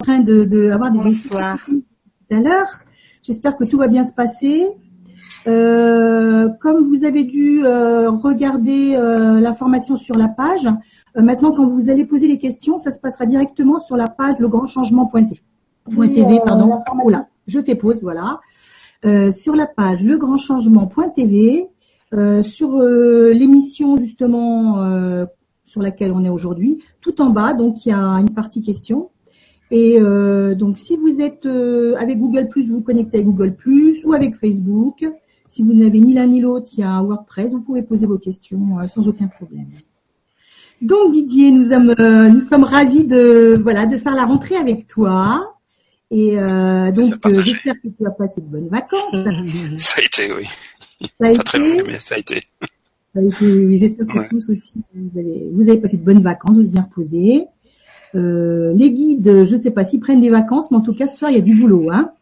en train d'avoir des défis tout à l'heure. J'espère que tout va bien se passer. Comme vous avez dû regarder l'information sur la page, maintenant quand vous allez poser les questions, ça se passera directement sur la page legrandchangement.tv. Oula, je fais pause, voilà. Sur la page legrandchangement.tv, sur l'émission justement sur laquelle on est aujourd'hui, tout en bas, donc il y a une partie questions. Et donc si vous êtes avec Google+, vous vous connectez à Google+, ou avec Facebook. Si vous n'avez ni l'un ni l'autre, il y a WordPress, vous pouvez poser vos questions sans aucun problème. Donc Didier, nous sommes ravis de faire la rentrée avec toi. Et donc j'espère que tu as passé de bonnes vacances. Ça a été, oui. Pas très long, mais ça a été. Ça a été, oui. J'espère que tous aussi, vous avez passé de bonnes vacances, vous êtes bien reposés. Les guides, je ne sais pas s'ils prennent des vacances, mais en tout cas, ce soir, il y a du boulot, hein.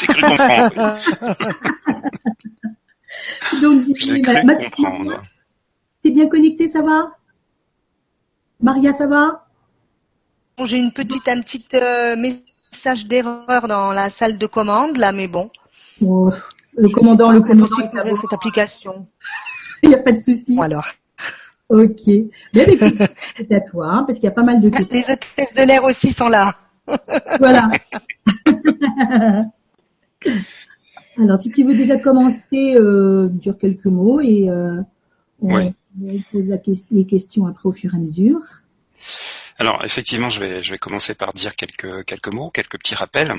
J'ai cru comprendre. Donc, Didier, t'es bien connecté, ça va? Maria, ça va? Bon, j'ai un petit message d'erreur dans la salle de commande, là, mais bon. Oh, le commandant est à cette application. Il n'y a pas de souci. Bon, alors. Ok. Bien, écoute, c'est à toi, hein, parce qu'il y a pas mal de questions. Les hôtesses de l'air aussi sont là. Voilà. Alors, si tu veux déjà commencer, dire quelques mots et on pose les questions après au fur et à mesure. Alors, effectivement, je vais commencer par dire quelques mots, quelques petits rappels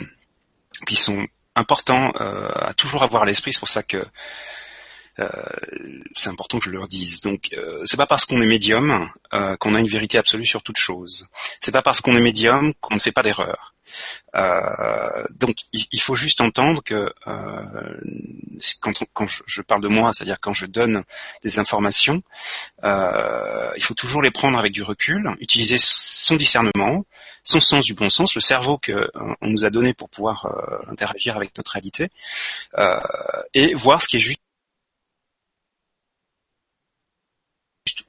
qui sont importants à toujours avoir à l'esprit. C'est pour ça que c'est important que je leur dise. Donc, c'est pas parce qu'on est médium qu'on a une vérité absolue sur toute chose. C'est pas parce qu'on est médium qu'on ne fait pas d'erreur. Donc, il faut juste entendre que quand je parle de moi, c'est-à-dire quand je donne des informations, il faut toujours les prendre avec du recul, utiliser son discernement, son sens du bon sens, le cerveau qu'on nous a donné pour pouvoir interagir avec notre réalité, et voir ce qui est juste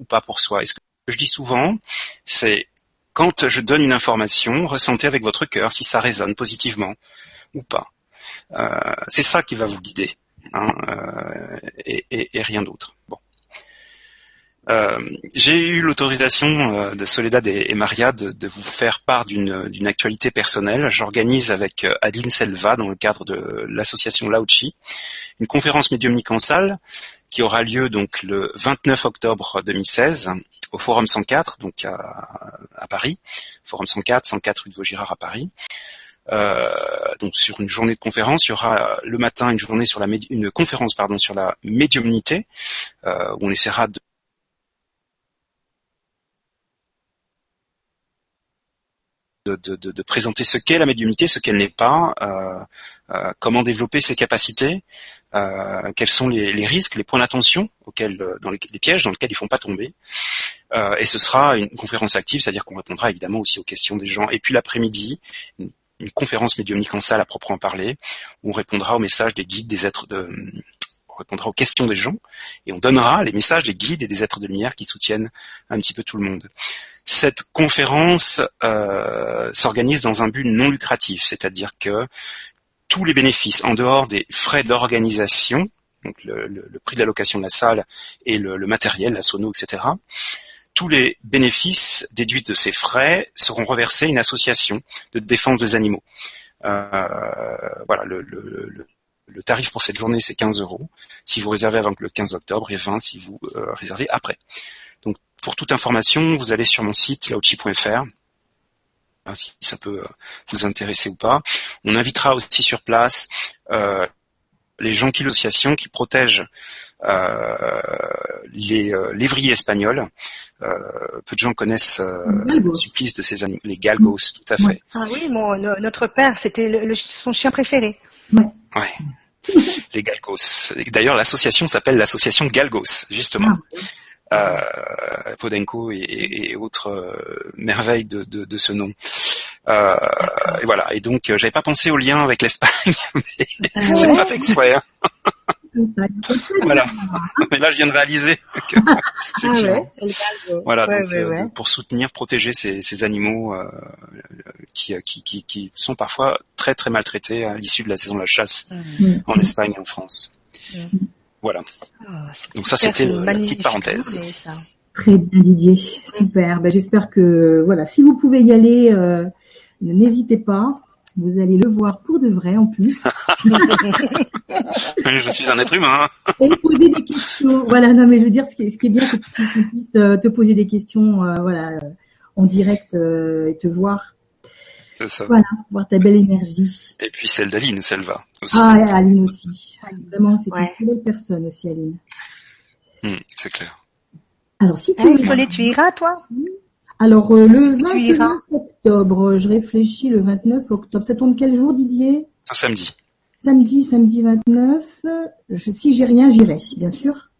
ou pas pour soi. Et ce que je dis souvent, c'est quand je donne une information, ressentez avec votre cœur si ça résonne positivement ou pas. C'est ça qui va vous guider, hein, et rien d'autre. Bon. J'ai eu l'autorisation de Soledad et Maria de vous faire part d'une actualité personnelle. J'organise avec Aline Selva, dans le cadre de l'association Lauchi, une conférence médiumnique en salle qui aura lieu donc le 29 octobre 2016 au Forum 104, donc à Paris, Forum 104 rue de Vaugirard à Paris. Donc sur une journée de conférence, il y aura le matin une journée sur une conférence sur la médiumnité, où on essaiera de présenter ce qu'est la médiumnité, ce qu'elle n'est pas, comment développer ses capacités, quels sont les risques, les points d'attention les pièges dans lesquels ils ne font pas tomber. Et ce sera une conférence active, c'est-à-dire qu'on répondra évidemment aussi aux questions des gens. Et puis l'après-midi, une conférence médiumnique en salle à proprement parler, où on répondra aux messages des guides, on répondra aux questions des gens et on donnera les messages des guides et des êtres de lumière qui soutiennent un petit peu tout le monde. Cette conférence s'organise dans un but non lucratif, c'est-à-dire que tous les bénéfices, en dehors des frais d'organisation, donc le prix de la location de la salle et le matériel, la sono, etc., tous les bénéfices déduits de ces frais seront reversés à une association de défense des animaux. Voilà, le tarif pour cette journée, c'est 15 € si vous réservez avant le 15 octobre et 20 si vous réservez après. Donc, pour toute information, vous allez sur mon site lauchi.fr, hein, si ça peut vous intéresser ou pas. On invitera aussi sur place les gens qui l'association qui protègent les lévriers espagnols. Peu de gens connaissent le supplice de ces animaux, les Galgos, tout à fait. Ah oui, notre père, c'était son chien préféré. Ouais. Les Galgos. D'ailleurs, l'association s'appelle l'association Galgos, justement. Podenco et autres merveilles de ce nom. Et voilà. Et donc, j'avais pas pensé au lien avec l'Espagne, mais c'est pas fait exprès. Hein. comme ça. Voilà. Mais là, je viens de réaliser que, effectivement, voilà, donc, pour soutenir, protéger ces animaux qui sont parfois très très maltraités à l'issue de la saison de la chasse en Espagne et en France. Voilà. Oh, donc ça, c'était la petite parenthèse. Très bien, Didier. Super. Ben, j'espère que voilà, si vous pouvez y aller, n'hésitez pas. Vous allez le voir pour de vrai, en plus. Je suis un être humain. Et poser des questions. Voilà, non, mais je veux dire, ce qui est bien, c'est que tu puisses te poser des questions, voilà, en direct, et te voir. C'est ça. Voilà, voir ta belle énergie. Et puis celle d'Aline, celle va aussi. Ah, et Aline aussi. Aline, vraiment, c'est une belle personne aussi, Aline. C'est clair. Alors, si tu veux. Tu iras, toi? Alors, le 29 octobre, je réfléchis, le 29 octobre. Ça tombe quel jour, Didier? Un samedi. Samedi 29. Si j'ai rien, j'irai, bien sûr.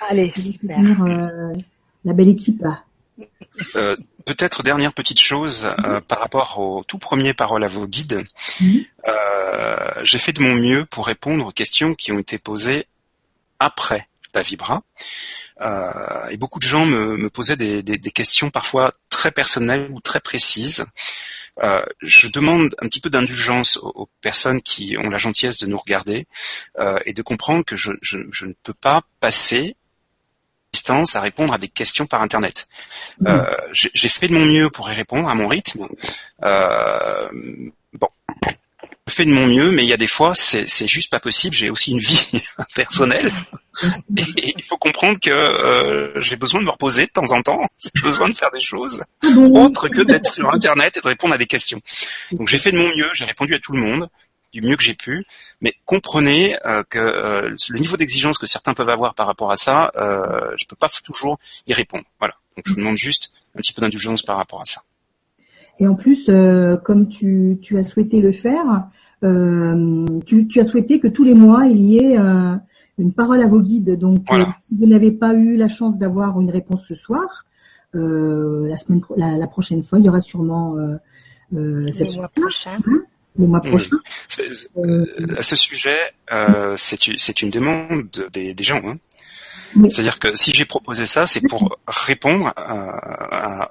Allez, super. La belle équipe. Peut-être dernière petite chose par rapport au tout premier Parole à vos guides. J'ai fait de mon mieux pour répondre aux questions qui ont été posées après la Vibra. Et beaucoup de gens me posaient des questions parfois très personnelles ou très précises. Je demande un petit peu d'indulgence aux personnes qui ont la gentillesse de nous regarder et de comprendre que je ne peux pas passer distance à répondre à des questions par Internet. J'ai fait de mon mieux pour y répondre à mon rythme. Je fais de mon mieux, mais il y a des fois, c'est juste pas possible. J'ai aussi une vie personnelle. Et il faut comprendre que j'ai besoin de me reposer de temps en temps. J'ai besoin de faire des choses autres que d'être sur Internet et de répondre à des questions. Donc, j'ai fait de mon mieux. J'ai répondu à tout le monde du mieux que j'ai pu. Mais comprenez que le niveau d'exigence que certains peuvent avoir par rapport à ça, je peux pas toujours y répondre. Voilà. Donc, je vous demande juste un petit peu d'indulgence par rapport à ça. Et en plus, comme tu as souhaité le faire, tu as souhaité que tous les mois, il y ait une parole à vos guides. Donc, voilà. Si vous n'avez pas eu la chance d'avoir une réponse ce soir, la prochaine fois, il y aura sûrement cette semaine prochaine. Le mois prochain. À ce sujet, c'est une demande des gens. Hein. Oui. C'est-à-dire que si j'ai proposé ça, c'est pour répondre à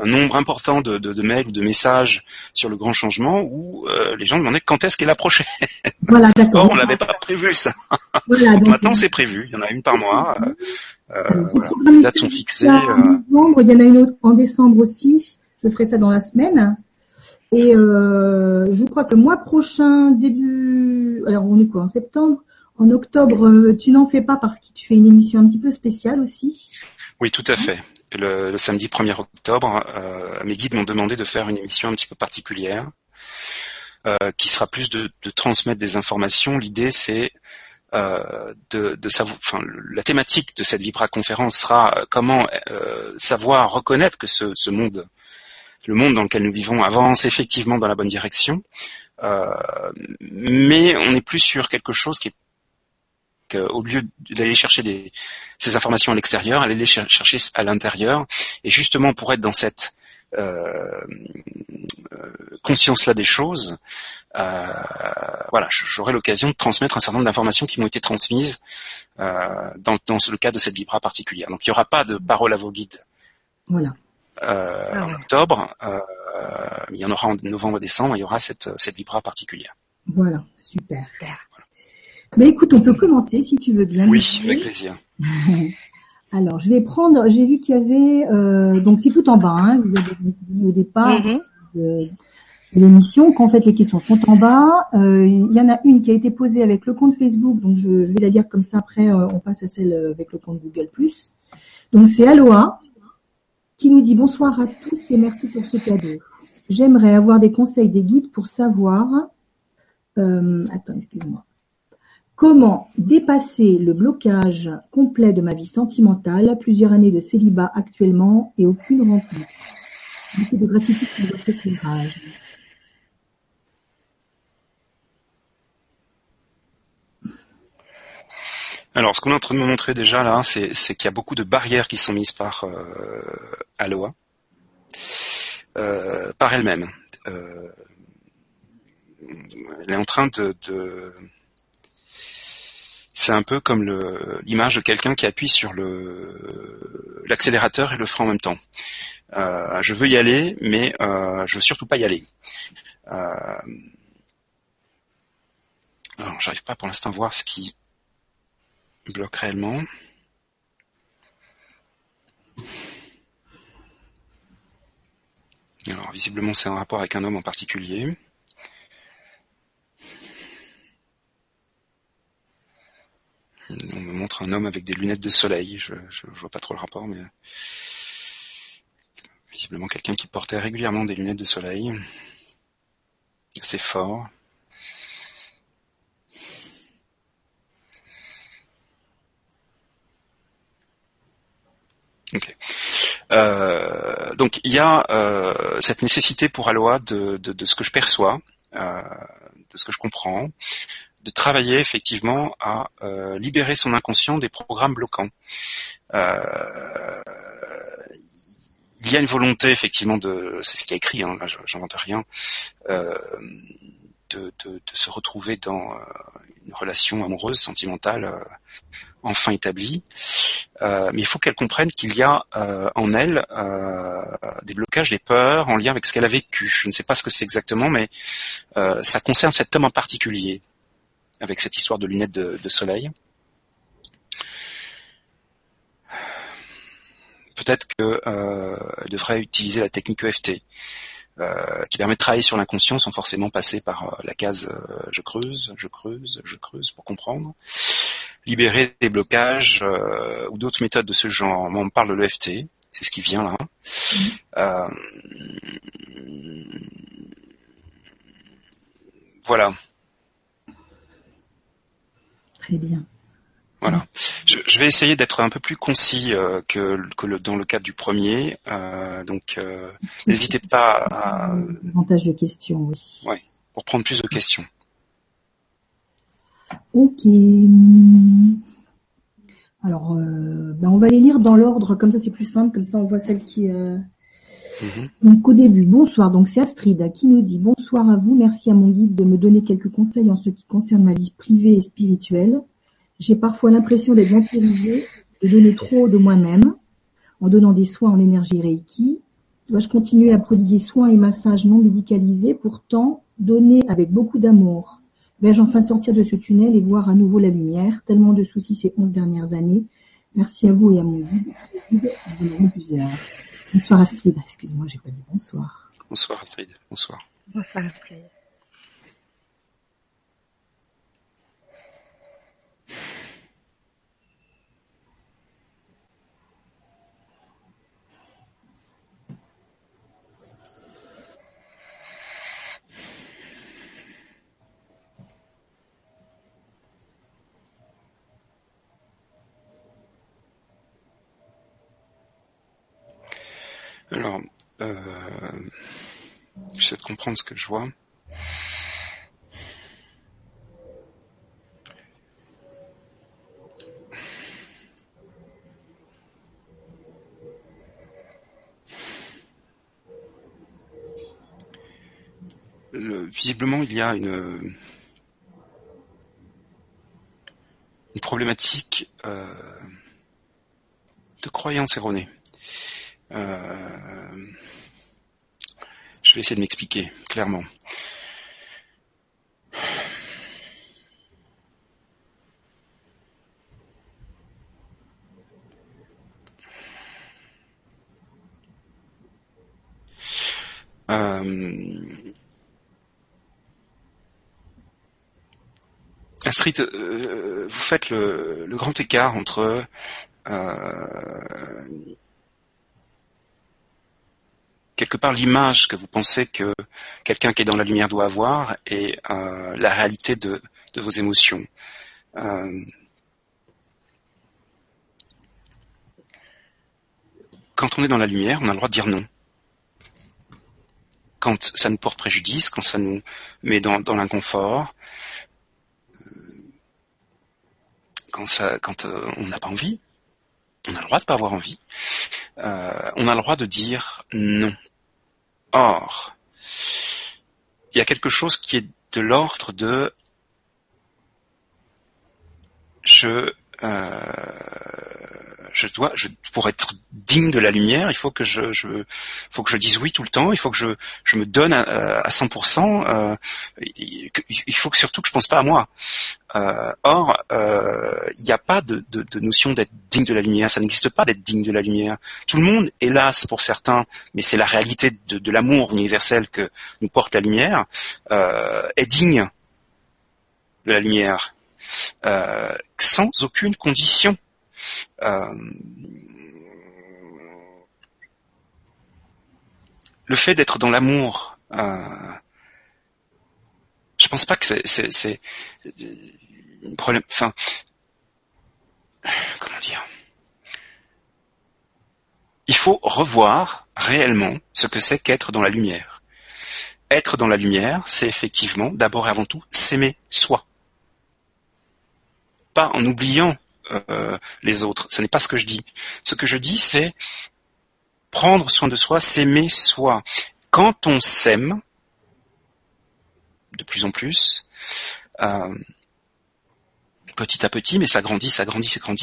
un nombre important de mails ou de messages sur le grand changement où les gens demandaient quand est-ce qu'est la prochaine. Voilà, d'accord. Or, on l'avait pas prévu, ça. Voilà, donc, maintenant, c'est prévu. Il y en a une par mois. Voilà. Les dates sont fixées. En novembre, il y en a une autre en décembre aussi. Je ferai ça dans la semaine. Et je crois que le mois prochain, alors on est quoi, en septembre? En octobre, tu n'en fais pas parce que tu fais une émission un petit peu spéciale aussi. Oui, tout à fait. Le samedi 1er octobre, mes guides m'ont demandé de faire une émission un petit peu particulière qui sera plus de transmettre des informations. L'idée, c'est de savoir, enfin, la thématique de cette Vibra-conférence sera comment savoir reconnaître que ce monde, le monde dans lequel nous vivons, avance effectivement dans la bonne direction. Mais on est plus sur quelque chose qui est au lieu d'aller chercher ces informations à l'extérieur, aller les chercher à l'intérieur. Et justement, pour être dans cette conscience-là des choses, voilà, j'aurai l'occasion de transmettre un certain nombre d'informations qui m'ont été transmises dans le cadre de cette vibra particulière. Donc, il n'y aura pas de parole à vos guides en octobre. Il y en aura en novembre et décembre. Il y aura cette vibra particulière. Voilà, super. Mais écoute, on peut commencer si tu veux bien. Oui, avec plaisir. Alors, je vais prendre. J'ai vu qu'il y avait. Donc, c'est tout en bas. Hein, vous avez dit au départ de l'émission qu'en fait les questions sont en bas. Il y en a une qui a été posée avec le compte Facebook. Donc, je vais la dire comme ça. Après, on passe à celle avec le compte Google+. Donc, c'est Aloha qui nous dit bonsoir à tous et merci pour ce cadeau. J'aimerais avoir des conseils des guides pour savoir. Attends, excuse-moi. Comment dépasser le blocage complet de ma vie sentimentale, plusieurs années de célibat actuellement et aucune rencontre. Beaucoup de gratitude pour votre éclairage. Alors, ce qu'on est en train de me montrer déjà là, c'est qu'il y a beaucoup de barrières qui sont mises par Aloha, par elle-même. Elle est en train de C'est un peu comme l'image de quelqu'un qui appuie sur l'accélérateur et le frein en même temps. Je veux y aller, mais je veux surtout pas y aller. Alors, j'arrive pas pour l'instant à voir ce qui bloque réellement. Alors, visiblement, c'est un rapport avec un homme en particulier. On me montre un homme avec des lunettes de soleil. Je vois pas trop le rapport, mais visiblement quelqu'un qui portait régulièrement des lunettes de soleil. Assez fort. Ok. Donc il y a cette nécessité pour Aloha de ce que je perçois, de ce que je comprends, de travailler effectivement à libérer son inconscient des programmes bloquants. Il y a une volonté effectivement de, c'est ce qui est écrit, hein, là j'invente rien, de se retrouver dans une relation amoureuse, sentimentale, enfin établie. Mais il faut qu'elle comprenne qu'il y a en elle des blocages, des peurs en lien avec ce qu'elle a vécu. Je ne sais pas ce que c'est exactement, mais ça concerne cet homme en particulier, avec cette histoire de lunettes de soleil. Peut-être qu'elle devrait utiliser la technique EFT, qui permet de travailler sur l'inconscient sans forcément passer par la case « je creuse » pour comprendre. Libérer des blocages ou d'autres méthodes de ce genre. Moi, on me parle de l'EFT, c'est ce qui vient là. Voilà. Très bien. Voilà. Je vais essayer d'être un peu plus concis que dans le cadre du premier. Donc, n'hésitez pas à... Davantage de questions, oui. Oui, pour prendre plus de questions. Ok. Alors, on va les lire dans l'ordre, comme ça c'est plus simple, comme ça on voit celle qui... Donc au début, bonsoir, donc c'est Astrid qui nous dit « Bonsoir à vous, merci à mon guide de me donner quelques conseils en ce qui concerne ma vie privée et spirituelle. J'ai parfois l'impression d'être vampirisée, de donner trop de moi-même, en donnant des soins en énergie Reiki. Dois-je continuer à prodiguer soins et massages non médicalisés, pourtant donnés avec beaucoup d'amour ? Vais-je enfin sortir de ce tunnel et voir à nouveau la lumière ? Tellement de soucis ces 11 dernières années. Merci à vous et à mon guide. » Bonsoir Astrid. Excuse-moi, j'ai pas dit bonsoir. Bonsoir Astrid. Bonsoir. Bonsoir Astrid. Alors, j'essaie de comprendre ce que je vois. Visiblement, il y a une problématique de croyances erronées. Je vais essayer de m'expliquer clairement. Astrid, vous faites le grand écart entre quelque part l'image que vous pensez que quelqu'un qui est dans la lumière doit avoir et la réalité de vos émotions. Quand on est dans la lumière, on a le droit de dire non. Quand ça nous porte préjudice, quand ça nous met dans l'inconfort, quand on n'a pas envie, on a le droit de pas avoir envie. On a le droit de dire non. Or, il y a quelque chose qui est de l'ordre de « je pour être digne de la lumière, il faut que je dise oui tout le temps, il faut que je me donne à 100%, il faut que surtout que je pense pas à moi. Or, il n'y a pas de notion d'être digne de la lumière, ça n'existe pas d'être digne de la lumière. Tout le monde, hélas pour certains, mais c'est la réalité de l'amour universel que nous porte la lumière, est digne de la lumière, sans aucune condition. Le fait d'être dans l'amour, je pense pas que c'est un problème. Enfin, comment dire ? Il faut revoir réellement ce que c'est qu'être dans la lumière. Être dans la lumière, c'est effectivement, d'abord et avant tout, s'aimer soi. Pas en oubliant les autres. Ce n'est pas ce que je dis. Ce que je dis, c'est prendre soin de soi, s'aimer soi. Quand on s'aime, de plus en plus, petit à petit, mais ça grandit,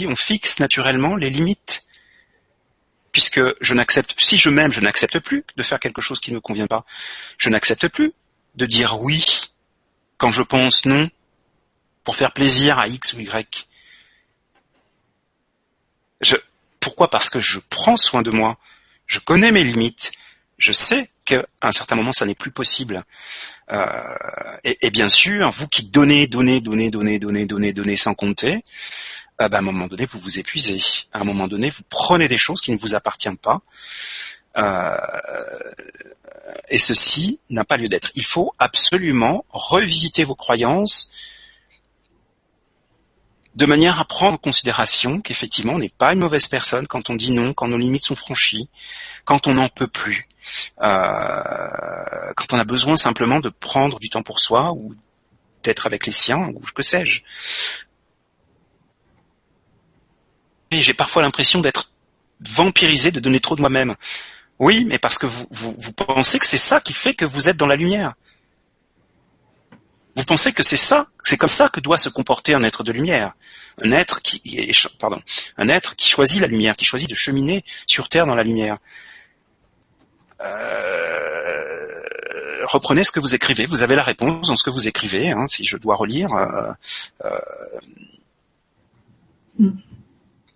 on fixe naturellement les limites. Puisque si je m'aime, je n'accepte plus de faire quelque chose qui ne me convient pas. Je n'accepte plus de dire oui quand je pense non pour faire plaisir à X ou Y. Pourquoi ? Parce que je prends soin de moi, je connais mes limites, je sais qu'à un certain moment, ça n'est plus possible. Et bien sûr, vous qui donnez sans compter, à un moment donné, vous vous épuisez. À un moment donné, vous prenez des choses qui ne vous appartiennent pas. Et ceci n'a pas lieu d'être. Il faut absolument revisiter vos croyances, de manière à prendre en considération qu'effectivement, on n'est pas une mauvaise personne quand on dit non, quand nos limites sont franchies, quand on n'en peut plus, quand on a besoin simplement de prendre du temps pour soi ou d'être avec les siens, ou que sais-je. Et j'ai parfois l'impression d'être vampirisé, de donner trop de moi-même. Oui, mais parce que vous pensez que c'est ça qui fait que vous êtes dans la lumière. Vous pensez que c'est comme ça que doit se comporter un être de lumière, un être qui choisit la lumière, qui choisit de cheminer sur terre dans la lumière. Reprenez ce que vous écrivez, vous avez la réponse dans ce que vous écrivez. Hein, si je dois relire,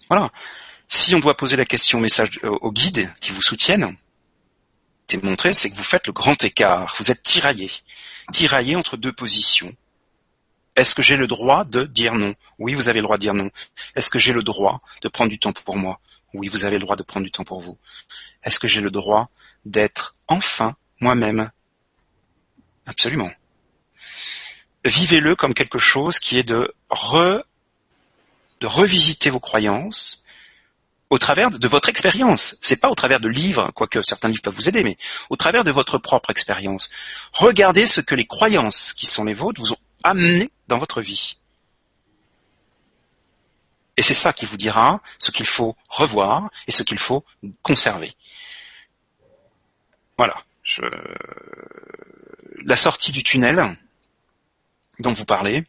Voilà. Si on doit poser la question message aux guides qui vous soutiennent, c'est montré, c'est que vous faites le grand écart, vous êtes tiraillé entre deux positions. Est-ce que j'ai le droit de dire non ? Oui, vous avez le droit de dire non. Est-ce que j'ai le droit de prendre du temps pour moi ? Oui, vous avez le droit de prendre du temps pour vous. Est-ce que j'ai le droit d'être enfin moi-même ? Absolument. Vivez-le comme quelque chose qui est de revisiter vos croyances au travers de votre expérience. C'est pas au travers de livres, quoique certains livres peuvent vous aider, mais au travers de votre propre expérience. Regardez ce que les croyances qui sont les vôtres vous ont amené dans votre vie. Et c'est ça qui vous dira ce qu'il faut revoir et ce qu'il faut conserver. Voilà. La sortie du tunnel dont vous parlez.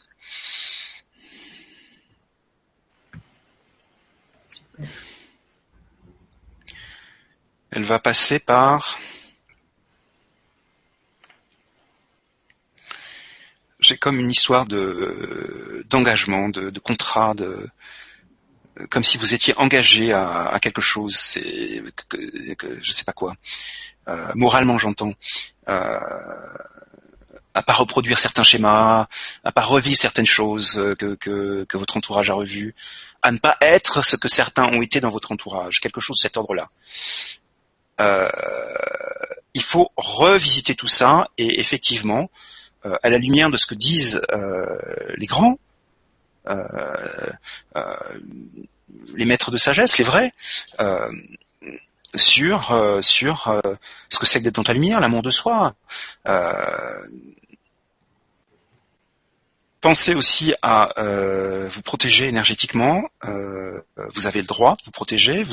Elle va passer par... J'ai comme une histoire d'engagement, de contrat, comme si vous étiez engagé à quelque chose, je sais pas quoi. Moralement, j'entends. À pas reproduire certains schémas, à pas revivre certaines choses que votre entourage a revues, à ne pas être ce que certains ont été dans votre entourage, quelque chose de cet ordre-là. Il faut revisiter tout ça et effectivement, à la lumière de ce que disent les grands, les maîtres de sagesse, les vrais, sur ce que c'est que d'être dans la lumière, l'amour de soi. Pensez aussi à vous protéger énergétiquement. Vous avez le droit de vous protéger.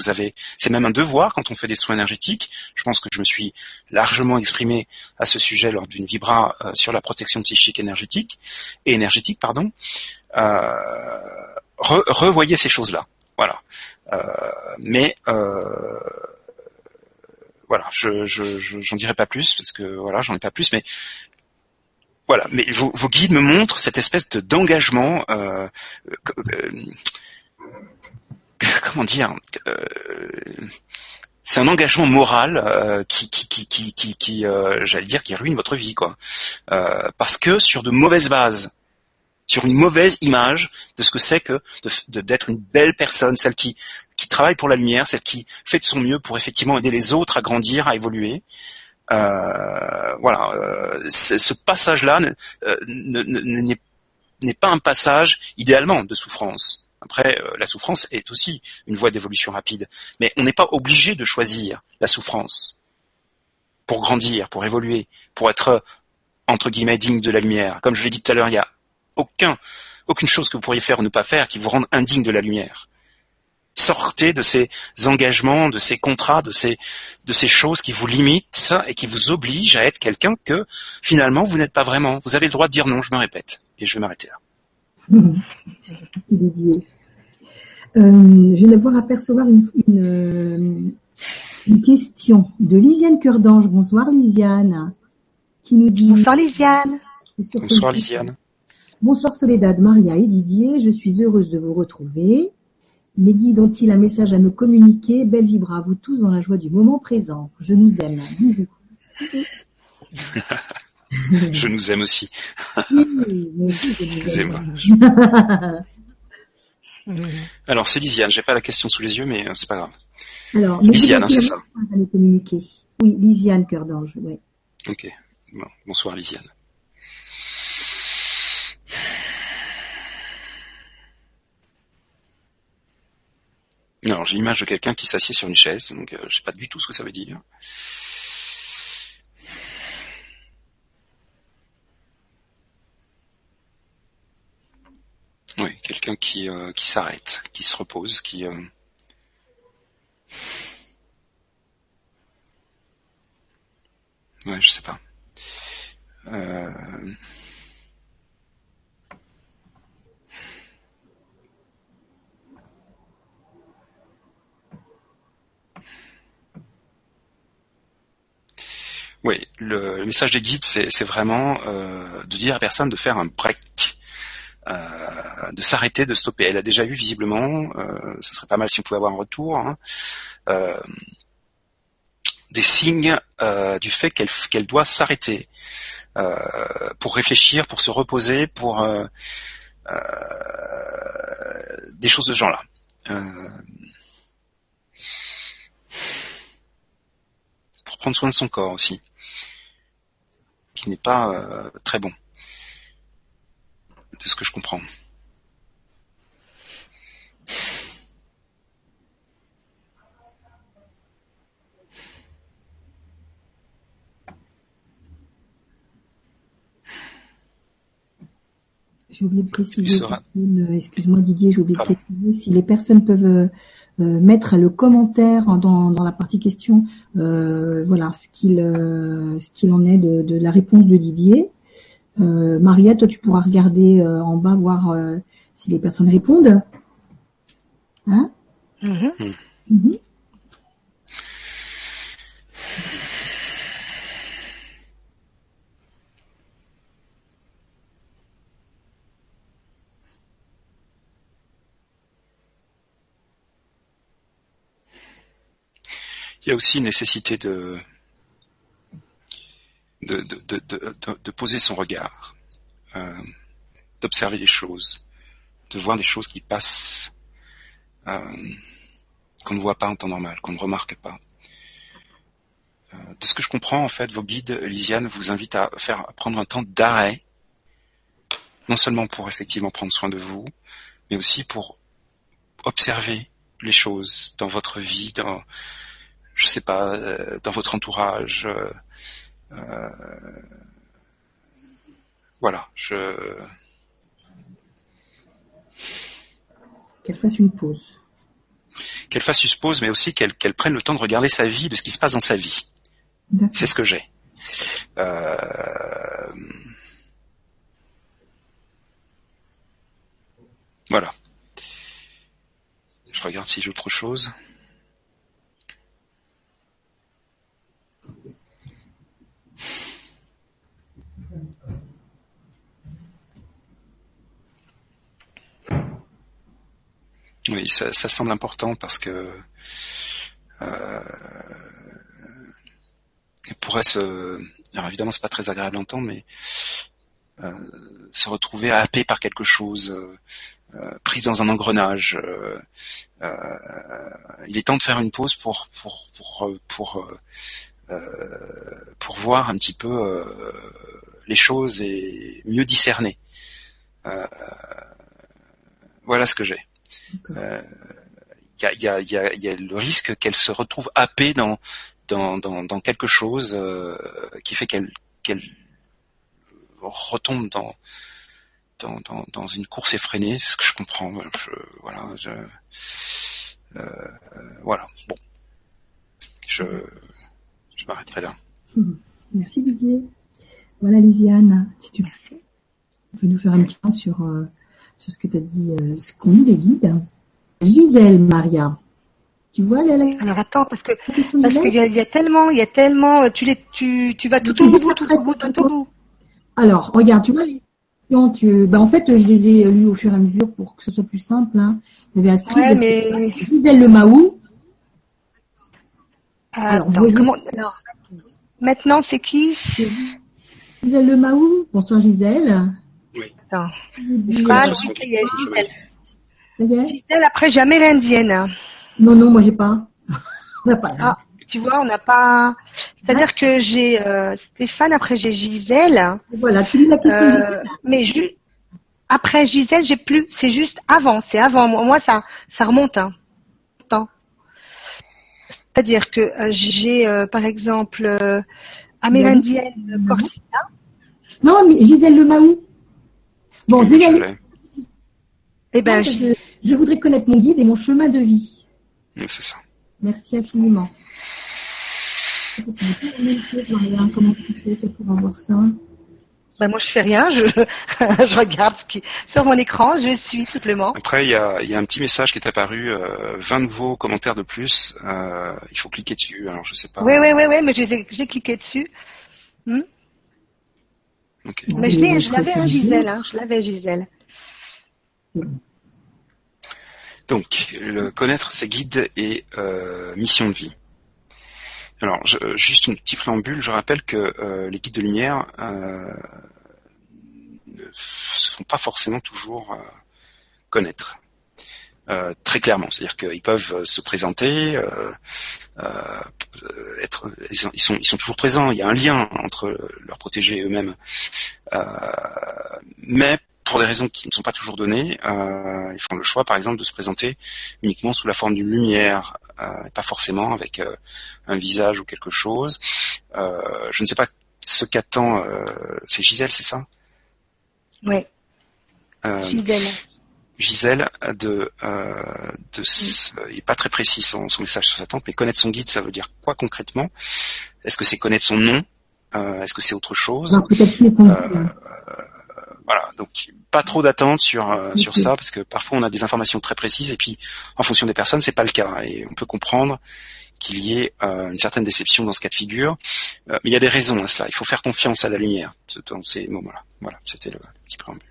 C'est même un devoir quand on fait des soins énergétiques. Je pense que je me suis largement exprimé à ce sujet lors d'une vibra sur la protection psychique énergétique. revoyez ces choses-là. Voilà. Voilà, j'en dirai pas plus parce que voilà, j'en ai pas plus, mais voilà, mais vos guides me montrent cette espèce d'engagement. Comment dire, c'est un engagement moral qui j'allais dire, qui ruine votre vie, quoi. Parce que sur de mauvaises bases, sur une mauvaise image de ce que c'est que d'être une belle personne, celle qui travaille pour la lumière, celle qui fait de son mieux pour effectivement aider les autres à grandir, à évoluer. Voilà, ce passage-là n'est pas un passage idéalement de souffrance. Après, la souffrance est aussi une voie d'évolution rapide. Mais on n'est pas obligé de choisir la souffrance pour grandir, pour évoluer, pour être, entre guillemets, digne de la lumière. Comme je l'ai dit tout à l'heure, il n'y a aucune chose que vous pourriez faire ou ne pas faire qui vous rende indigne de la lumière. Sortez de ces engagements, de ces contrats, de ces choses qui vous limitent et qui vous obligent à être quelqu'un que, finalement, vous n'êtes pas vraiment. Vous avez le droit de dire non, je me répète. Et je vais m'arrêter là. Didier. Je viens d'avoir à percevoir une question de Lysiane Cœur d'Ange. Bonsoir Lysiane. Qui nous dit... Bonsoir Lysiane. Bonsoir Lysiane. Bonsoir Soledad, Maria et Didier. Je suis heureuse de vous retrouver. Mes guides ont-ils un message à nous communiquer? Belle vibra à vous tous dans la joie du moment présent. Je nous aime. Bisous. Je nous aime aussi. Excusez-moi. Alors, c'est Lysiane. J'ai pas la question sous les yeux, mais c'est pas grave. Alors, Lysiane, c'est ça. À nous communiquer. Oui, Lysiane, Cœur d'Ange. Ouais. Ok. Bon, bonsoir, Lysiane. Alors, j'ai l'image de quelqu'un qui s'assied sur une chaise, donc je sais pas du tout ce que ça veut dire. Oui, quelqu'un qui s'arrête, qui se repose, qui... Ouais, je sais pas. Oui, le message des guides, c'est vraiment de dire à personne de faire un break, de s'arrêter, de stopper. Elle a déjà eu visiblement, ça serait pas mal si on pouvait avoir un retour, hein, des signes du fait qu'elle doit s'arrêter pour réfléchir, pour se reposer, pour des choses de ce genre-là. Pour prendre soin de son corps aussi, qui n'est pas très bon, de ce que je comprends. J'ai oublié de préciser, excuse-moi Didier, j'ai oublié de préciser, si les personnes peuvent mettre le commentaire dans la partie question, voilà, ce qu'il en est de la réponse de Didier. Maria, toi tu pourras regarder en bas, voir si les personnes répondent. Hein? Mm-hmm. Mm-hmm. Il y a aussi une nécessité de poser son regard, d'observer les choses, de voir des choses qui passent, qu'on ne voit pas en temps normal, qu'on ne remarque pas. De ce que je comprends, en fait, vos guides, Lysiane, vous invitent à prendre un temps d'arrêt, non seulement pour effectivement prendre soin de vous, mais aussi pour observer les choses dans votre vie, je sais pas, dans votre entourage, voilà, qu'elle fasse une pause. Qu'elle fasse une pause, mais aussi qu'elle prenne le temps de regarder sa vie, de ce qui se passe dans sa vie. D'accord. C'est ce que j'ai. Voilà. je regarde si j'ai autre chose. Oui, ça semble important parce que il pourrait se... Alors évidemment, c'est pas très agréable à entendre, mais se retrouver happé par quelque chose, prise dans un engrenage. Il est temps de faire une pause pour voir un petit peu les choses et mieux discerner. Voilà ce que j'ai. Il y a le risque qu'elle se retrouve happée dans quelque chose qui fait qu'elle retombe dans une course effrénée, c'est ce que je comprends. Voilà. Bon, je m'arrêterai là. Merci Didier. Voilà Lysiane, si tu peux nous faire un petit point sur ce que tu as dit, ce qu'ont mis les guides. Gisèle, Maria, tu vois, alors attends, parce que il y a tellement, tu vas tout au bout. Alors, regarde, tu vois, en fait, je les ai lus au fur et à mesure pour que ce soit plus simple, hein. Il y avait Astrid, Gisèle Le Mahou. Alors, maintenant, c'est qui? Gisèle Le Mahou. Bonsoir, Gisèle. Oui. Attends. Gisèle, après, j'ai Amérindienne. Non, moi, j'ai pas. On n'a pas. Ah, tu vois, on n'a pas. C'est-à-dire que j'ai Stéphane, après, j'ai Gisèle. Voilà, tu lis la question. Mais après Gisèle, j'ai plus. C'est juste avant. C'est avant. Moi, ça remonte. Hein. C'est-à-dire que j'ai, par exemple, Amérindienne Corsica. Non, mais Gisèle Le Mahou. Bon, je vais y aller. Eh ben, je voudrais connaître mon guide et mon chemin de vie. Oui, c'est ça. Merci infiniment. Comment tu fais pour avoir ça? Ben moi, je fais rien. Je regarde ce qui sur mon écran. Je suis tout simplement. Après, il y a un petit message qui est apparu. 20 nouveaux commentaires de plus. Il faut cliquer dessus. Alors, je sais pas. Oui, mais j'ai cliqué dessus. Okay. Mais je l'avais, Gisèle. Je l'avais, Gisèle. Donc, connaître ses guides et mission de vie. Alors, juste une petite préambule, je rappelle que les guides de lumière ne se font pas forcément toujours connaître. Très clairement, c'est-à-dire qu'ils peuvent se présenter, ils sont toujours présents, il y a un lien entre leurs protégés et eux-mêmes. Mais pour des raisons qui ne sont pas toujours données, ils font le choix, par exemple, de se présenter uniquement sous la forme d'une lumière, pas forcément avec un visage ou quelque chose. Je ne sais pas ce qu'attend... c'est Gisèle, c'est ça? Oui. Gisèle, il n'est pas très précis son message sur sa tente, mais connaître son guide, ça veut dire quoi concrètement? Est-ce que c'est connaître son nom? Est-ce que c'est autre chose? Non, peut-être plus son nom. Voilà, donc pas trop d'attente sur ça, parce que parfois on a des informations très précises et puis en fonction des personnes c'est pas le cas et on peut comprendre qu'il y ait une certaine déception dans ce cas de figure, mais il y a des raisons à cela. Il faut faire confiance à la lumière dans ces moments-là. Voilà, c'était le petit préambule.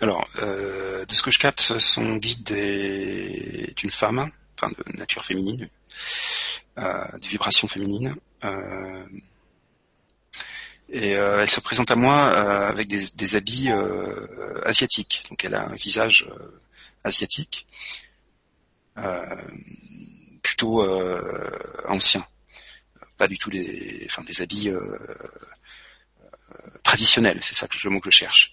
Alors, de ce que je capte, son guide est une femme, enfin de nature féminine, de vibration féminine. Elle se présente à moi avec des habits asiatiques. Donc elle a un visage asiatique, plutôt ancien. Pas du tout des habits traditionnels, c'est ça le mot que je cherche.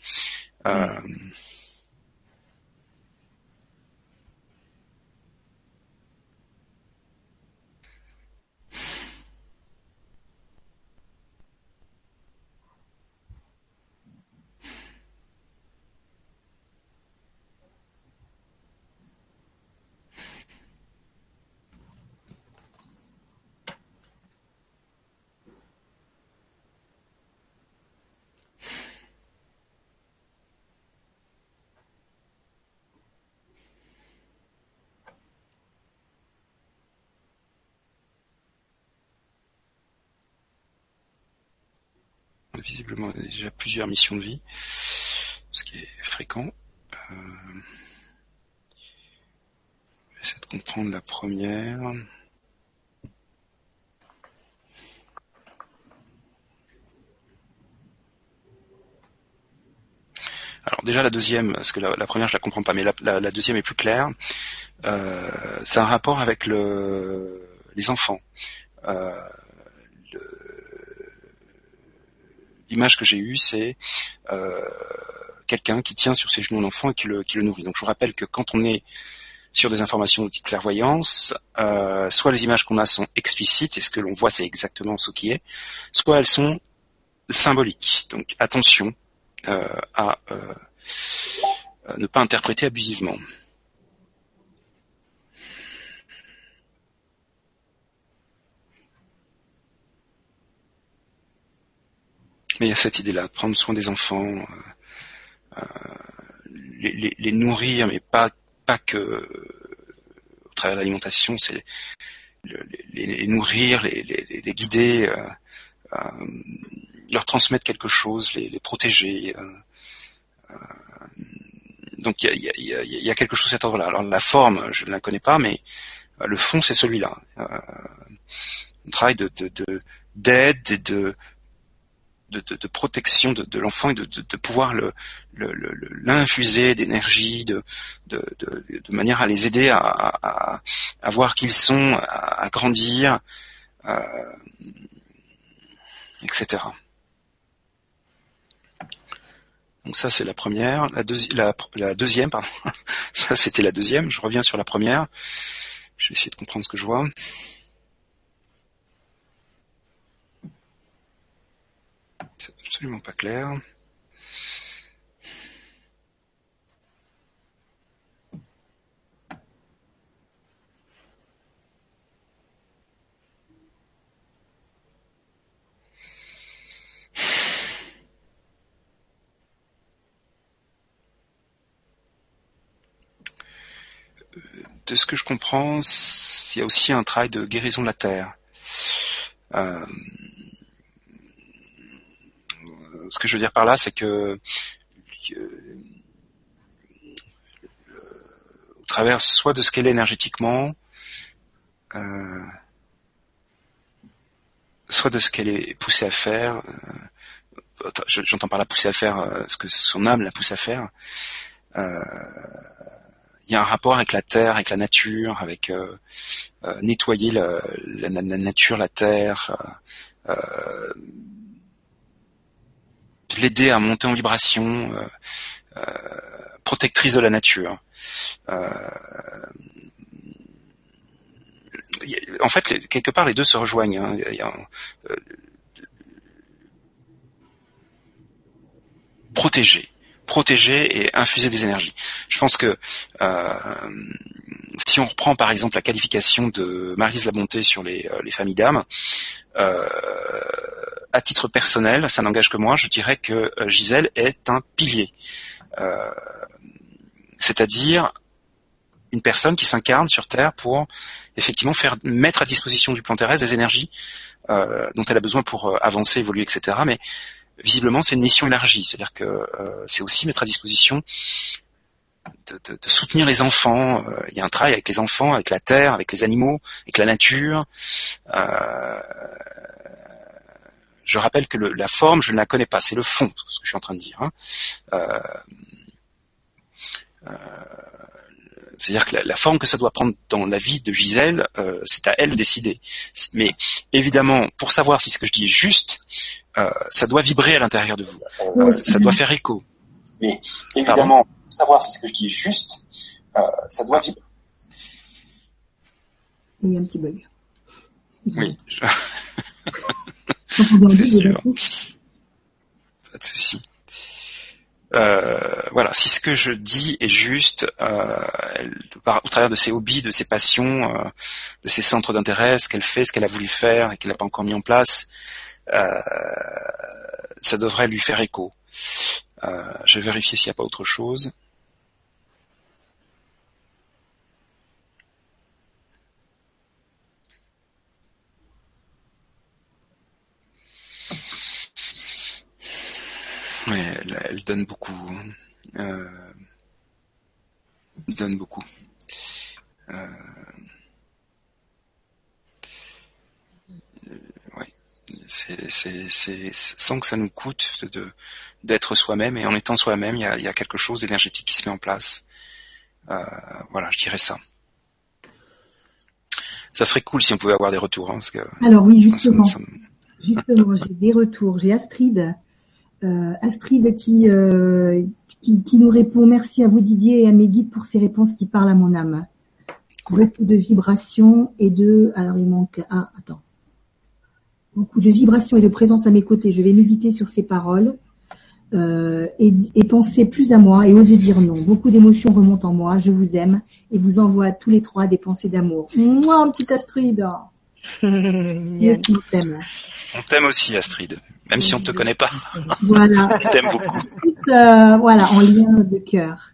visiblement déjà plusieurs missions de vie, ce qui est fréquent. J'essaie de comprendre la première. Alors déjà la deuxième, parce que la première je la comprends pas, mais la deuxième est plus claire. C'est un rapport avec les enfants. L'image que j'ai eue, c'est quelqu'un qui tient sur ses genoux un enfant et qui le nourrit. Donc je vous rappelle que quand on est sur des informations de type clairvoyance, soit les images qu'on a sont explicites, et ce que l'on voit c'est exactement ce qui est, soit elles sont symboliques. Donc attention à ne pas interpréter abusivement. Mais il y a cette idée-là, de prendre soin des enfants, les nourrir, mais pas que au travers de l'alimentation, c'est les nourrir, les guider, leur transmettre quelque chose, les protéger. Donc il y a quelque chose à cet ordre-là. Alors la forme, je ne la connais pas, mais le fond, c'est celui-là. Un travail d'aide et de protection de l'enfant et de pouvoir l'infuser d'énergie, de manière à les aider à voir qui ils sont, à grandir, etc. Donc ça c'est la première. La deuxième, pardon. Ça c'était la deuxième. Je reviens sur la première. Je vais essayer de comprendre ce que je vois. C'est absolument pas clair. De ce que je comprends, il y a aussi un travail de guérison de la terre. Ce que je veux dire par là, c'est que au travers soit de ce qu'elle est énergétiquement, soit de ce qu'elle est poussée à faire, j'entends par là poussée à faire ce que son âme la pousse à faire, il y a un rapport avec la terre, avec la nature, avec nettoyer la nature, la terre, l'aider à monter en vibration, protectrice de la nature. En fait, quelque part, les deux se rejoignent. Hein. Protéger et infuser des énergies. Je pense que si on reprend par exemple la qualification de Maryse la Bonté sur les familles d'âme, à titre personnel, ça n'engage que moi, je dirais que Gisèle est un pilier. C'est-à-dire une personne qui s'incarne sur Terre pour effectivement mettre à disposition du plan terrestre des énergies dont elle a besoin pour avancer, évoluer, etc. Mais visiblement, c'est une mission élargie, c'est-à-dire que c'est aussi mettre à disposition de soutenir les enfants. Il y a un travail avec les enfants, avec la terre, avec les animaux, avec la nature. Je rappelle que la forme, je ne la connais pas, c'est le fond, ce que je suis en train de dire. Hein. C'est-à-dire que la forme que ça doit prendre dans la vie de Gisèle, c'est à elle de décider. Mais évidemment, pour savoir si ce que je dis est juste, ça doit vibrer à l'intérieur de vous. Ça doit faire écho. Mais évidemment, pour savoir si ce que je dis est juste, ça doit vibrer. Il y a un petit bug. Oui. C'est sûr. Pas de souci. Voilà, si ce que je dis est juste, au travers de ses hobbies, de ses passions, de ses centres d'intérêt, ce qu'elle fait, ce qu'elle a voulu faire et qu'elle n'a pas encore mis en place, ça devrait lui faire écho. Je vais vérifier s'il n'y a pas autre chose. donne beaucoup. Donne beaucoup. Ouais. C'est sans que ça nous coûte d'être soi-même, et en étant soi-même, il y a quelque chose d'énergétique qui se met en place. Voilà, je dirais ça. Ça serait cool si on pouvait avoir des retours. Hein, parce que, alors oui, justement, justement j'ai des retours. J'ai Astrid, qui nous répond « Merci à vous Didier et à mes guides pour ces réponses qui parlent à mon âme. » Cool. Beaucoup de vibrations et de… Alors il manque… Ah, attends. Beaucoup de vibrations et de présence à mes côtés. Je vais méditer sur ces paroles et penser plus à moi et oser dire non. Beaucoup d'émotions remontent en moi. Je vous aime et vous envoie à tous les trois des pensées d'amour. Mouah, mon petit Astrid. On t'aime aussi, Astrid. Même si on ne te connaît pas. Voilà. On t'aime beaucoup. Voilà, en lien de cœur.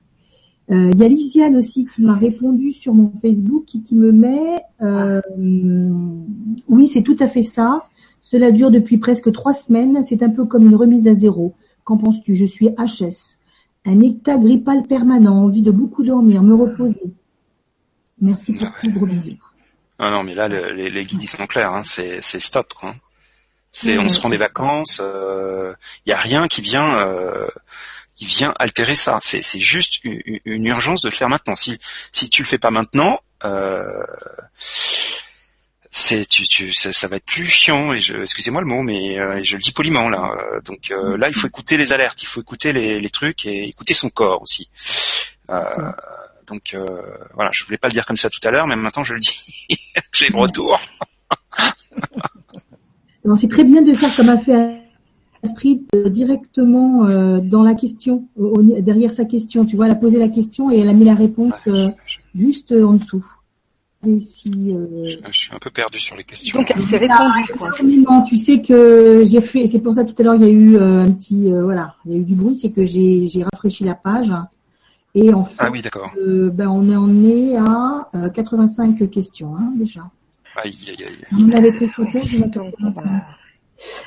Il y a Lysiane aussi qui m'a répondu sur mon Facebook et qui me met « Oui, c'est tout à fait ça. Cela dure depuis presque 3 semaines. C'est un peu comme une remise à zéro. Qu'en penses-tu? Je suis HS. Un état grippal permanent. Envie de beaucoup dormir, me reposer. Merci pour tout. Gros bisous. » Ah non, mais là, les guides, ils sont clairs. Hein. C'est stop, quoi. Hein. C'est, on se rend des vacances, y a rien qui vient, il vient altérer ça. C'est juste une urgence de le faire maintenant. Si tu le fais pas maintenant, ça va être plus chiant. Et excusez-moi le mot, mais je le dis poliment là. Donc là, il faut écouter les alertes, il faut écouter les trucs et écouter son corps aussi. Donc voilà, je voulais pas le dire comme ça tout à l'heure, mais maintenant je le dis. J'ai le retour. Non, c'est très bien de faire comme a fait Astrid, directement dans la question, derrière sa question. Tu vois, elle a posé la question et elle a mis la réponse juste en dessous. Et si, je suis un peu perdu sur les questions. Donc, c'est répondu, quoi. Tu sais que j'ai fait, c'est pour ça tout à l'heure, il y a eu un petit, voilà, il y a eu du bruit, c'est que j'ai rafraîchi la page. Et en fait, ah oui, d'accord. Ben, on est à 85 questions, hein, déjà. Aïe, aïe, aïe. On avait fait photo,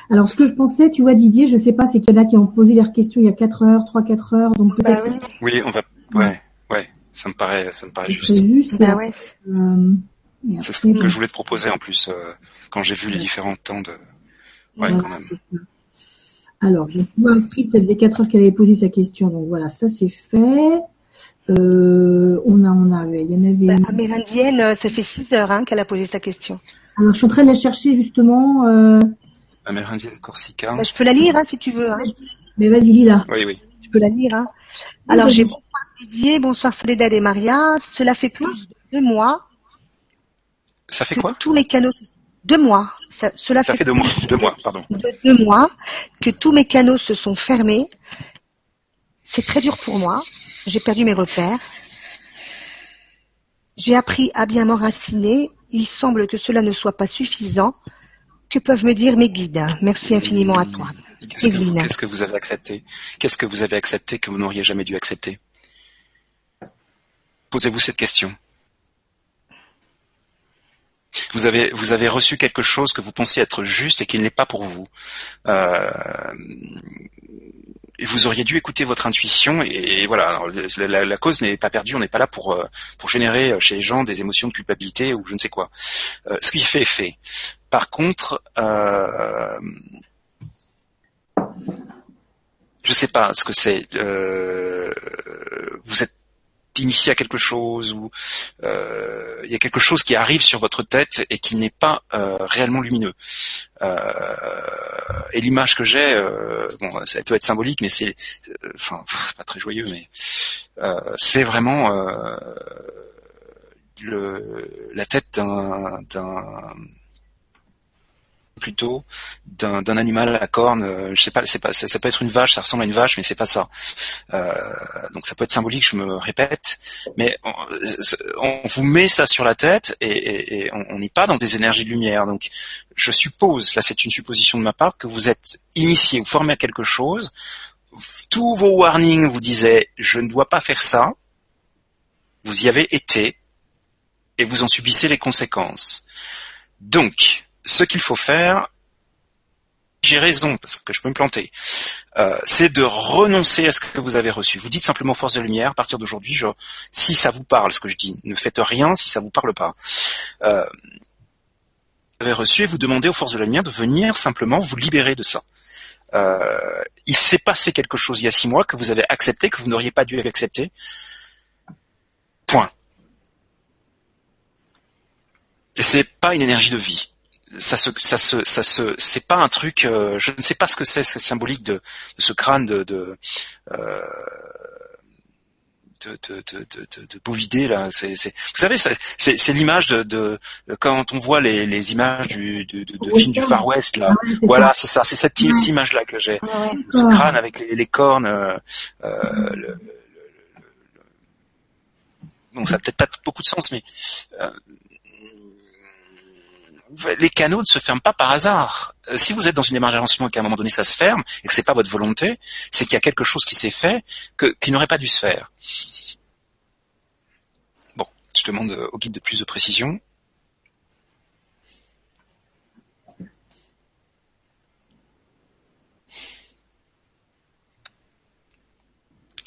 alors, ce que je pensais, tu vois, Didier, je sais pas, c'est qu'il y en a qui ont posé leurs questions il y a 3-4 heures, donc peut-être. Bah, oui, on va, ouais, ça me paraît juste. C'est juste, bah, ouais. C'est ce que je voulais te proposer, en plus, quand j'ai vu les différents temps de, ouais, quand même. Alors, donc, moi, Astrid, ça faisait 4 heures qu'elle avait posé sa question, donc voilà, ça c'est fait. Il y en avait. Bah, Amérindienne, ça fait 6 heures hein, qu'elle a posé sa question. Alors, je suis en train de la chercher justement. Amérindienne Corsica. Bah, je peux la lire hein, si tu veux. Hein. Mais vas-y, lis-la. Oui. Tu peux la lire. Hein. Alors, oui, j'ai bonsoir Didier, bonsoir Soledad et Maria. Cela fait plus de 2 mois. Ça fait quoi? Tous les canaux. 2 mois. Ça fait 2 mois. 2 mois, pardon. 2 mois que tous mes canaux se sont fermés. C'est très dur pour moi. J'ai perdu mes repères. J'ai appris à bien m'enraciner. Il semble que cela ne soit pas suffisant. Que peuvent me dire mes guides? Merci infiniment à toi. Qu'est-ce que vous avez accepté? Qu'est-ce que vous avez accepté que vous n'auriez jamais dû accepter? Posez-vous cette question. Vous avez reçu quelque chose que vous pensez être juste et qui ne l'est pas pour vous. Vous auriez dû écouter votre intuition et voilà. Alors, la cause n'est pas perdue. On n'est pas là pour générer chez les gens des émotions de culpabilité ou je ne sais quoi. Ce qui est fait est fait. Par contre, je ne sais pas ce que c'est. Vous êtes initié à quelque chose ou il y a quelque chose qui arrive sur votre tête et qui n'est pas réellement lumineux. Et l'image que j'ai, bon, ça peut être symbolique, mais c'est, enfin, pas très joyeux, mais c'est vraiment la tête d'un animal à cornes. Je sais pas, ça peut être une vache, ça ressemble à une vache, mais c'est pas ça. Donc ça peut être symbolique, je me répète, mais on vous met ça sur la tête et on n'est pas dans des énergies de lumière. Donc je suppose, là c'est une supposition de ma part, que vous êtes initié ou formé à quelque chose. Tous vos warnings vous disaient je ne dois pas faire ça. Vous y avez été et vous en subissez les conséquences. Donc ce qu'il faut faire, j'ai raison, parce que je peux me planter, c'est de renoncer à ce que vous avez reçu. Vous dites simplement force de lumière, à partir d'aujourd'hui, si ça vous parle, ce que je dis, ne faites rien si ça vous parle pas. Vous avez reçu et vous demandez aux forces de la lumière de venir simplement vous libérer de ça. Il s'est passé quelque chose il y a 6 mois que vous avez accepté, que vous n'auriez pas dû accepter. Point. Et c'est pas une énergie de vie. C'est pas un truc, je ne sais pas ce que c'est, ce symbolique de ce crâne de bovidé là. Vous savez, c'est l'image de quand on voit les images de films du Far West là. Voilà, c'est ça, c'est cette image là que j'ai. Ce crâne avec les cornes. Bon, ça n'a peut-être pas beaucoup de sens, mais les canaux ne se ferment pas par hasard. Si vous êtes dans une démarche d'avancement et qu'à un moment donné ça se ferme et que c'est pas votre volonté, c'est qu'il y a quelque chose qui s'est fait qui n'aurait pas dû se faire. Bon, je demande au guide de plus de précision.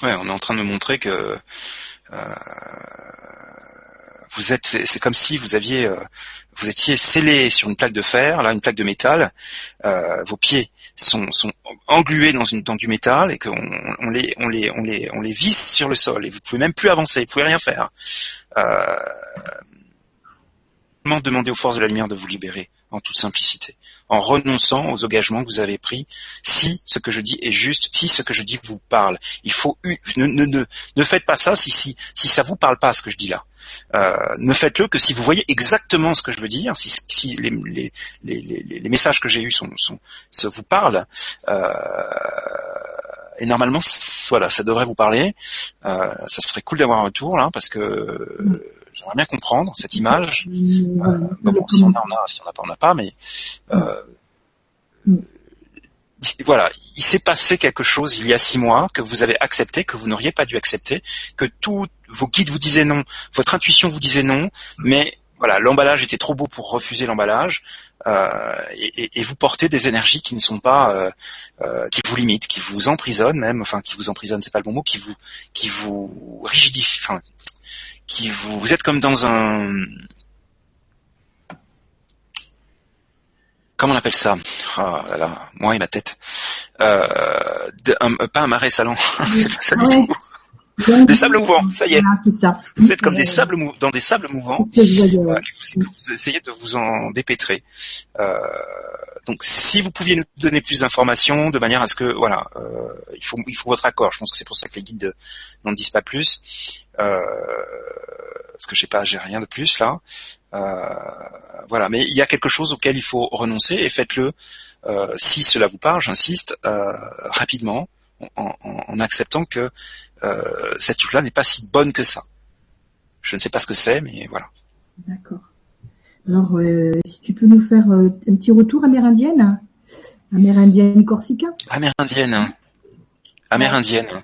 Ouais, on est en train de me montrer que vous êtes, c'est comme si vous aviez, vous étiez scellé sur une plaque de fer, là une plaque de métal. Vos pieds sont englués dans du métal et qu'on les visse sur le sol et vous pouvez même plus avancer, vous pouvez rien faire. Demandez aux forces de la lumière de vous libérer en toute simplicité, en renonçant aux engagements que vous avez pris. Si ce que je dis est juste, si ce que je dis vous parle, il faut ne faites pas ça si ça vous parle pas ce que je dis là. Ne faites-le que si vous voyez exactement ce que je veux dire, si les messages que j'ai eus se vous parlent. Et normalement, voilà, ça devrait vous parler. Ça serait cool d'avoir un retour là, parce que j'aimerais bien comprendre cette image. Bon, si on a, si on n'a pas, mais voilà, il s'est passé quelque chose il y a 6 mois que vous avez accepté, que vous n'auriez pas dû accepter, que tous vos guides vous disaient non, votre intuition vous disait non, mais voilà, l'emballage était trop beau pour refuser l'emballage, et vous portez des énergies qui ne sont pas, qui vous limitent, qui vous emprisonnent même, enfin qui vous emprisonnent, c'est pas le bon mot, qui vous rigidifient, enfin, qui vous êtes comme dans un, comment on appelle ça? Ah là là, moi et ma tête. Pas un marais salant, c'est pas ça du tout. Donc, des sables mouvants, ça y est. Voilà, c'est ça. Vous êtes comme dans des sables mouvants. Vous essayez de vous en dépêtrer. Donc, si vous pouviez nous donner plus d'informations, de manière à ce que, voilà, il faut votre accord. Je pense que c'est pour ça que les guides n'en disent pas plus. Parce que j'ai rien de plus là. Voilà, mais il y a quelque chose auquel il faut renoncer et faites-le si cela vous parle, j'insiste, rapidement, en acceptant que cette truc-là n'est pas si bonne que ça. Je ne sais pas ce que c'est, mais voilà. D'accord. Alors, si tu peux nous faire un petit retour amérindienne Corsica. Amérindienne.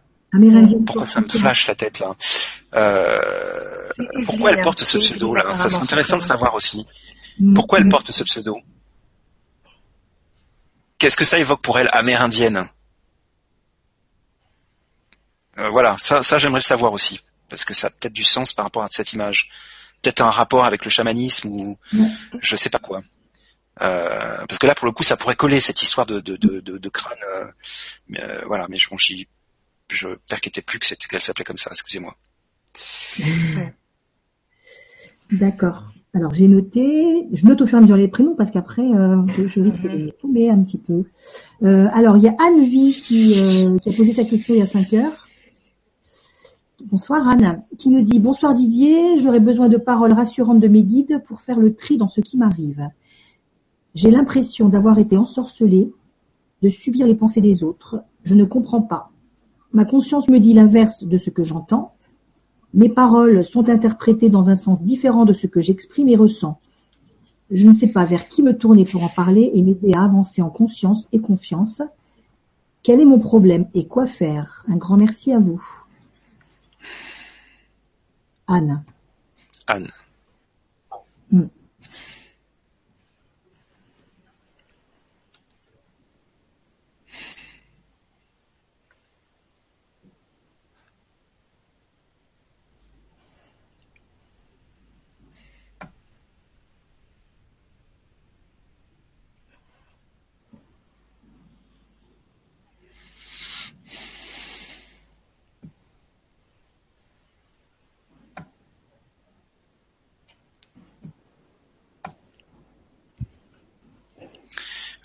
Pourquoi ça me flash la tête là? Pourquoi elle porte ce pseudo là? Ça serait intéressant de savoir aussi. Pourquoi elle porte ce pseudo? Qu'est-ce que ça évoque pour elle, amérindienne? Voilà, ça j'aimerais le savoir aussi, parce que ça a peut-être du sens par rapport à cette image. Peut-être un rapport avec le chamanisme ou je sais pas quoi. Parce que là pour le coup ça pourrait coller cette histoire de crâne. Voilà, mais je percutais plus qu'elle s'appelait comme ça, excusez-moi. D'accord. Alors j'ai noté, je note au fur et à mesure les prénoms parce qu'après je vais tomber un petit peu. Alors il y a Anne V qui a posé sa question il y a 5 heures. Bonsoir Anne, qui nous dit « Bonsoir Didier, j'aurais besoin de paroles rassurantes de mes guides pour faire le tri dans ce qui m'arrive. J'ai l'impression d'avoir été ensorcelée, de subir les pensées des autres. Je ne comprends pas. Ma conscience me dit l'inverse de ce que j'entends. Mes paroles sont interprétées dans un sens différent de ce que j'exprime et ressens. Je ne sais pas vers qui me tourner pour en parler et m'aider à avancer en conscience et confiance. Quel est mon problème et quoi faire? Un grand merci à vous. » Anne.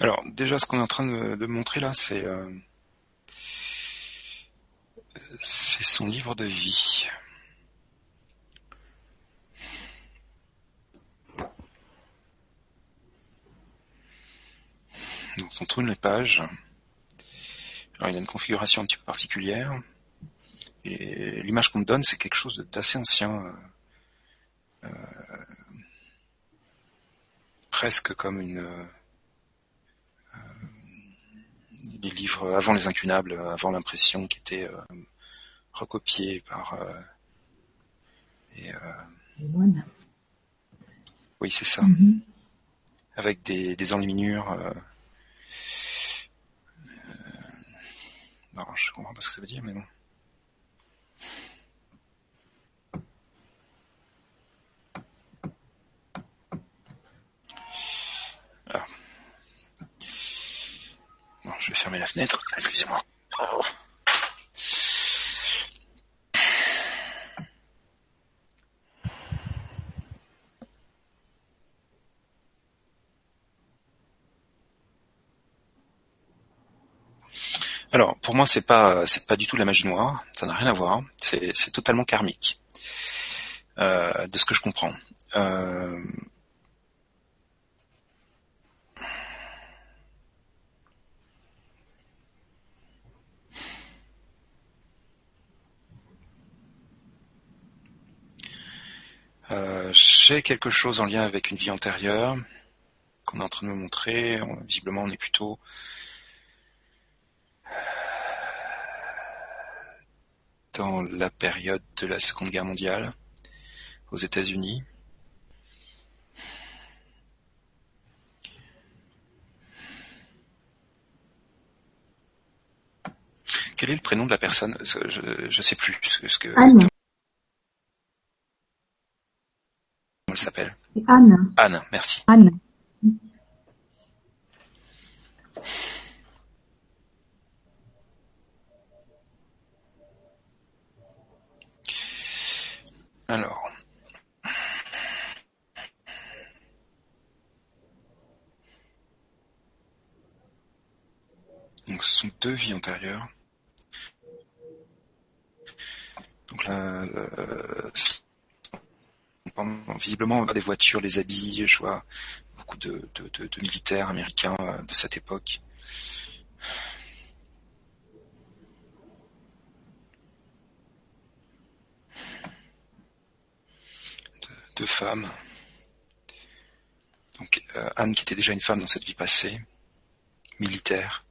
Alors, déjà, ce qu'on est en train de montrer là, c'est son livre de vie. Donc, on tourne les pages. Alors, il a une configuration un petit peu particulière. Et l'image qu'on me donne, c'est quelque chose d'assez ancien. Presque comme des livres avant les incunables, avant l'impression, qui étaient recopiés par les moines. Oui, c'est ça. Mm-hmm. Avec des enluminures. Non, je ne comprends pas ce que ça veut dire, mais bon. Ah. Bon, je vais fermer la fenêtre, excusez-moi. Oh. Alors, pour moi, c'est pas du tout la magie noire, ça n'a rien à voir, c'est totalement karmique, de ce que je comprends. J'ai quelque chose en lien avec une vie antérieure qu'on est en train de me montrer. Visiblement, on est plutôt dans la période de la Seconde Guerre mondiale aux États-Unis. Quel est le prénom de la personne? Je sais plus. Parce que... Anne. Elle s'appelle Anne. Anne, merci. Anne. Alors. Donc, ce sont deux vies antérieures. Donc là. Visiblement, des voitures, les habits, je vois beaucoup de militaires américains de cette époque. Deux femmes. Donc Anne, qui était déjà une femme dans cette vie passée, militaire,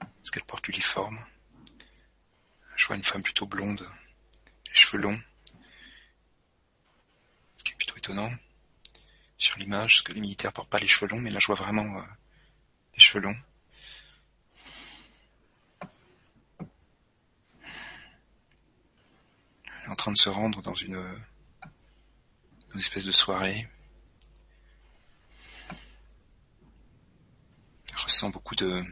parce qu'elle porte l'uniforme. Je vois une femme plutôt blonde, les cheveux longs. Étonnant sur l'image, parce que les militaires portent pas les cheveux longs, mais là je vois vraiment les cheveux longs. Elle est en train de se rendre dans une espèce de soirée. Elle ressent beaucoup de...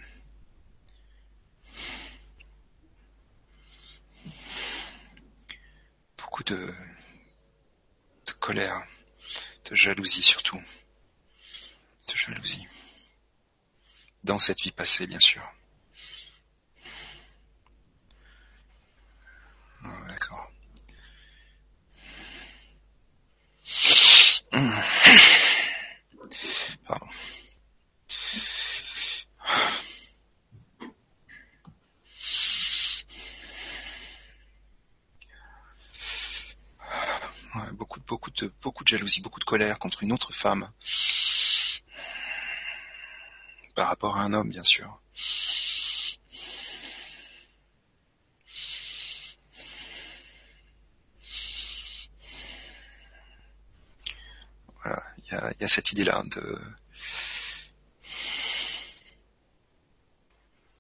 colère. De jalousie surtout. De jalousie. Dans cette vie passée, bien sûr. Oh, d'accord. Pardon. Ouais, beaucoup de jalousie, beaucoup de colère contre une autre femme. Par rapport à un homme, bien sûr. Voilà, il y a cette idée-là de...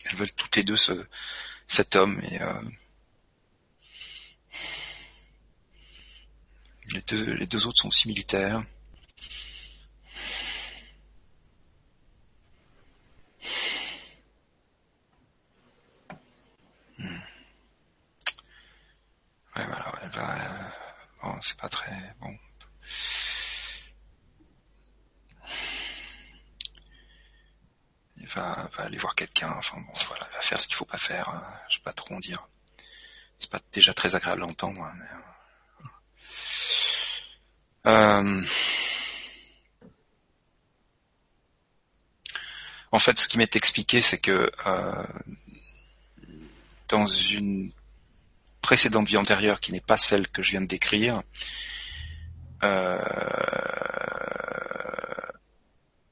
Elles veulent toutes les deux cet homme et... Les deux autres sont aussi militaires. Ouais, voilà, elle va. Bon, c'est pas très bon. va aller voir quelqu'un, enfin bon, voilà, va faire ce qu'il faut pas faire, je sais pas trop en dire. C'est pas déjà très agréable à entendre. Hein, mais... En fait, ce qui m'est expliqué, c'est que dans une précédente vie antérieure qui n'est pas celle que je viens de décrire,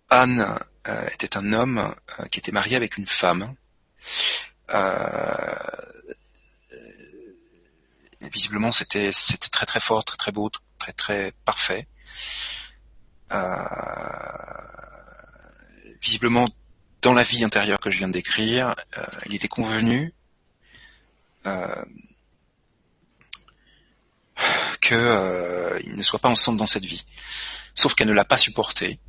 Anne était un homme qui était marié avec une femme. Et visiblement, c'était très très fort, très très beau, très très parfait. Visiblement, dans la vie intérieure que je viens de décrire, il était convenu qu'ils ne soient pas ensemble dans cette vie. Sauf qu'elle ne l'a pas supporté.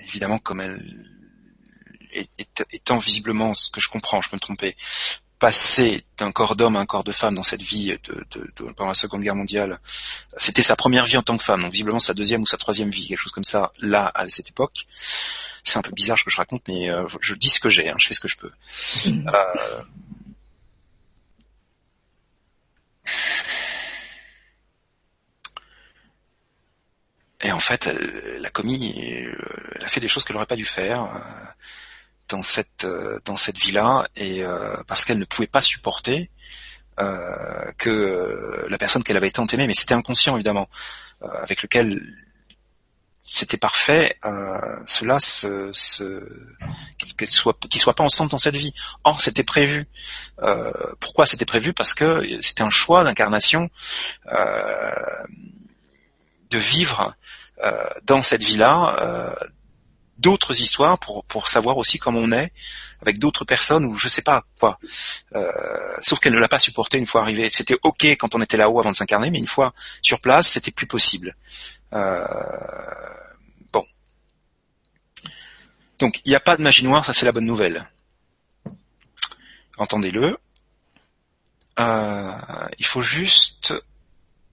Évidemment, comme elle étant visiblement, ce que je comprends, je peux me tromper, passer d'un corps d'homme à un corps de femme dans cette vie pendant la Seconde Guerre mondiale, c'était sa première vie en tant que femme, donc visiblement sa deuxième ou sa troisième vie, quelque chose comme ça, là, à cette époque. C'est un peu bizarre ce que je raconte, mais je dis ce que j'ai, hein, je fais ce que je peux. Et en fait, elle a fait des choses qu'elle n'aurait pas dû faire dans cette vie-là, et parce qu'elle ne pouvait pas supporter que la personne qu'elle avait tant aimée, mais c'était inconscient évidemment, avec lequel c'était parfait, cela qu'ils soient pas ensemble dans cette vie. Or c'était prévu. Pourquoi c'était prévu? Parce que c'était un choix d'incarnation de vivre dans cette vie-là d'autres histoires pour savoir aussi comment on est avec d'autres personnes ou je sais pas quoi. Sauf qu'elle ne l'a pas supporté une fois arrivée. C'était ok quand on était là-haut avant de s'incarner, mais une fois sur place, c'était plus possible. Bon. Donc, il n'y a pas de magie noire, ça c'est la bonne nouvelle. Entendez-le. Il faut juste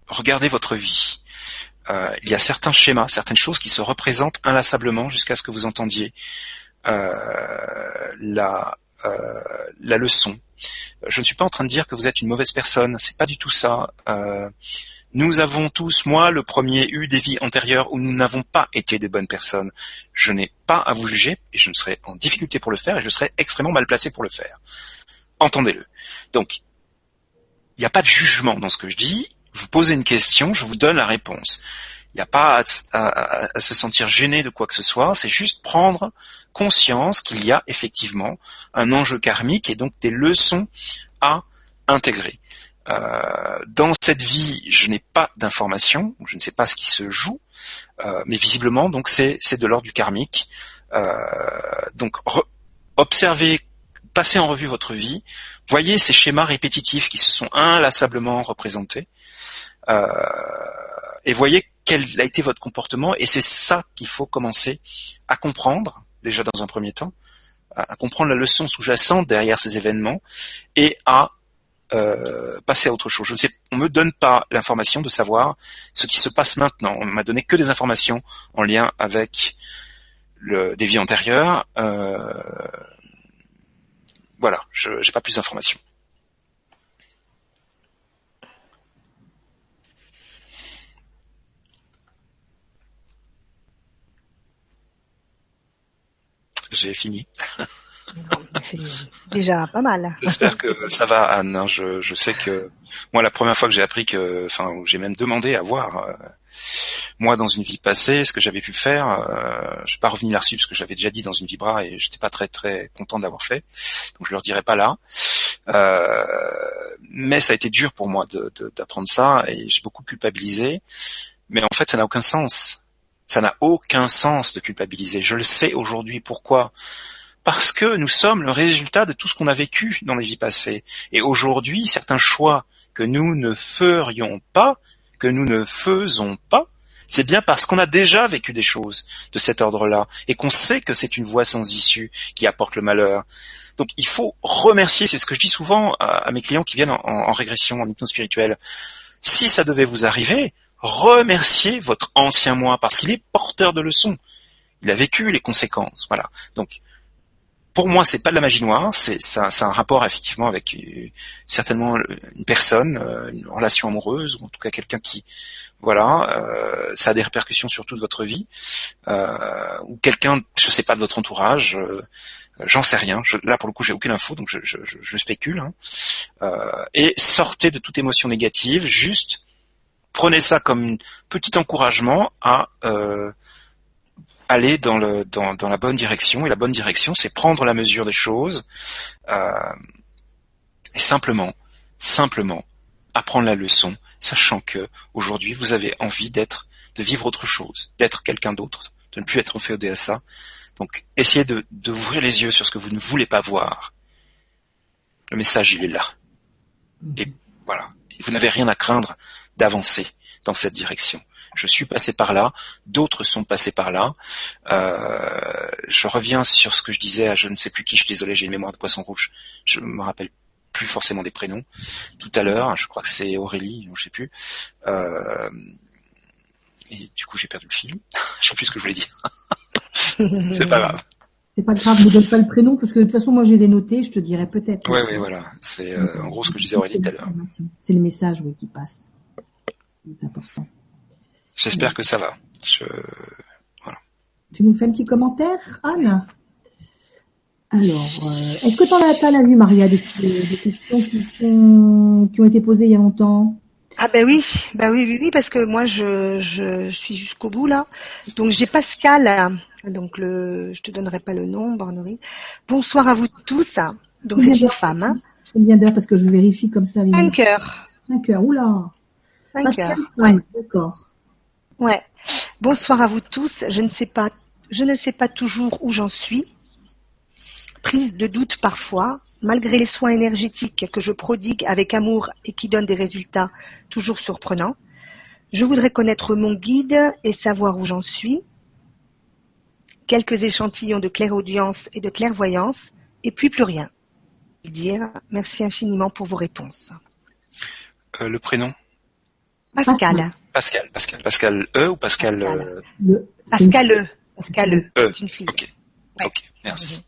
regarder votre vie. Il y a certains schémas, certaines choses qui se représentent inlassablement jusqu'à ce que vous entendiez la leçon. Je ne suis pas en train de dire que vous êtes une mauvaise personne, c'est pas du tout ça. Nous avons tous, moi le premier, eu des vies antérieures où nous n'avons pas été de bonnes personnes. Je n'ai pas à vous juger, et je serai en difficulté pour le faire, et je serai extrêmement mal placé pour le faire. Entendez-le. Donc, il n'y a pas de jugement dans ce que je dis. Vous posez une question, je vous donne la réponse. Il n'y a pas à se sentir gêné de quoi que ce soit, c'est juste prendre conscience qu'il y a effectivement un enjeu karmique et donc des leçons à intégrer. Dans cette vie, je n'ai pas d'informations, je ne sais pas ce qui se joue, mais visiblement, donc c'est de l'ordre du karmique. Donc, observez. Passez en revue votre vie, voyez ces schémas répétitifs qui se sont inlassablement représentés, et voyez quel a été votre comportement, et c'est ça qu'il faut commencer à comprendre, déjà dans un premier temps, à comprendre la leçon sous-jacente derrière ces événements, et à passer à autre chose. Je ne sais, on me donne pas l'information de savoir ce qui se passe maintenant, on m'a donné que des informations en lien avec des vies antérieures, voilà, je n'ai pas plus d'informations. J'ai fini. C'est déjà pas mal. J'espère que ça va, Anne. Je sais que moi, la première fois que j'ai appris j'ai même demandé à voir, moi, dans une vie passée, ce que j'avais pu faire, je ne vais pas revenir là-dessus parce que je l'avais déjà dit dans une vibra et j'étais pas très très content de l'avoir fait, donc je leur dirai pas là. Mais ça a été dur pour moi d'apprendre ça et j'ai beaucoup culpabilisé. Mais en fait, ça n'a aucun sens. Ça n'a aucun sens de culpabiliser. Je le sais aujourd'hui. Pourquoi ? Parce que nous sommes le résultat de tout ce qu'on a vécu dans les vies passées. Et aujourd'hui, certains choix que nous ne ferions pas, que nous ne faisons pas, c'est bien parce qu'on a déjà vécu des choses de cet ordre-là et qu'on sait que c'est une voie sans issue qui apporte le malheur. Donc il faut remercier, c'est ce que je dis souvent à mes clients qui viennent en régression, en hypnose spirituelle. Si ça devait vous arriver, remerciez votre ancien moi parce qu'il est porteur de leçons. il a vécu les conséquences. Voilà. Donc, pour moi, c'est pas de la magie noire, c'est un rapport effectivement avec certainement une personne, une relation amoureuse, ou en tout cas quelqu'un qui, voilà, ça a des répercussions sur toute votre vie, ou quelqu'un, je sais pas, de votre entourage, j'en sais rien. Là, pour le coup, j'ai aucune info, donc je spécule. Hein. Et sortez de toute émotion négative, juste prenez ça comme un petit encouragement à aller dans la bonne direction, et la bonne direction, c'est prendre la mesure des choses, et simplement apprendre la leçon, sachant que aujourd'hui vous avez envie de vivre autre chose, d'être quelqu'un d'autre, de ne plus être féodé à ça. Donc essayez de ouvrir les yeux sur ce que vous ne voulez pas voir. Le message, il est là, et voilà, vous n'avez rien à craindre d'avancer dans cette direction. Je suis passé par là, d'autres sont passés par là. Je reviens sur ce que je disais à je ne sais plus qui, je suis désolé, j'ai une mémoire de poisson rouge, je me rappelle plus forcément des prénoms, tout à l'heure, je crois que c'est Aurélie, je sais plus, et du coup j'ai perdu le fil, je sais plus ce que je voulais dire, c'est pas grave. C'est pas grave, ne donne pas le prénom, parce que de toute façon, moi, je les ai notés, je te dirai peut-être. Oui, oui, voilà. C'est en gros ce que je disais à Aurélie tout à l'heure. C'est le message, oui, qui passe. C'est important. J'espère que ça va. Voilà. Tu nous fais un petit commentaire, Anne ? Alors, est-ce que t'as vu, Maria, des questions qui ont été posées il y a longtemps ? Ah bah oui, parce que moi je suis jusqu'au bout là. Donc j'ai Pascal, donc je te donnerai pas le nom, Bornery. Bonsoir à vous tous. Donc c'est une femme. Hein. J'aime bien d'ailleurs parce que je vérifie comme ça. Les... Un cœur, oula. Un cœur. Ouais. D'accord. Ouais. Bonsoir à vous tous. Je ne sais pas toujours où j'en suis. Prise de doute parfois. Malgré les soins énergétiques que je prodigue avec amour et qui donnent des résultats toujours surprenants, je voudrais connaître mon guide et savoir où j'en suis. Quelques échantillons de clairaudience et de clairvoyance, et puis plus rien. Dire merci infiniment pour vos réponses. Le prénom ? Pascal. Pascal E ou Pascal E ? Pascal E. C'est une fille. Ok, merci.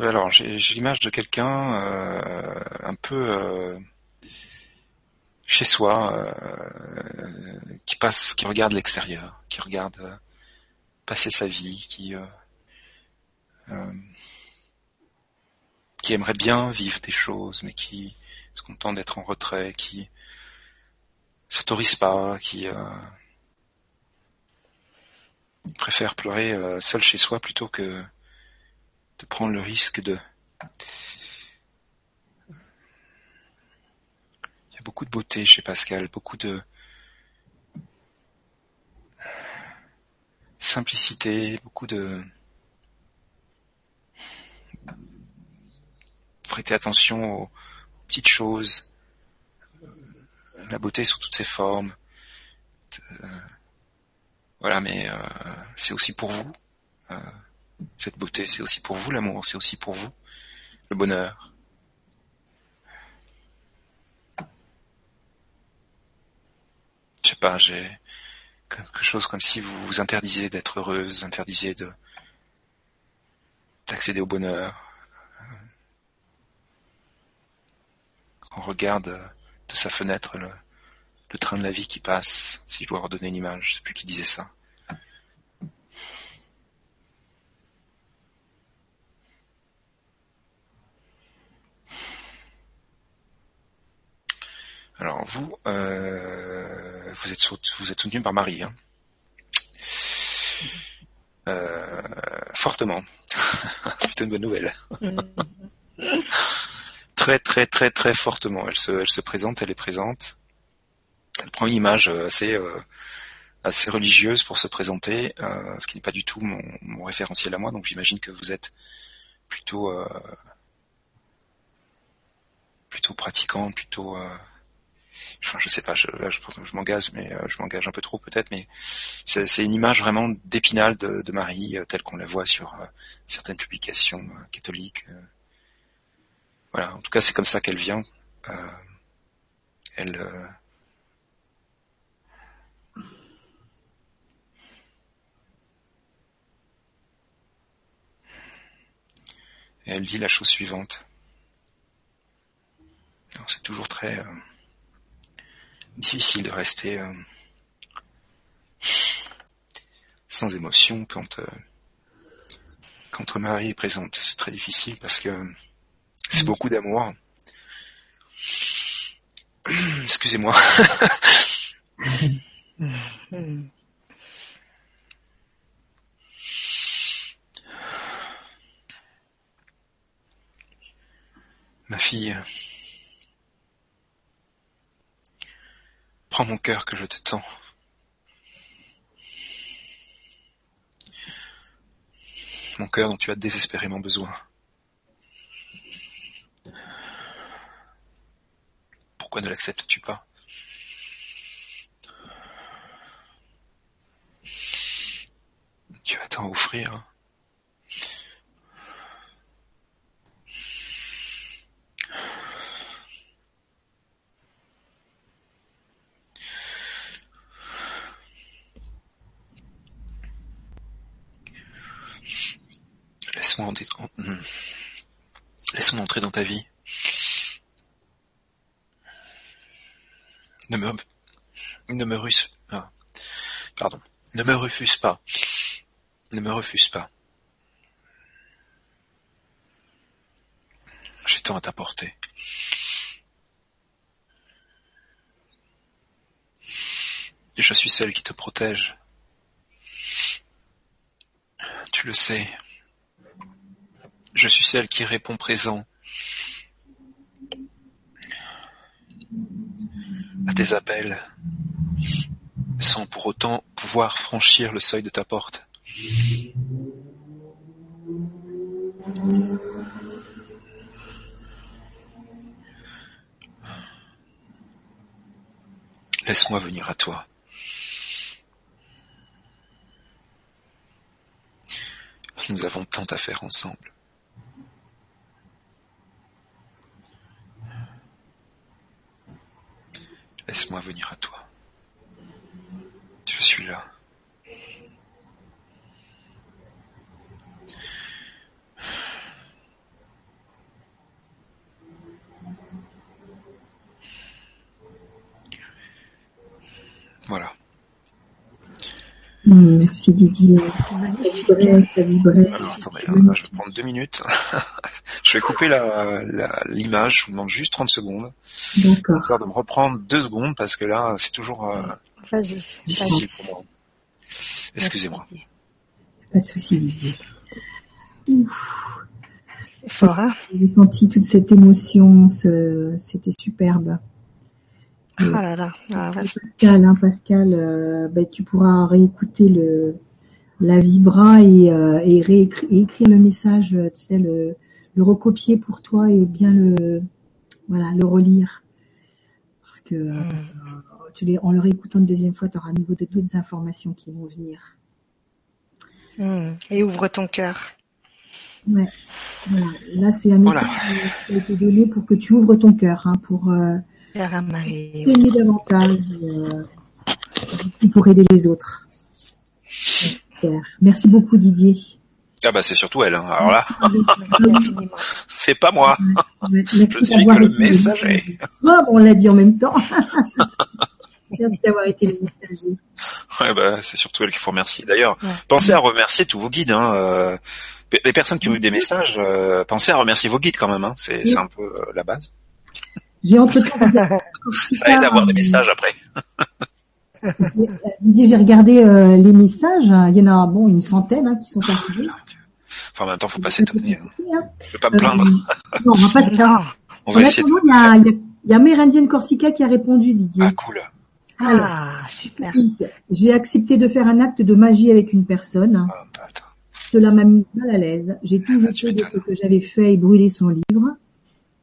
Alors, j'ai l'image de quelqu'un un peu chez soi, qui regarde l'extérieur, qui regarde passer sa vie, qui aimerait bien vivre des choses, mais qui se contente d'être en retrait, qui s'autorise pas, qui préfère pleurer seul chez soi plutôt que de prendre le risque de... Il y a beaucoup de beauté chez Pascal, beaucoup de simplicité, beaucoup de... Prêtez attention aux petites choses, la beauté sous toutes ses formes. Voilà, mais c'est aussi pour vous. Cette beauté, c'est aussi pour vous l'amour, c'est aussi pour vous le bonheur. Je sais pas, j'ai quelque chose comme si vous vous interdisiez d'être heureuse, interdisiez d'accéder au bonheur. On regarde de sa fenêtre le train de la vie qui passe, si je dois redonner une image, je sais plus qui disait ça. Alors vous, vous êtes soutenu par Marie, hein. Fortement. C'est plutôt une bonne nouvelle. Très très très très fortement. Elle se présente, elle est présente. Elle prend une image assez religieuse pour se présenter, ce qui n'est pas du tout mon référentiel à moi. Donc j'imagine que vous êtes plutôt pratiquant, enfin je sais pas, je m'engage, mais je m'engage un peu trop peut-être, mais c'est une image vraiment d'épinal de Marie telle qu'on la voit sur certaines publications catholiques. Voilà, en tout cas c'est comme ça qu'elle vient. Elle dit la chose suivante. Alors, c'est toujours très difficile de rester sans émotion quand Marie est présente. C'est très difficile parce que c'est beaucoup d'amour. Excusez-moi. Ma fille, prends mon cœur que je te tends. Mon cœur dont tu as désespérément besoin. Pourquoi ne l'acceptes-tu pas ? Tu as tant à offrir. Laisse-moi entrer dans ta vie. Ne me refuse pas. Ne me refuse pas. J'ai tant à t'apporter. Et je suis celle qui te protège. Tu le sais. Je suis celle qui répond présent à tes appels, sans pour autant pouvoir franchir le seuil de ta porte. Laisse-moi venir à toi. Nous avons tant à faire ensemble. Laisse-moi venir à toi. Je suis là. Voilà. Merci Didier. Alors, attendez, je vais prendre 2 minutes. Je vais couper l'image. Je vous demande juste 30 secondes. D'accord. Histoire de me reprendre 2 secondes parce que là, c'est toujours difficile pour moi. Excusez-moi. Pas de souci, Didier. Ouf. C'est fort, hein ? J'ai senti toute cette émotion. C'était superbe. Ah là là, ah, Pascal, tu pourras réécouter la vibra et réécrire le message, tu sais, le recopier pour toi et bien le relire, parce que en le réécoutant une deuxième fois, tu auras à nouveau d'autres informations qui vont venir. Et ouvre ton cœur. Ouais. Voilà. Là, c'est un message qui a été donné pour que tu ouvres ton cœur, hein, pour Marie, aimer davantage pour aider les autres. Merci beaucoup Didier. Ah bah c'est surtout elle, hein. Alors là, c'est pas moi. Merci je suis que le messager. Oh, on l'a dit en même temps. Merci d'avoir été le messager. Ouais, bah, c'est surtout elle qu'il faut remercier. D'ailleurs, pensez à remercier tous vos guides. Hein. Les personnes qui ont eu des messages, pensez à remercier vos guides quand même. Hein. C'est un peu la base. J'ai entre-temps... Ça aide à avoir des messages après. Didier, j'ai regardé les messages. Il y en a une centaine qui sont arrivés. Enfin, en même temps, faut pas s'étonner. Je peux pas me plaindre. Non, on va pas se plaindre. On va essayer. Il y a Amérindienne Corsica qui a répondu, Didier. Ah, cool. Alors, super. J'ai accepté de faire un acte de magie avec une personne. Ah, putain. Cela m'a mise mal à l'aise. J'ai tout jeté de ce que j'avais fait et brûlé son livre.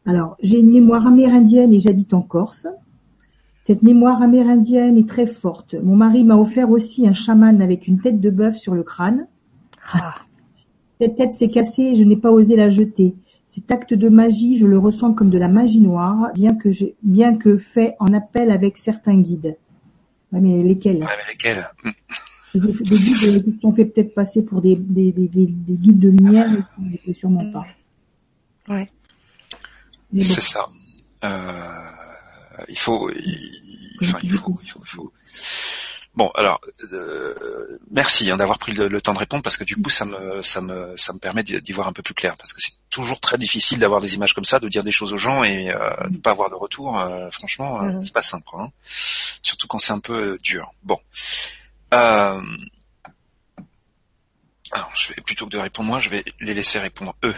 Alors, j'ai une mémoire amérindienne et j'habite en Corse. Cette mémoire amérindienne est très forte. Mon mari m'a offert aussi un chaman avec une tête de bœuf sur le crâne. Ah. Cette tête s'est cassée et je n'ai pas osé la jeter. Cet acte de magie, je le ressens comme de la magie noire, bien que fait en appel avec certains guides. Ouais, mais lesquels? Ouais, mais lesquels? Des guides qui sont fait peut-être passer pour des guides de lumière, mais sûrement pas. Ouais. Bon. C'est ça. Il faut. Bon, alors merci d'avoir pris le temps de répondre, parce que du coup ça me permet d'y voir un peu plus clair, parce que c'est toujours très difficile d'avoir des images comme ça, de dire des choses aux gens et de pas avoir de retour. Franchement, c'est pas simple, hein. Surtout quand c'est un peu dur. Bon. Alors, je vais plutôt que de répondre moi, je vais les laisser répondre eux.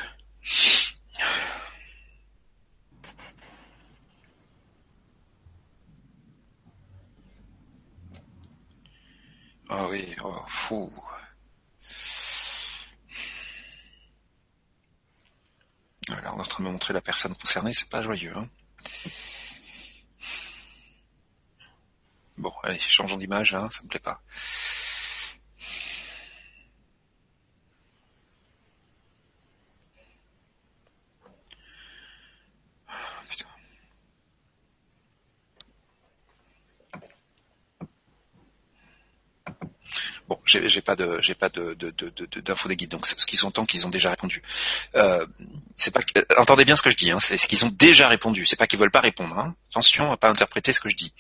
Ah oui, oh, fou. Voilà, on est en train de me montrer la personne concernée, c'est pas joyeux, hein. Bon, allez, changeons d'image, hein, ça me plaît pas. Bon, j'ai pas de d'infos des guides, donc ce qu'ils entendent, qu'ils ont déjà répondu. C'est pas entendez bien ce que je dis, hein, c'est ce qu'ils ont déjà répondu, c'est pas qu'ils veulent pas répondre, hein. Attention à pas interpréter ce que je dis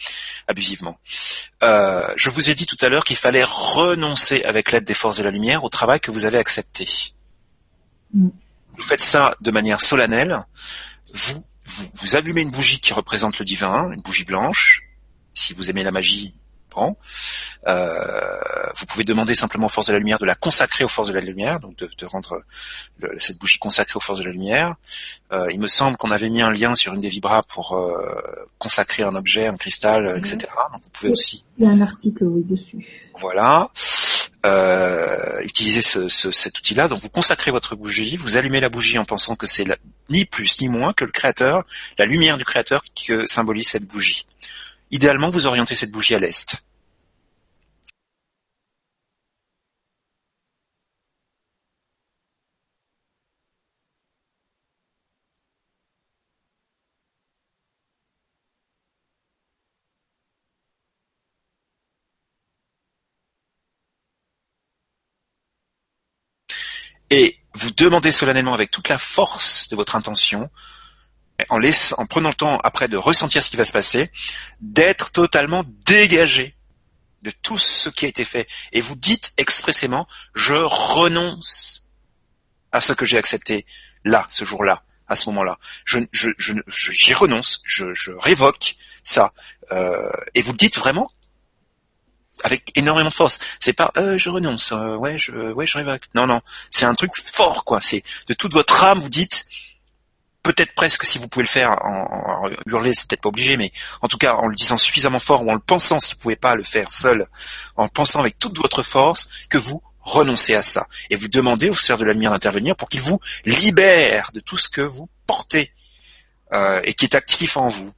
abusivement. Je vous ai dit tout à l'heure qu'il fallait renoncer avec l'aide des forces de la lumière au travail que vous avez accepté. Vous faites ça de manière solennelle, vous allumez une bougie qui représente le divin, une bougie blanche, si vous aimez la magie. Vous pouvez demander simplement aux forces de la lumière de la consacrer aux forces de la lumière, donc de rendre cette bougie consacrée aux forces de la lumière. Il me semble qu'on avait mis un lien sur une des vibras pour consacrer un objet, un cristal, etc. Donc vous pouvez aussi. Il y a un article dessus. Voilà. Utilisez cet outil-là. Donc vous consacrez votre bougie, vous allumez la bougie en pensant que c'est ni plus ni moins que le créateur, la lumière du créateur que symbolise cette bougie. Idéalement, vous orientez cette bougie à l'est. Et vous demandez solennellement avec toute la force de votre intention, en prenant le temps après de ressentir ce qui va se passer, d'être totalement dégagé de tout ce qui a été fait. Et vous dites expressément, je renonce à ce que j'ai accepté là, ce jour-là, à ce moment-là. J'y renonce, je révoque ça. Et vous le dites vraiment avec énormément de force. C'est pas je renonce, je révoque. Non, c'est un truc fort, quoi. C'est de toute votre âme, vous dites. Peut-être presque, si vous pouvez le faire en hurler, c'est peut-être pas obligé, mais en tout cas en le disant suffisamment fort ou en le pensant, si vous pouvez pas le faire seul, en le pensant avec toute votre force, que vous renoncez à ça. Et vous demandez aux sphères de la lumière d'intervenir pour qu'ils vous libèrent de tout ce que vous portez et qui est actif en vous.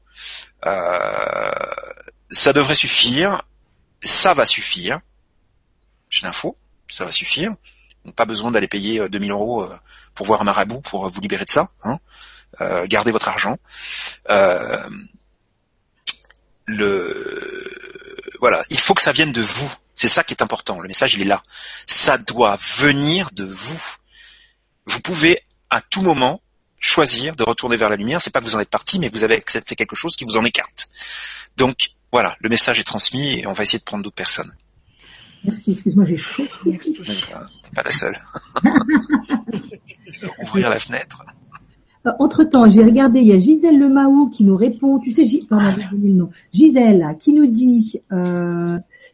Ça devrait suffire, ça va suffire. J'ai l'info, ça va suffire. Pas besoin d'aller payer 2 000 € pour voir un marabout pour vous libérer de ça, hein. Gardez votre argent. Voilà, il faut que ça vienne de vous. C'est ça qui est important. Le message, il est là. Ça doit venir de vous. Vous pouvez à tout moment choisir de retourner vers la lumière. C'est pas que vous en êtes parti, mais vous avez accepté quelque chose qui vous en écarte. Donc voilà, le message est transmis et on va essayer de prendre d'autres personnes. Merci, excuse-moi, j'ai chaud. T'es pas la seule. Ouvrir la fenêtre. Entre-temps, j'ai regardé, il y a Gisèle Le Mahou qui nous répond. Tu sais, Gisèle qui nous dit «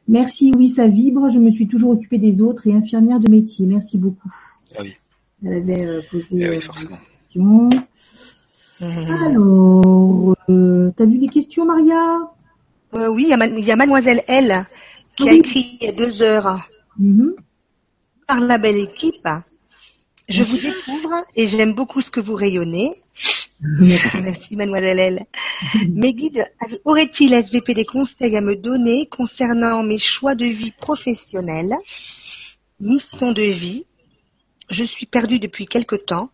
Merci, oui, ça vibre. Je me suis toujours occupée des autres et infirmière de métier. Merci beaucoup. » Ah oui. Elle avait posé forcément. Question. Alors, t'as vu des questions, Maria? Oui, il y a Mademoiselle L. qui a écrit il y a 2 heures par la belle équipe. Je vous découvre et j'aime beaucoup ce que vous rayonnez. Merci, mademoiselle L. Mes guides auraient-ils SVP des conseils à me donner concernant mes choix de vie professionnelle, mission de vie, je suis perdue depuis quelque temps,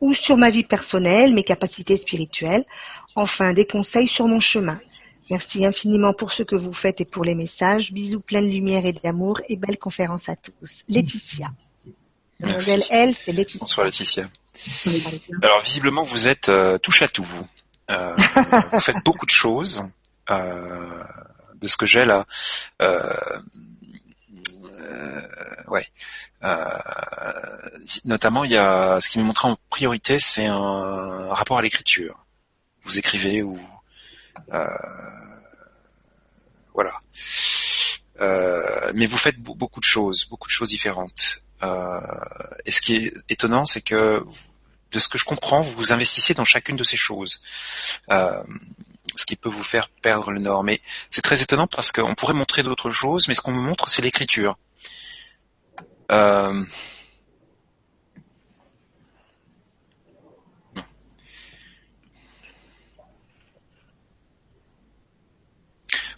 ou sur ma vie personnelle, mes capacités spirituelles, enfin des conseils sur mon chemin. Merci infiniment pour ce que vous faites et pour les messages. Bisous pleins de lumière et d'amour et belle conférence à tous. Laetitia. Merci. Mademoiselle L, c'est Laetitia. Bonsoir Laetitia. Alors visiblement vous êtes touche à tout vous. Vous faites beaucoup de choses. De ce que j'ai là, ouais. Notamment il y a ce qui me montrait en priorité, c'est un rapport à l'écriture. Vous écrivez ou voilà. Mais vous faites beaucoup de choses différentes. Et ce qui est étonnant, c'est que, de ce que je comprends, vous vous investissez dans chacune de ces choses, ce qui peut vous faire perdre le nord. Mais c'est très étonnant parce qu'on pourrait montrer d'autres choses, mais ce qu'on me montre, c'est l'écriture.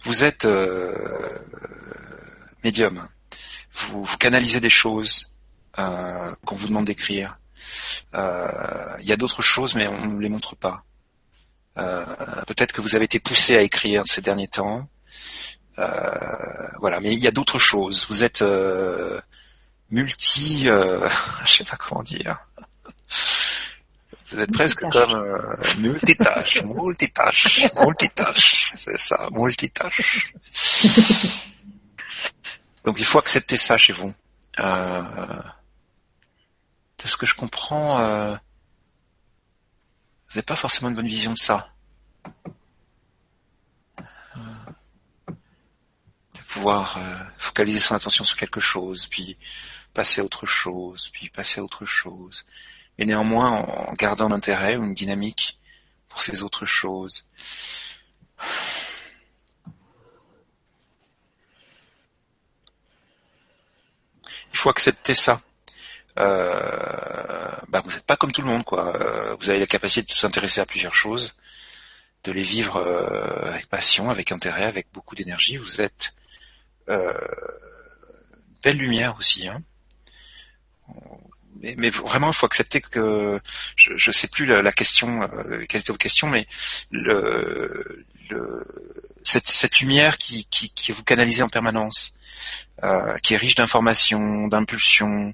Vous êtes médium. Vous canalisez des choses qu'on vous demande d'écrire. Il y a d'autres choses, mais on ne les montre pas. Peut-être que vous avez été poussé à écrire ces derniers temps. Voilà, mais il y a d'autres choses. Vous êtes multi... je sais pas comment dire. Vous êtes presque comme multitâche. Multitâche. C'est ça, multitâche. Donc il faut accepter ça chez vous. De ce que je comprends, vous n'avez pas forcément une bonne vision de ça. De pouvoir focaliser son attention sur quelque chose, puis passer à autre chose, puis passer à autre chose. Et néanmoins, en gardant l'intérêt ou une dynamique pour ces autres choses. Il faut accepter ça. Bah vous n'êtes pas comme tout le monde, quoi. Vous avez la capacité de vous intéresser à plusieurs choses, de les vivre avec passion, avec intérêt, avec beaucoup d'énergie. Vous êtes une belle lumière aussi, hein. Mais vraiment, il faut accepter que je sais plus la question, quelle était votre question, mais cette lumière qui vous canalisez en permanence. Qui est riche d'informations, d'impulsions.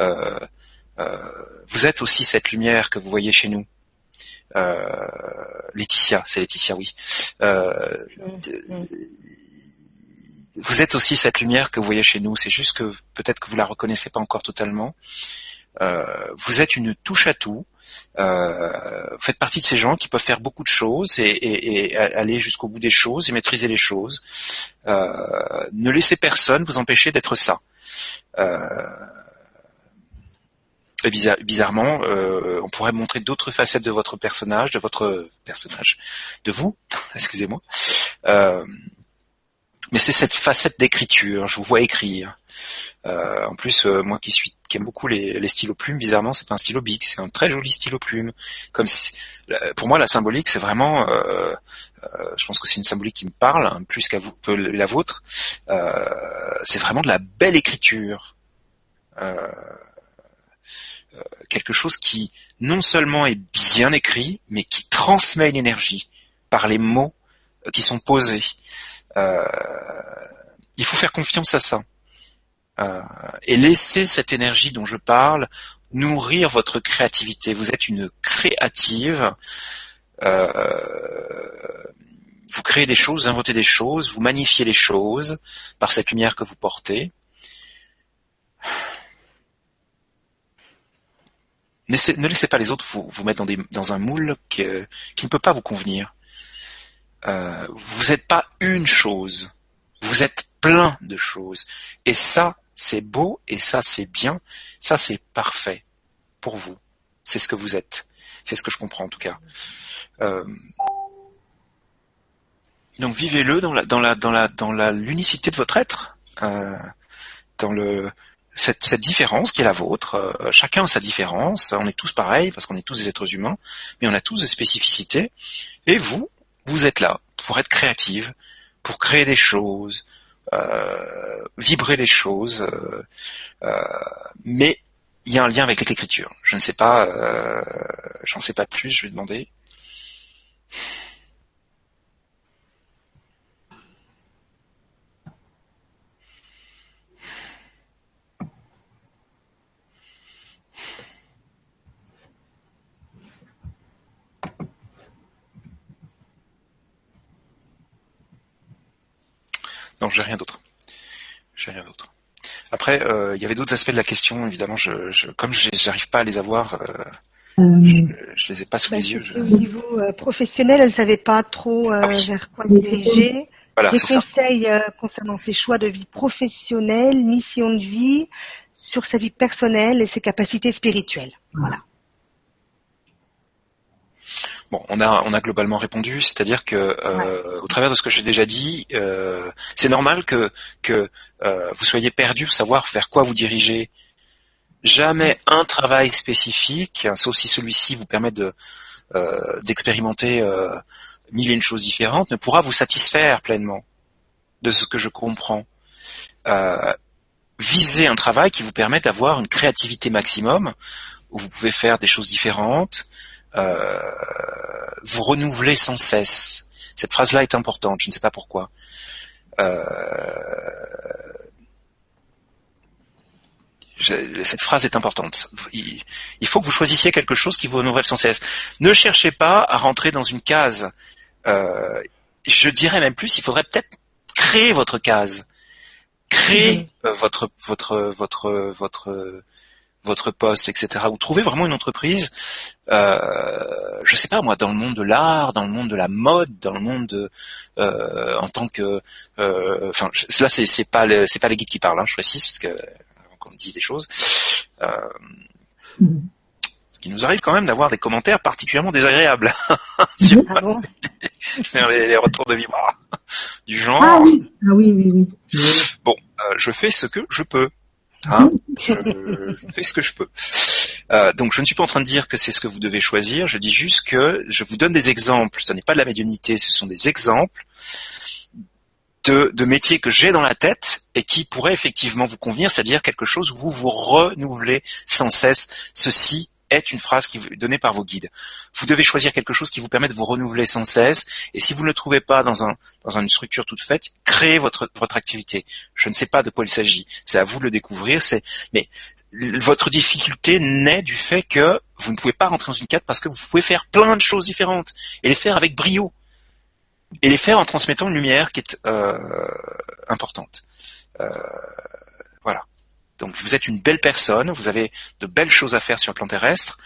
Vous êtes aussi cette lumière que vous voyez chez nous. Laetitia, c'est Laetitia, oui. Vous êtes aussi cette lumière que vous voyez chez nous. C'est juste que peut-être que vous la reconnaissez pas encore totalement. Vous êtes une touche à tout. Vous faites partie de ces gens qui peuvent faire beaucoup de choses et aller jusqu'au bout des choses et maîtriser les choses. Ne laissez personne vous empêcher d'être ça. Et bizarrement, on pourrait montrer d'autres facettes de votre personnage, de vous, excusez-moi. Mais c'est cette facette d'écriture, je vous vois écrire. En plus, moi qui aime beaucoup les stylos plumes, bizarrement, c'est pas un stylo Bic, c'est un très joli stylo plume. Comme si, pour moi, la symbolique, c'est vraiment, je pense que c'est une symbolique qui me parle hein, plus qu'à vous, que la vôtre. C'est vraiment de la belle écriture, quelque chose qui non seulement est bien écrit, mais qui transmet une énergie par les mots qui sont posés. Il faut faire confiance à ça. Et laissez cette énergie dont je parle nourrir votre créativité. Vous êtes une créative. Vous créez des choses, vous inventez des choses, vous magnifiez les choses par cette lumière que vous portez. Ne laissez pas les autres vous mettre dans un moule qui ne peut pas vous convenir. Vous n'êtes pas une chose. Vous êtes plein de choses. Et ça, c'est beau, et ça, c'est bien, ça, c'est parfait pour vous. C'est ce que vous êtes. C'est ce que je comprends, en tout cas. Donc, vivez-le dans l'unicité de votre être, dans le cette différence qui est la vôtre, chacun a sa différence, on est tous pareils parce qu'on est tous des êtres humains, mais on a tous des spécificités, et vous êtes là pour être créative, pour créer des choses, vibrer les choses, mais il y a un lien avec l'écriture. Je ne sais pas, j'en sais pas plus, je vais demander. Non, j'ai rien d'autre. Après, il y avait d'autres aspects de la question, évidemment, comme j'arrive pas à les avoir, je les ai pas sous les yeux. Au niveau professionnel, elle savait pas trop vers quoi diriger. Voilà, des conseils concernant ses choix de vie professionnelle, mission de vie, sur sa vie personnelle et ses capacités spirituelles. Voilà. Bon, on a globalement répondu, c'est-à-dire que au travers de ce que j'ai déjà dit, c'est normal que vous soyez perdu pour savoir vers quoi vous dirigez. Jamais un travail spécifique, sauf si celui-ci vous permet d'expérimenter mille et une choses différentes, ne pourra vous satisfaire pleinement de ce que je comprends. Visez un travail qui vous permet d'avoir une créativité maximum, où vous pouvez faire des choses différentes. Vous renouvelez sans cesse. Cette phrase-là est importante, je ne sais pas pourquoi. Cette phrase est importante. Il faut que vous choisissiez quelque chose qui vous renouvelle sans cesse. Ne cherchez pas à rentrer dans une case. Je dirais même plus, il faudrait peut-être créer votre case. Créer votre poste, etc. Ou trouver vraiment une entreprise, je sais pas moi, dans le monde de l'art, dans le monde de la mode, dans le monde de, en tant que, enfin, là c'est pas les guides qui parlent, hein, je précise parce que qu'on me dise des choses. Ce qui nous arrive quand même d'avoir des commentaires particulièrement désagréables sur les retours de vibra du genre. Ah oui, Bon, je fais ce que je peux. Hein, je fais ce que je peux. Donc je ne suis pas en train de dire que c'est ce que vous devez choisir, je dis juste que je vous donne des exemples, ce n'est pas de la médiumnité, ce sont des exemples de métiers que j'ai dans la tête et qui pourraient effectivement vous convenir, c'est-à-dire quelque chose où vous vous renouvelez sans cesse. Ceci est une phrase qui est donnée par vos guides. Vous devez choisir quelque chose qui vous permet de vous renouveler sans cesse, et si vous ne le trouvez pas dans une structure toute faite, créez votre activité. Je ne sais pas de quoi il s'agit. C'est à vous de le découvrir. Mais votre difficulté naît du fait que vous ne pouvez pas rentrer dans une case parce que vous pouvez faire plein de choses différentes et les faire avec brio. Et les faire en transmettant une lumière qui est importante. Voilà. Donc vous êtes une belle personne, vous avez de belles choses à faire sur le plan terrestre.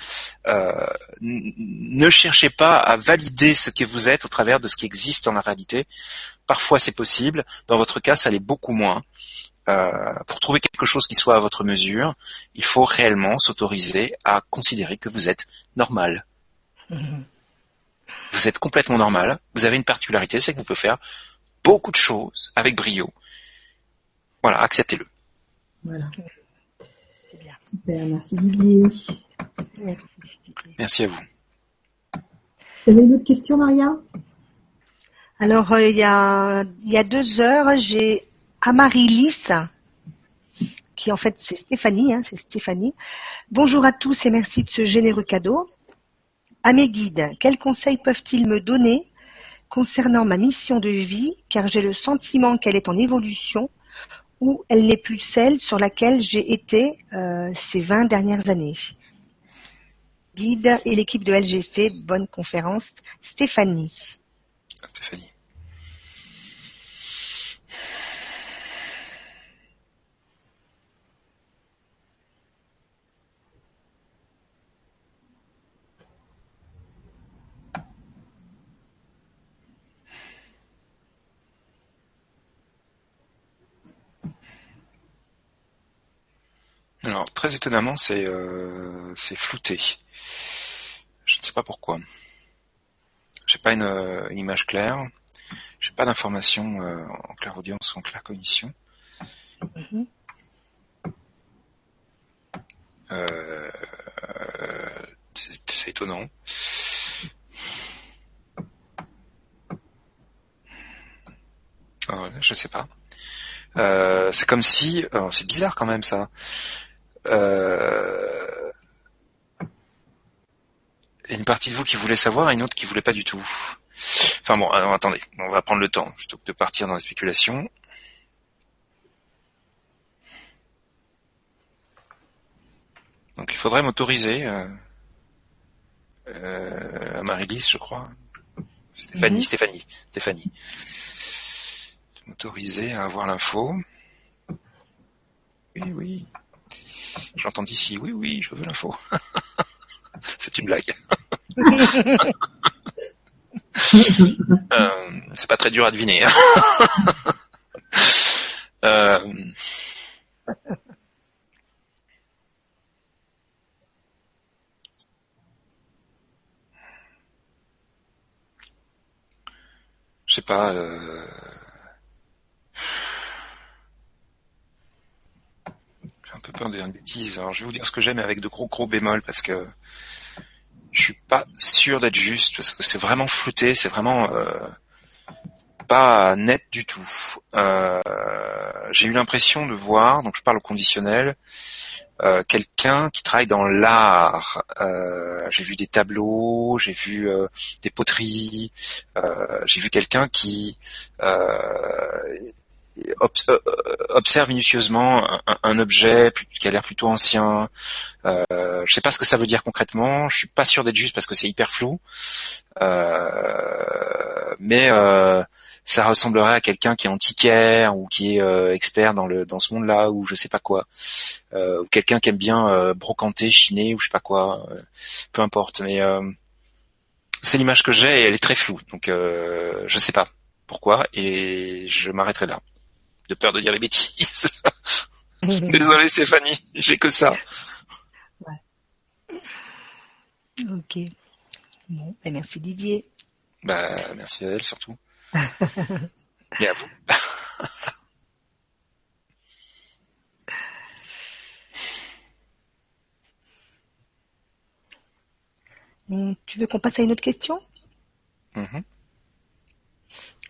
Ne cherchez pas à valider ce que vous êtes au travers de ce qui existe dans la réalité. Parfois c'est possible, dans votre cas ça l'est beaucoup moins. Pour trouver quelque chose qui soit à votre mesure, il faut réellement s'autoriser à considérer que vous êtes normal. Vous êtes complètement normal, vous avez une particularité, c'est que vous pouvez faire beaucoup de choses avec brio. Voilà, acceptez-le. Voilà. C'est bien. Super, merci Didier. Merci à vous. Vous avez une autre question, Maria ? Alors, il y a 2 heures, j'ai Amaryllis, qui en fait c'est Stéphanie, Bonjour à tous et merci de ce généreux cadeau. À mes guides, quels conseils peuvent-ils me donner concernant ma mission de vie, car j'ai le sentiment qu'elle est en évolution, ou elle n'est plus celle sur laquelle j'ai été ces 20 dernières années. Guide et l'équipe de LGC, bonne conférence, Stéphanie. Stéphanie. Alors, très étonnamment, c'est flouté. Je ne sais pas pourquoi. J'ai pas une image claire. J'ai pas d'informations en clairaudience ou en claircognition. C'est étonnant. Alors, je sais pas. C'est comme si... c'est bizarre quand même ça. Il y a une partie de vous qui voulait savoir et une autre qui voulait pas du tout. Enfin bon, alors, attendez, on va prendre le temps plutôt que de partir dans la spéculation. Donc il faudrait m'autoriser à Marie-Lise, je crois. Stéphanie. M'autoriser à avoir l'info. Oui. J'entends d'ici, oui, je veux l'info. C'est une blague. C'est pas très dur à deviner. Je sais pas. J'ai un peu peur de dire une bêtise. Alors, je vais vous dire ce que j'aime avec de gros bémols parce que je suis pas sûr d'être juste parce que c'est vraiment flouté, c'est vraiment pas net du tout. J'ai eu l'impression de voir, donc je parle au conditionnel, quelqu'un qui travaille dans l'art. J'ai vu des tableaux, j'ai vu des poteries, j'ai vu quelqu'un qui observe minutieusement un objet qui a l'air plutôt ancien. Je sais pas ce que ça veut dire concrètement, je suis pas sûr d'être juste parce que c'est hyper flou, mais ça ressemblerait à quelqu'un qui est antiquaire ou qui est expert dans ce monde-là ou je sais pas quoi, ou quelqu'un qui aime bien brocanter, chiner ou je sais pas quoi, peu importe. Mais c'est l'image que j'ai et elle est très floue, donc je sais pas pourquoi et je m'arrêterai là, de peur de dire les bêtises. Désolé Stéphanie, j'ai que ça. Ouais. Ok. Bon, et merci Didier. Merci à elle surtout. Et à vous. Tu veux qu'on passe à une autre question?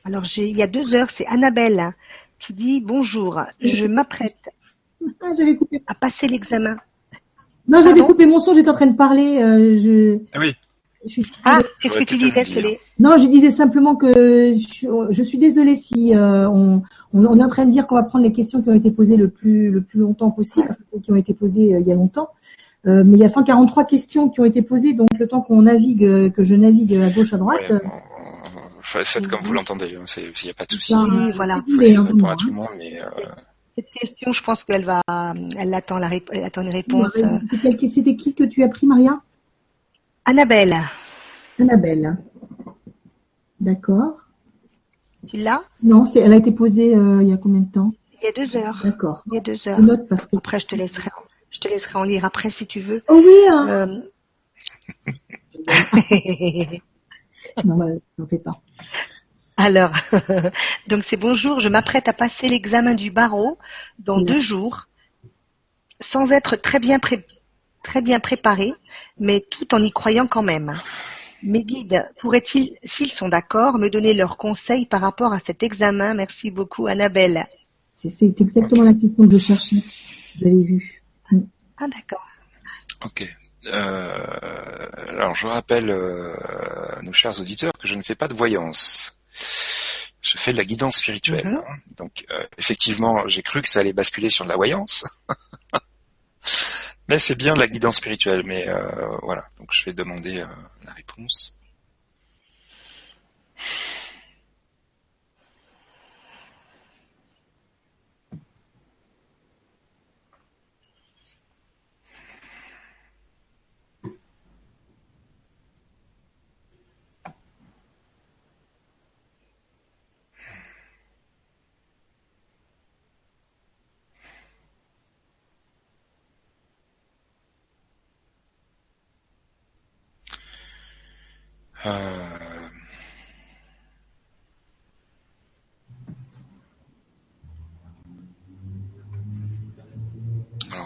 Alors, il y a 2 heures, c'est Annabelle hein, qui dit « Bonjour, je m'apprête à passer l'examen. » Non, j'avais coupé mon son, j'étais en train de parler. Qu'est-ce que tu disais, désolée? Non, je disais simplement que je suis désolée si on est en train de dire qu'on va prendre les questions qui ont été posées le plus longtemps possible, qui ont été posées il y a longtemps. Mais il y a 143 questions qui ont été posées, donc le temps qu'on navigue, que je navigue à gauche à droite. Ouais, faites comme vous l'entendez, il n'y a pas de souci. Oui, voilà. Il faut essayer de répondre à tout le monde, mais cette question, je pense qu'elle attend une réponse. C'était qui que tu as pris, Maria? Annabelle. D'accord. Tu l'as? Non, elle a été posée il y a combien de temps? Il y a 2 heures. D'accord. Il y a 2 heures. Je note parce que... Après, je te laisserai en lire après si tu veux. Oh oui. Non, n'en fais pas. Alors, donc c'est bonjour. Je m'apprête à passer l'examen du barreau dans 2 jours, sans être très bien préparée, mais tout en y croyant quand même. Mes guides pourraient-ils, s'ils sont d'accord, me donner leurs conseils par rapport à cet examen? Merci beaucoup, Annabelle. C'est exactement la question que je cherchais. Je l'avais vue. Ah d'accord. Ok. Alors je rappelle à nos chers auditeurs que je ne fais pas de voyance. Je fais de la guidance spirituelle. Donc effectivement, j'ai cru que ça allait basculer sur de la voyance. Mais c'est bien de la guidance spirituelle. Mais voilà, donc je vais demander la réponse. Alors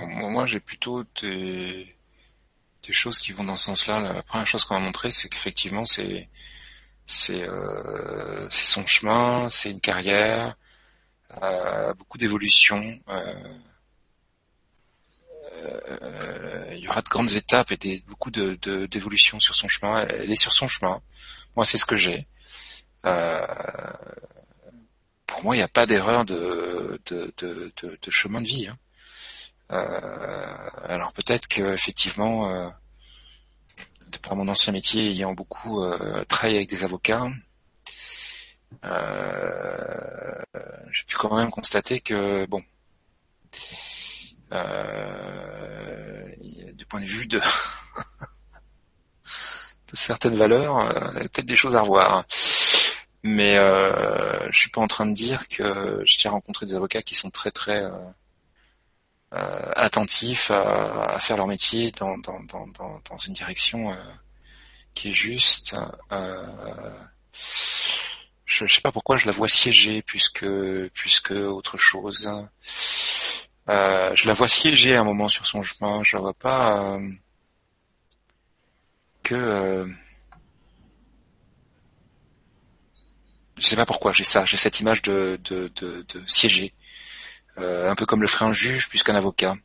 moi j'ai plutôt des choses qui vont dans ce sens-là. La première chose qu'on va montrer, c'est qu'effectivement, c'est son chemin, c'est une carrière, beaucoup d'évolutions. Il y aura de grandes étapes et beaucoup d'évolutions sur son chemin. Elle est sur son chemin. Moi, c'est ce que j'ai. Pour moi, il n'y a pas d'erreur de chemin de vie. Hein. Alors peut-être qu'effectivement, de par mon ancien métier, ayant beaucoup travaillé avec des avocats, j'ai pu quand même constater que, bon, du point de vue de, de certaines valeurs, il y a peut-être des choses à revoir. Mais je suis pas en train de dire que j'ai rencontré des avocats qui sont très très attentifs à faire leur métier dans une direction qui est juste. Je sais pas pourquoi je la vois siéger puisque autre chose. Je la vois siéger un moment sur son chemin. Je la vois pas je sais pas pourquoi j'ai cette image de siéger, un peu comme le ferait un juge plus qu'un avocat.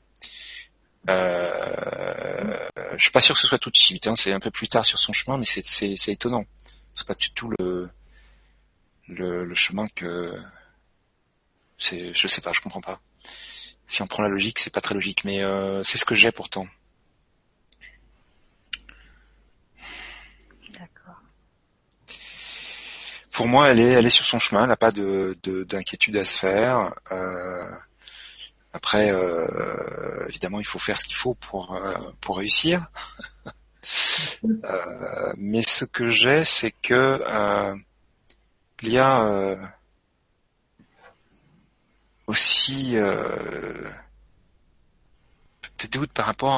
Je suis pas sûr que ce soit tout de suite, hein, c'est un peu plus tard sur son chemin, mais c'est étonnant. C'est pas du tout le chemin que c'est. Je sais pas, je comprends pas. Si on prend la logique, c'est pas très logique, mais c'est ce que j'ai pourtant. Pour moi, elle est sur son chemin. Elle n'a pas d'inquiétude à se faire. Après, évidemment, il faut faire ce qu'il faut pour réussir. Mais ce que j'ai, c'est que il y a aussi des doutes par rapport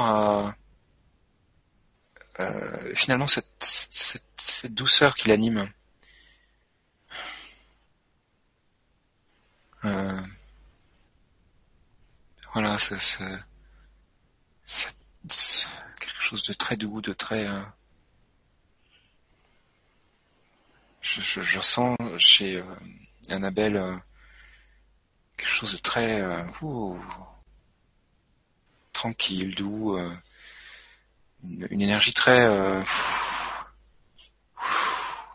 à finalement cette douceur qui l'anime. Voilà, c'est quelque chose de très doux, de très. Je ressens chez Annabelle quelque chose de très tranquille, doux, une énergie très.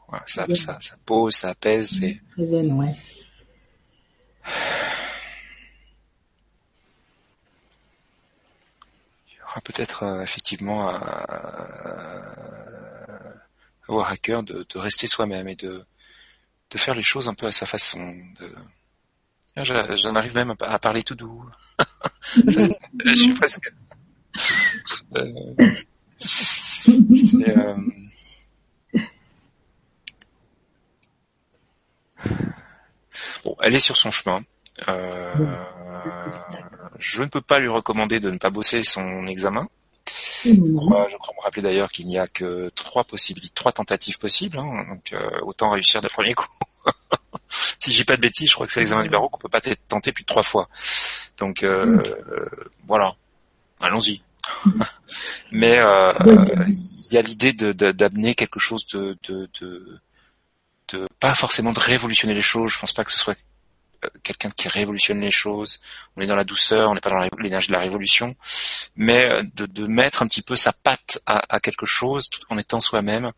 Voilà, ça pose, ça apaise. Très bien, ouais. Il y aura peut-être effectivement à avoir à cœur de rester soi-même et de faire les choses un peu à sa façon. J'en arrive même à parler tout doux. Je suis presque. Bon, elle est sur son chemin. Je ne peux pas lui recommander de ne pas bosser son examen. Je crois me rappeler d'ailleurs qu'il n'y a que 3 tentatives possibles. Hein, donc autant réussir de premier coup. Si j'ai pas de bêtises, je crois que c'est l'examen du barreau qu'on peut pas tenter plus de 3 fois. Donc voilà, allons-y. Mais il y a l'idée d'amener quelque chose de pas forcément de révolutionner les choses. Je pense pas que ce soit quelqu'un qui révolutionne les choses. On est dans la douceur, on n'est pas dans l'énergie de la révolution, mais de mettre un petit peu sa patte à quelque chose tout en étant soi-même.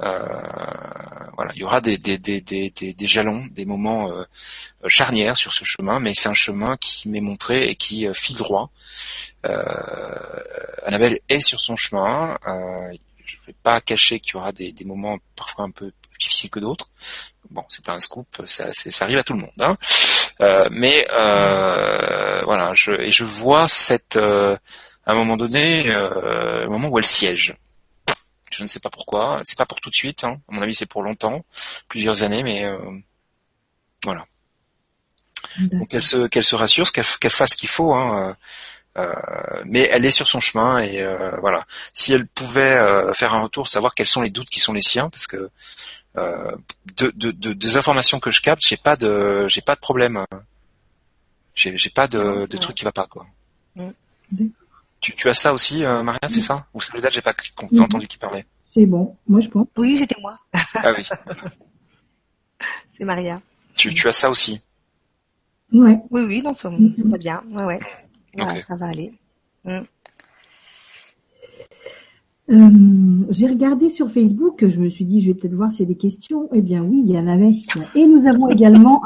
Voilà, il y aura des jalons, des moments charnières sur ce chemin, mais c'est un chemin qui m'est montré et qui file droit. Annabelle est sur son chemin. Je ne vais pas cacher qu'il y aura des moments parfois un peu difficile que d'autres. Bon, c'est pas un scoop, ça arrive à tout le monde. Hein. Voilà, je vois à un moment donné, le moment où elle siège. Je ne sais pas pourquoi. C'est pas pour tout de suite. Hein. À mon avis, c'est pour longtemps, plusieurs années, mais voilà. D'accord. Donc qu'elle se rassure, qu'elle fasse ce qu'il faut. Hein. Mais elle est sur son chemin et voilà. Si elle pouvait faire un retour, savoir quels sont les doutes qui sont les siens, parce que des informations que je capte, j'ai pas de problème, j'ai pas de truc qui va pas, quoi. D'accord. Tu as ça aussi, Maria, c'est ça? Ou Soledad, j'ai pas entendu qui parlait. C'est bon, moi je pense. Oui, c'était moi. Ah oui. C'est Maria. Tu as ça aussi? Ouais. Oui, donc ça va bien. Ouais. Okay. Ouais, ça va aller. J'ai regardé sur Facebook, je me suis dit je vais peut-être voir s'il y a des questions. Eh bien oui, il y en avait. Et nous avons également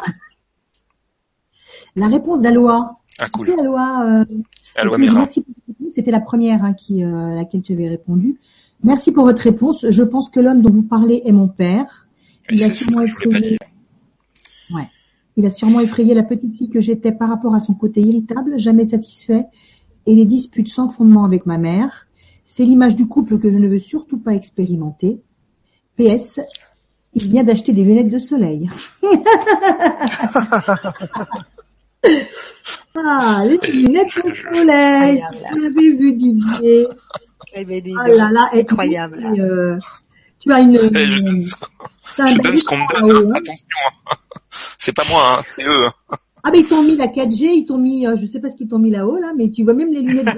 la réponse d'Aloa. Ah, cool. Tu sais, Aloa Mira. Merci pour votre réponse. C'était la première à laquelle tu avais répondu. Merci pour votre réponse. Je pense que l'homme dont vous parlez est mon père. Il a sûrement effrayé. Ouais. Il a sûrement effrayé la petite fille que j'étais par rapport à son côté irritable, jamais satisfait, et les disputes sans fondement avec ma mère. C'est l'image du couple que je ne veux surtout pas expérimenter. PS, il vient d'acheter des lunettes de soleil. Ah, les lunettes de soleil. Tu l'avais vu, Didier. Ah là là, incroyable. Et, tu as une... Je donne ce qu'on me donne. Attention, c'est pas moi, c'est eux. Ah mais ils t'ont mis la 4G, ils t'ont mis, je sais pas ce qu'ils t'ont mis là-haut là, mais tu vois même les lunettes.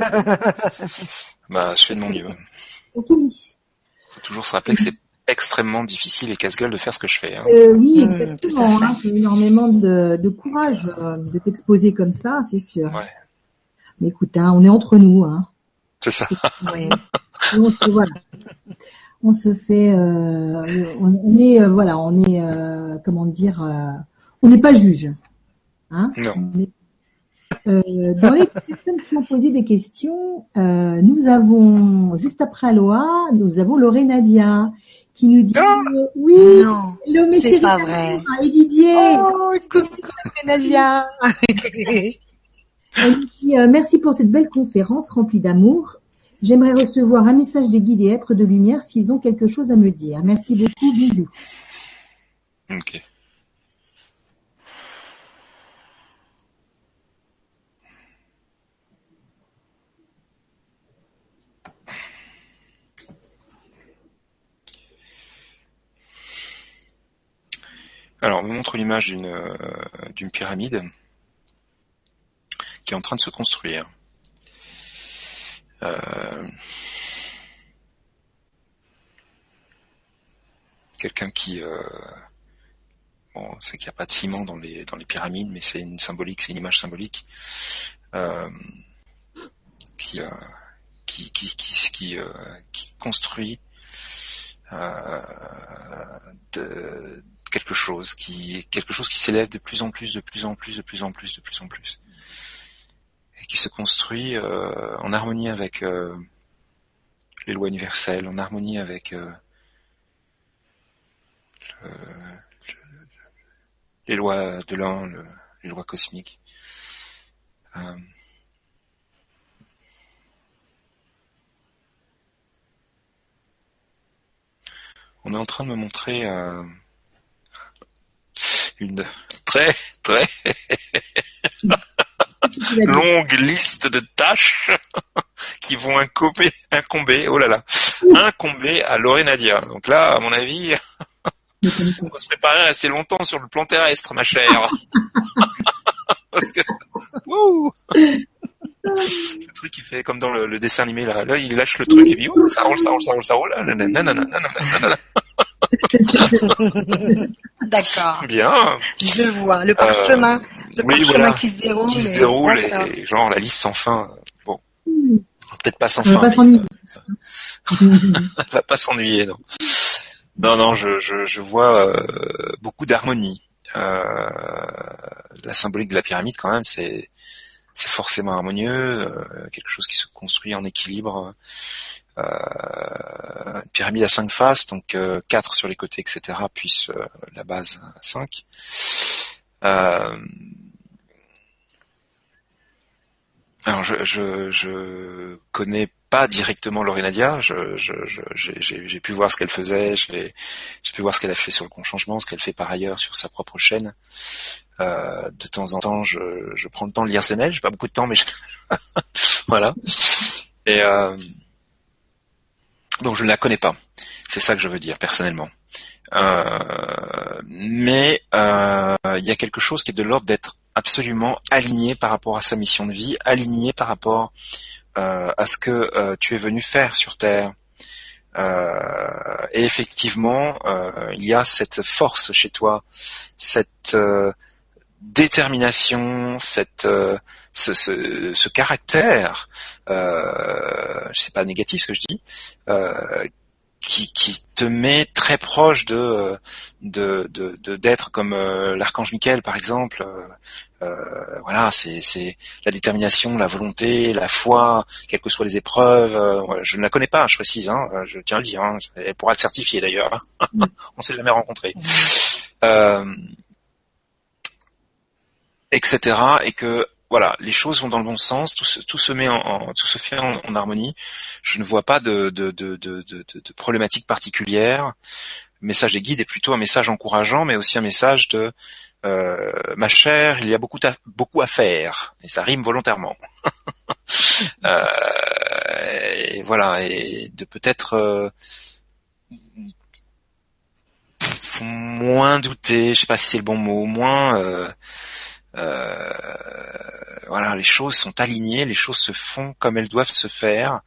Bah je fais de mon mieux. Oui. Faut toujours se rappeler que c'est extrêmement difficile et casse-gueule de faire ce que je fais. Hein. Oui, exactement. Hein, c'est énormément de courage de t'exposer comme ça, c'est sûr. Ouais. Mais écoute, hein, on est entre nous. Hein. C'est ça. Ouais. Donc, voilà. On se fait, on n'est pas juge. Hein, non. Dans les personnes qui ont posé des questions, nous avons, juste après Aloha, nous avons Laurena Dia qui nous dit oui, hello mes chéris, et Didier. Oh, coucou Laurena Dia. Merci pour cette belle conférence remplie d'amour. J'aimerais recevoir un message des guides et êtres de lumière s'ils ont quelque chose à me dire. Merci beaucoup, bisous. Ok. Alors, on me montre l'image d'une pyramide qui est en train de se construire. Quelqu'un qui... bon, c'est qu'il n'y a pas de ciment dans les pyramides, mais c'est une symbolique, c'est une image symbolique qui construit quelque chose qui s'élève de plus en plus et qui se construit en harmonie avec les lois universelles, en harmonie avec les lois de l'un, les lois cosmiques. On est en train de me montrer une très, très longue liste de tâches qui vont incomber à Laurena Dia. Donc là, à mon avis, on va se préparer assez longtemps sur le plan terrestre, ma chère. Parce que, le truc il fait comme dans le dessin animé, là il lâche le truc et puis ça roule, nanana. D'accord. Bien. Je vois le parchemin, qui se déroule. Qui se déroule et genre la liste sans fin. Bon, peut-être pas sans fin. Elle va pas s'ennuyer, non. Non, je vois beaucoup d'harmonie. La symbolique de la pyramide, quand même, c'est forcément harmonieux, quelque chose qui se construit en équilibre. Une pyramide à 5 faces, donc 4 sur les côtés, etc., puis la base 5. Alors, je connais pas directement Laurena Dia. J'ai pu voir ce qu'elle faisait, j'ai pu voir ce qu'elle a fait sur le Grand Changement, ce qu'elle fait par ailleurs sur sa propre chaîne. De temps en temps, je prends le temps de lire ses mails. J'ai pas beaucoup de temps, mais voilà. Et donc je ne la connais pas, c'est ça que je veux dire personnellement. Mais il y a quelque chose qui est de l'ordre d'être absolument aligné par rapport à sa mission de vie, aligné par rapport à ce que tu es venu faire sur Terre. Et effectivement, il y a cette force chez toi, cette détermination, cette ce caractère, c'est pas négatif ce que je dis, qui te met très proche de d'être comme l'archange Michael par exemple. Voilà, c'est la détermination, la volonté, la foi, quelles que soient les épreuves. Je ne la connais pas, je précise, hein, je tiens à le dire, hein, elle pourra le certifier d'ailleurs, hein. On s'est jamais rencontrés, etc. Et que voilà, les choses vont dans le bon sens, tout se fait en harmonie. Je ne vois pas de problématique particulière. Le message des guides est plutôt un message encourageant, mais aussi un message de ma chère, il y a beaucoup à faire, et ça rime volontairement. Et voilà, et de peut-être moins douter, je sais pas si c'est le bon mot, moins voilà, les choses sont alignées, les choses se font comme elles doivent se faire,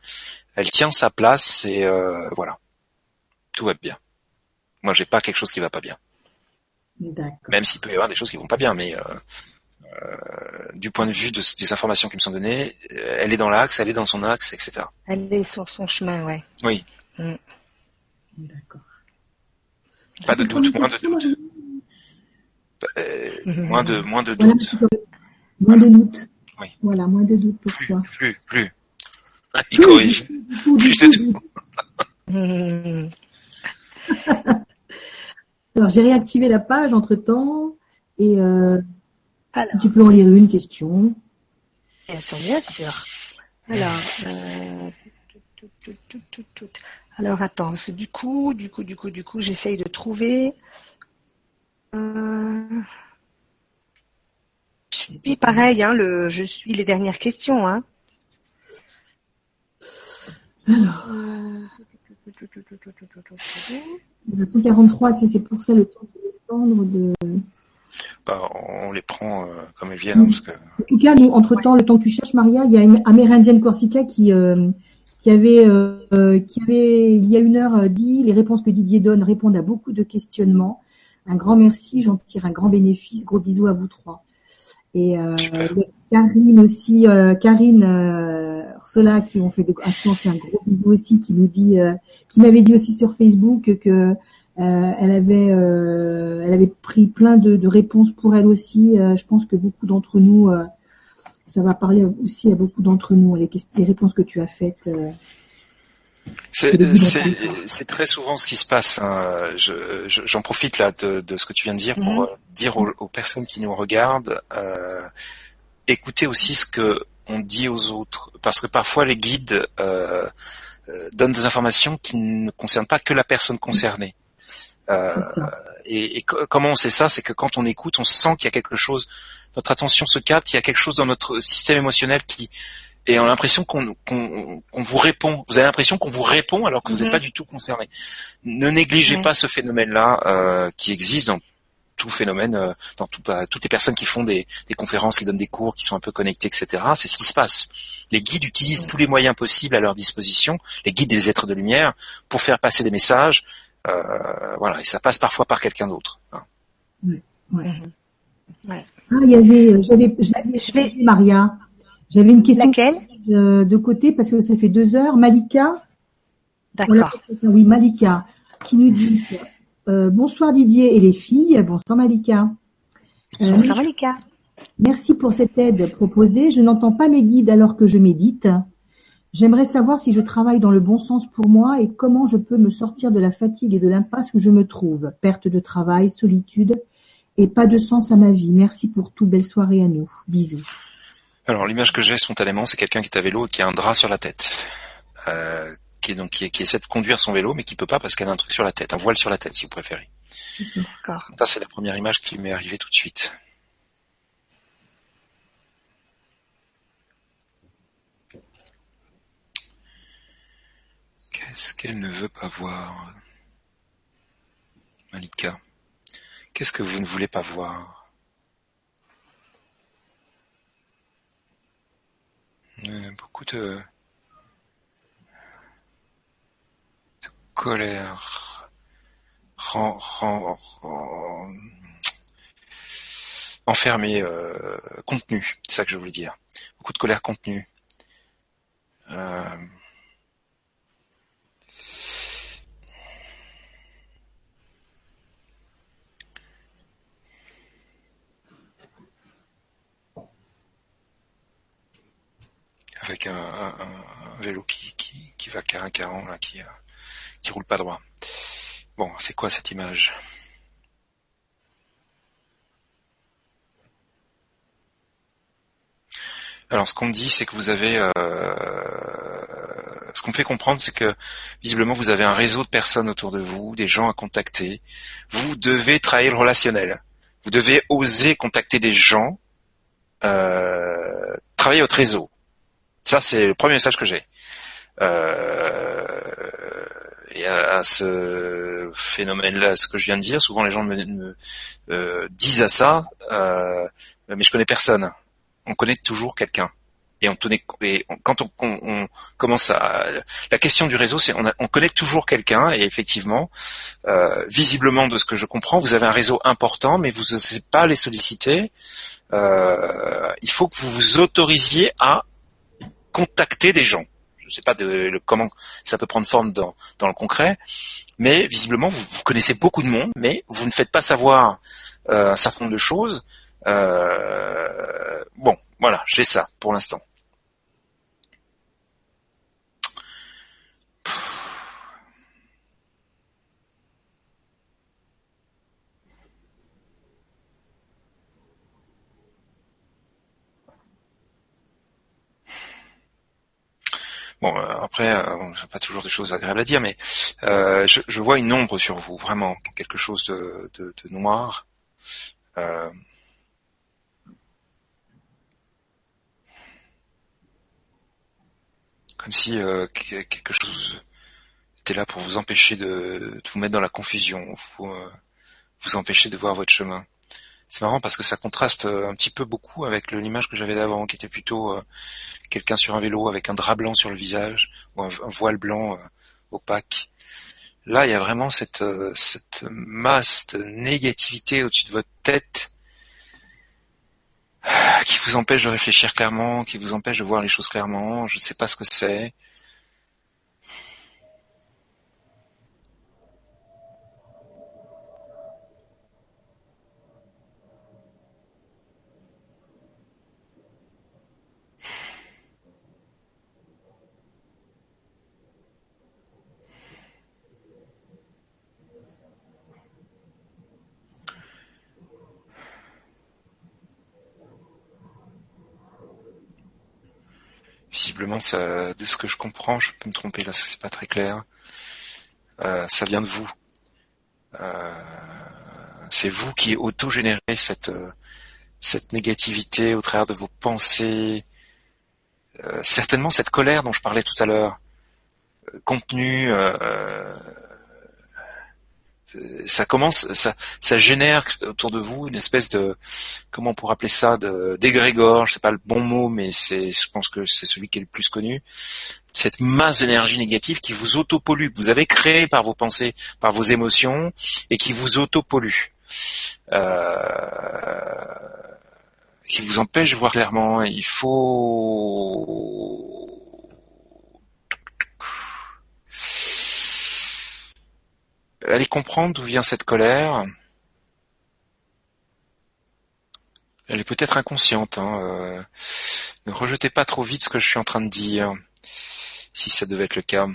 elle tient sa place et voilà, tout va bien. Moi, j'ai pas quelque chose qui va pas bien. D'accord. Même s'il peut y avoir des choses qui vont pas bien, mais du point de vue des informations qui me sont données, elle est dans l'axe, elle est dans son axe, etc. Elle est sur son chemin, ouais. Oui. Mmh. D'accord. Pas de doute, moins de doute. Moins de doute. Moins de doute. Oui. Voilà, moins de doute pour toi. Plus. Il corrige. Plus de tout. Alors, j'ai réactivé la page entre-temps et si tu peux en lire une question. Bien sûr. Alors, Alors attends, du coup, j'essaye de trouver. Je suis pareil, hein, je suis les dernières questions. Hein. Alors... 243, tu sais, c'est pour ça le temps de descendre de. Bah, on les prend comme elles viennent. Parce que... En tout cas, entre temps, le temps que tu cherches, Maria, il y a une Amérindienne Corsica qui avait il y a 1 heure dit les réponses que Didier donne répondent à beaucoup de questionnements. Un grand merci, j'en tire un grand bénéfice. Gros bisous à vous trois. Et Karine aussi, Karine Orsola à qui on fait un gros bisou aussi, qui nous dit, qui m'avait dit aussi sur Facebook que elle avait pris plein de réponses pour elle aussi. Je pense que beaucoup d'entre nous, ça va parler aussi à beaucoup d'entre nous les réponses que tu as faites. C'est très souvent ce qui se passe, hein. J'en profite là de ce que tu viens de dire pour dire aux personnes qui nous regardent, écoutez aussi ce que on dit aux autres, parce que parfois les guides donnent des informations qui ne concernent pas que la personne concernée. Et comment on sait ça, c'est que quand on écoute, on sent qu'il y a quelque chose, notre attention se capte, il y a quelque chose dans notre système émotionnel et on a l'impression qu'on vous répond. Vous avez l'impression qu'on vous répond alors que vous n'êtes pas du tout concerné. Ne négligez pas ce phénomène-là qui existe dans tout phénomène, toutes les personnes qui font des conférences, qui donnent des cours, qui sont un peu connectées, etc. C'est ce qui se passe. Les guides utilisent tous les moyens possibles à leur disposition, les guides des êtres de lumière, pour faire passer des messages. Voilà, et ça passe parfois par quelqu'un d'autre. Hein. Oui. Ouais. Ouais. Ah, il y avait, j'avais Maria. J'avais une question de côté parce que ça fait 2 heures. Malika. D'accord. Oui, Malika qui nous dit bonsoir Didier et les filles. Bonsoir Malika. Bonsoir Malika. Merci pour cette aide proposée. Je n'entends pas mes guides alors que je médite. J'aimerais savoir si je travaille dans le bon sens pour moi et comment je peux me sortir de la fatigue et de l'impasse où je me trouve. Perte de travail, solitude et pas de sens à ma vie. Merci pour tout. Belle soirée à nous. Bisous. Alors l'image que j'ai spontanément, c'est quelqu'un qui est à vélo et qui a un drap sur la tête, qui essaie de conduire son vélo mais qui peut pas parce qu'elle a un truc sur la tête, un voile sur la tête si vous préférez. D'accord. Ça c'est la première image qui m'est arrivée tout de suite. Qu'est-ce qu'elle ne veut pas voir, Malika? Qu'est-ce que vous ne voulez pas voir? Beaucoup de colère. Enfermé, contenu, c'est ça que je voulais dire. Beaucoup de colère contenue. Avec un vélo qui va carin-caran, là, qui roule pas droit. Bon, c'est quoi cette image ? Alors, ce qu'on dit, c'est que vous avez... ce qu'on me fait comprendre, c'est que, visiblement, vous avez un réseau de personnes autour de vous, des gens à contacter. Vous devez travailler le relationnel. Vous devez oser contacter des gens, travailler votre réseau. Ça, c'est le premier message que j'ai. Et à ce phénomène-là, ce que je viens de dire, souvent les gens me disent à ça, mais je connais personne. On connaît toujours quelqu'un. Et quand on commence à... La question du réseau, c'est on connaît toujours quelqu'un, et effectivement, visiblement, de ce que je comprends, vous avez un réseau important, mais vous n'osez pas les solliciter. Il faut que vous vous autorisiez à contacter des gens. Je ne sais pas comment ça peut prendre forme dans le concret, mais visiblement, vous connaissez beaucoup de monde, mais vous ne faites pas savoir un certain nombre de choses. Bon, voilà, j'ai ça pour l'instant. Bon, après, c'est pas toujours des choses agréables à dire, mais je vois une ombre sur vous, vraiment, quelque chose de noir. Comme si quelque chose était là pour vous empêcher de vous mettre dans la confusion, vous empêcher de voir votre chemin. C'est marrant parce que ça contraste un petit peu beaucoup avec l'image que j'avais d'avant, qui était plutôt quelqu'un sur un vélo avec un drap blanc sur le visage, ou un voile blanc opaque. Là, il y a vraiment cette masse de négativité au-dessus de votre tête qui vous empêche de réfléchir clairement, qui vous empêche de voir les choses clairement. Je ne sais pas ce que c'est. Visiblement, ça, de ce que je comprends, je peux me tromper là, ça c'est pas très clair. Ça vient de vous. C'est vous qui auto-générez cette négativité au travers de vos pensées. Certainement cette colère dont je parlais tout à l'heure, contenue, ça commence, ça génère autour de vous une espèce de, comment on pourrait appeler ça, d'égrégore, c'est pas le bon mot, mais je pense que c'est celui qui est le plus connu. Cette masse d'énergie négative qui vous autopollue, que vous avez créée par vos pensées, par vos émotions, et qui vous autopollue, qui vous empêche de voir clairement. Il faut allez comprendre d'où vient cette colère. Elle est peut-être inconsciente. Ne rejetez pas trop vite ce que je suis en train de dire, si ça devait être le cas.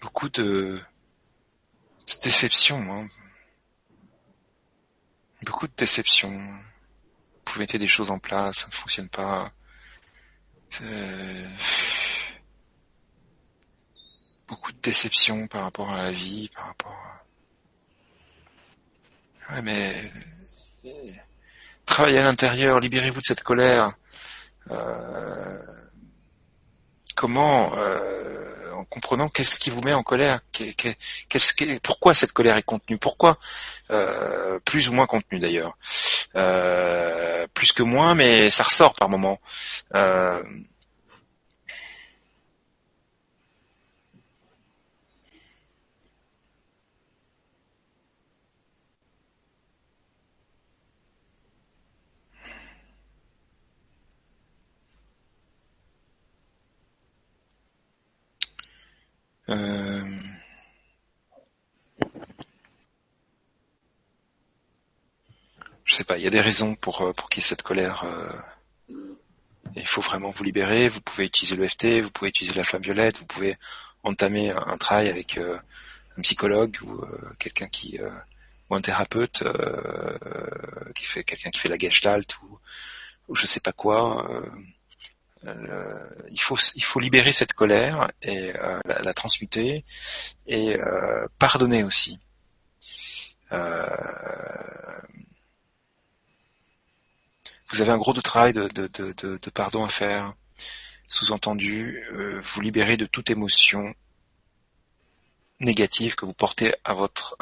Beaucoup de déception, hein. Beaucoup de déceptions. Vous mettez des choses en place, ça ne fonctionne pas. Beaucoup de déceptions par rapport à la vie, par rapport à... Ouais, mais... Travaillez à l'intérieur, libérez-vous de cette colère. Comment comprenant qu'est-ce qui vous met en colère, pourquoi cette colère est contenue, pourquoi plus ou moins contenue d'ailleurs, plus que moins, mais ça ressort par moment. Je sais pas, il y a des raisons pour qu'il y ait cette colère. Il faut vraiment vous libérer. Vous pouvez utiliser l'EFT, vous pouvez utiliser la flamme violette, vous pouvez entamer un travail avec un psychologue ou quelqu'un qui ou un thérapeute, qui fait quelqu'un qui fait la gestalt ou je sais pas quoi. Il faut libérer cette colère et la transmuter et pardonner aussi. Vous avez un gros travail de pardon à faire. Sous-entendu, vous libérez de toute émotion négative que vous portez à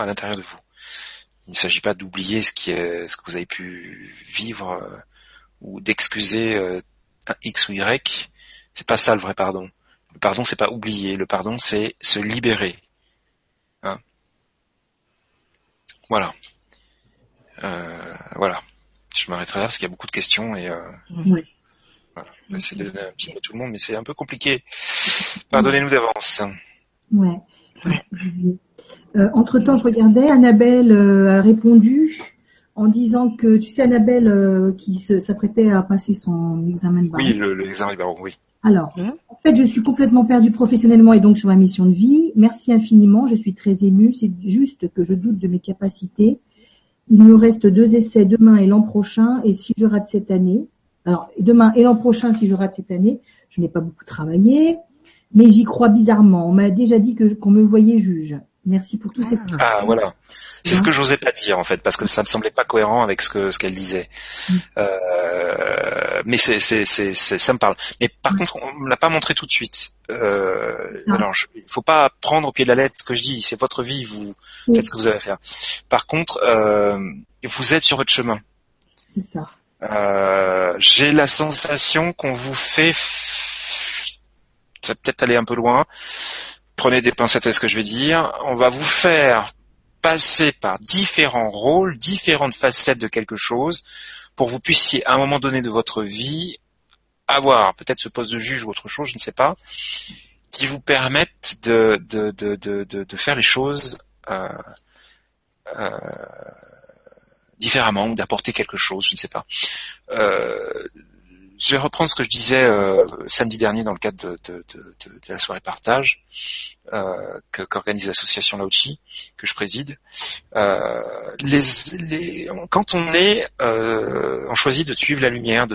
l'intérieur de vous. Il ne s'agit pas d'oublier ce que vous avez pu vivre ou d'excuser un X ou Y, c'est pas ça le vrai pardon. Le pardon, c'est pas oublier. Le pardon, c'est se libérer. Hein? Voilà. Voilà. Je m'arrêterai là parce qu'il y a beaucoup de questions et oui. Voilà. On essaie de donner un petit peu à tout le monde, mais c'est un peu compliqué. Pardonnez-nous d'avance. Ouais. Oui. Entre-temps, je regardais. Annabelle a répondu. En disant que, tu sais, Annabelle qui s'apprêtait à passer son examen de barreau. Oui, l'examen de barreau, oui. Alors, en fait, je suis complètement perdue professionnellement et donc sur ma mission de vie. Merci infiniment, je suis très émue. C'est juste que je doute de mes capacités. Il me reste 2 essais demain et l'an prochain. Et si je rate cette année, alors demain et l'an prochain, si je rate cette année, je n'ai pas beaucoup travaillé, mais j'y crois bizarrement. On m'a déjà dit qu'on me voyait juge. Merci pour tous ces points. Ah, voilà. C'est ce que j'osais pas dire, en fait, parce que ça me semblait pas cohérent avec ce qu'elle disait. Mais ça me parle. Mais par contre, on me l'a pas montré tout de suite. Alors, il faut pas prendre au pied de la lettre ce que je dis. C'est votre vie, vous faites ce que vous avez à faire. Par contre, vous êtes sur votre chemin. C'est ça. J'ai la sensation qu'on vous fait, ça va peut-être aller un peu loin. Prenez des pincettes à ce que je vais dire. On va vous faire passer par différents rôles, différentes facettes de quelque chose pour que vous puissiez, à un moment donné de votre vie, avoir peut-être ce poste de juge ou autre chose, je ne sais pas, qui vous permettent de faire les choses différemment ou d'apporter quelque chose, je ne sais pas. Je vais reprendre ce que je disais samedi dernier dans le cadre de la soirée partage qu'organise l'association Lauchi, que je préside. Quand on est, on choisit de suivre la lumière,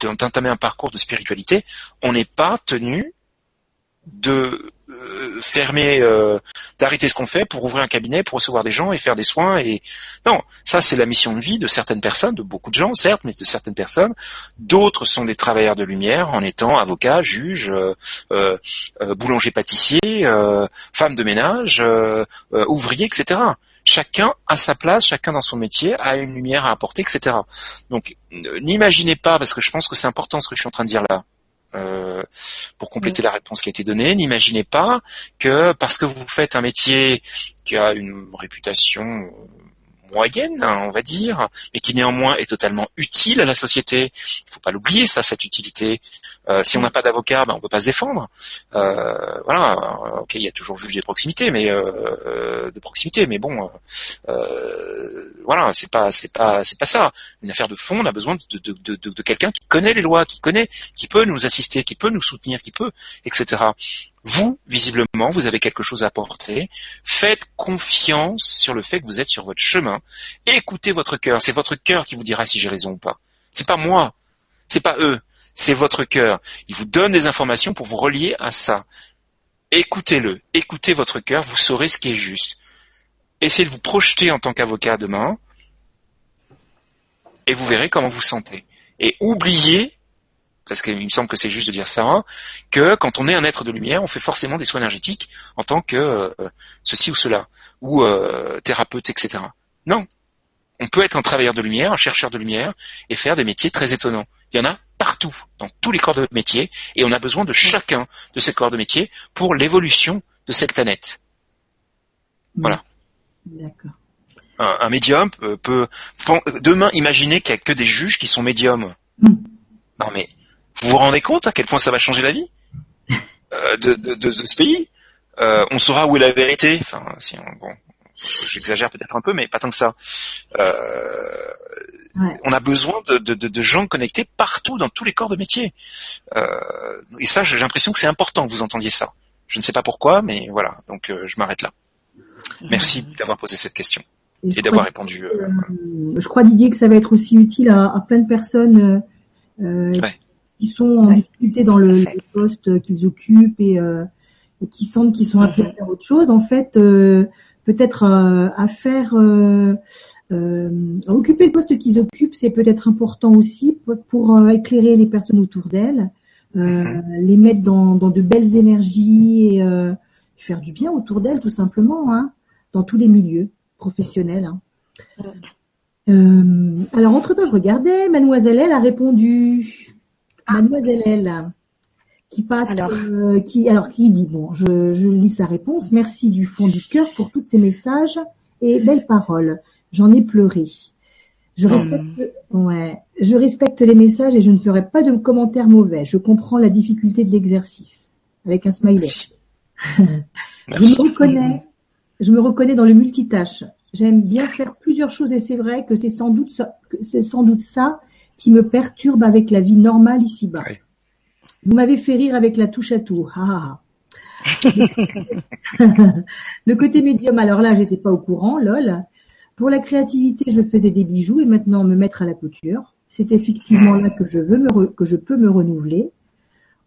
d'entamer un parcours de spiritualité, on n'est pas tenu de fermer, d'arrêter ce qu'on fait pour ouvrir un cabinet, pour recevoir des gens et faire des soins. Et non, ça c'est la mission de vie de certaines personnes, de beaucoup de gens certes, mais de certaines personnes. D'autres sont des travailleurs de lumière en étant avocats, juges, boulangers-pâtissiers, femmes de ménage, ouvriers, etc. Chacun à sa place, chacun dans son métier a une lumière à apporter, etc. Donc n'imaginez pas, parce que je pense que c'est important ce que je suis en train de dire là, pour compléter la réponse qui a été donnée, n'imaginez pas que parce que vous faites un métier qui a une réputation moyenne, hein, on va dire, mais qui néanmoins est totalement utile à la société. Il faut pas l'oublier, ça, cette utilité. Si on n'a pas d'avocat, ben on peut pas se défendre. Voilà. Ok, il y a toujours juge de proximité, mais bon, voilà, c'est pas ça. Une affaire de fond, on a besoin de quelqu'un qui connaît les lois, qui peut nous assister, qui peut nous soutenir, qui peut, etc. Vous, visiblement, vous avez quelque chose à apporter. Faites confiance sur le fait que vous êtes sur votre chemin. Écoutez votre cœur. C'est votre cœur qui vous dira si j'ai raison ou pas. C'est pas moi. C'est pas eux. C'est votre cœur. Il vous donne des informations pour vous relier à ça. Écoutez-le. Écoutez votre cœur. Vous saurez ce qui est juste. Essayez de vous projeter en tant qu'avocat demain. Et vous verrez comment vous sentez. Et oubliez parce qu'il me semble que c'est juste de dire ça, que quand on est un être de lumière, on fait forcément des soins énergétiques en tant que ceci ou cela, ou thérapeute, etc. Non. On peut être un travailleur de lumière, un chercheur de lumière, et faire des métiers très étonnants. Il y en a partout, dans tous les corps de métier, et on a besoin de chacun de ces corps de métier pour l'évolution de cette planète. Voilà. D'accord. Un médium peut demain imaginer qu'il n'y a que des juges qui sont médiums. Non mais, vous vous rendez compte à quel point ça va changer la vie de ce pays? On saura où est la vérité. Enfin, bon, j'exagère peut-être un peu, mais pas tant que ça. Ouais. On a besoin de gens connectés partout dans tous les corps de métier. Et ça, j'ai l'impression que c'est important que vous entendiez ça. Je ne sais pas pourquoi, mais voilà. Donc, je m'arrête là. Merci d'avoir posé cette question et d'avoir répondu. Je crois, Didier, que ça va être aussi utile à plein de personnes qui sont en difficulté dans le poste qu'ils occupent et qui sentent qu'ils sont appelés à faire autre chose. En fait, peut-être à occuper le poste qu'ils occupent, c'est peut-être important aussi pour éclairer les personnes autour d'elles, les mettre dans de belles énergies et faire du bien autour d'elles, tout simplement, dans tous les milieux professionnels. Alors, entre-temps, je regardais, Mademoiselle L a répondu. Mademoiselle L, qui passe, qui dit, bon, je lis sa réponse. Merci du fond du cœur pour tous ces messages et belles paroles. J'en ai pleuré. Je respecte les messages et je ne ferai pas de commentaires mauvais. Je comprends la difficulté de l'exercice. Avec un smiley. Je me reconnais dans le multitâche. J'aime bien faire plusieurs choses et c'est vrai que c'est sans doute ça qui me perturbe avec la vie normale ici-bas. Oui. Vous m'avez fait rire avec la touche à tout. Le côté médium, alors là, j'étais pas au courant, lol. Pour la créativité, je faisais des bijoux et maintenant me mettre à la couture. C'est effectivement là que je peux me renouveler.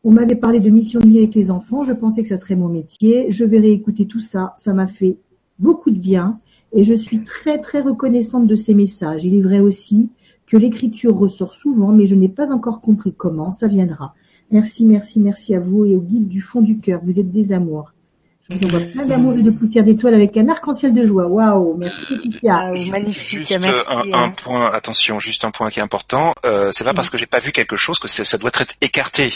On m'avait parlé de mission de vie avec les enfants. Je pensais que ça serait mon métier. Je vais réécouter tout ça. Ça m'a fait beaucoup de bien. Et je suis très, très reconnaissante de ces messages. Il est vrai aussi que l'écriture ressort souvent, mais je n'ai pas encore compris comment. Ça viendra. Merci, merci, merci à vous et au guide du fond du cœur. Vous êtes des amours. Je vous envoie plein d'amour et de poussière d'étoiles avec un arc-en-ciel de joie. Waouh, merci Laetitia. Magnifique. Juste un point, attention, juste un point qui est important. C'est pas parce que j'ai pas vu quelque chose que ça doit être écarté.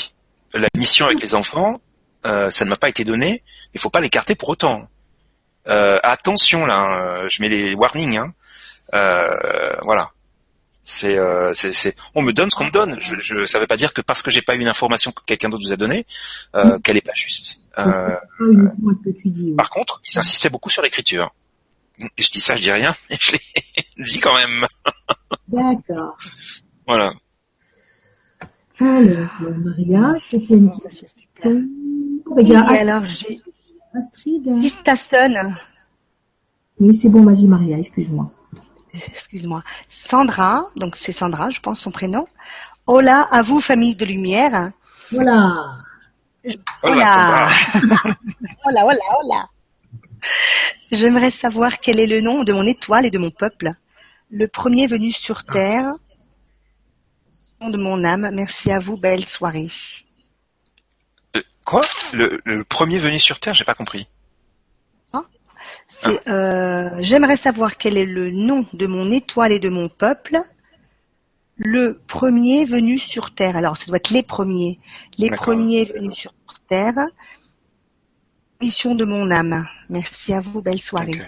La mission avec les enfants, ça ne m'a pas été donné. Il faut pas l'écarter pour autant. Attention là, je mets les warnings. Voilà. C'est. On me donne ce qu'on me donne. Ça veut pas dire que parce que j'ai pas eu une information que quelqu'un d'autre vous a donnée, qu'elle est pas juste. Par contre, ils insistaient beaucoup sur l'écriture. Je dis ça, je dis rien, mais je les dis quand même. D'accord. Voilà. Alors, Maria, est-ce que tu as une question? Oui, alors j'ai Astrid. Ça sonne. Oui, c'est bon, vas-y Maria, excuse-moi. Sandra, donc c'est Sandra, je pense son prénom. Hola à vous, famille de lumière. Voilà. Hola. Hola. J'aimerais savoir quel est le nom de mon étoile et de mon peuple. Le premier venu sur Terre. De mon âme, merci à vous, belle soirée. Quoi ? Le premier venu sur Terre, j'ai pas compris. J'aimerais savoir quel est le nom de mon étoile et de mon peuple, le premier venu sur Terre. Alors, ça doit être les premiers. Premiers venus sur Terre, mission de mon âme. Merci à vous, belle soirée. Okay.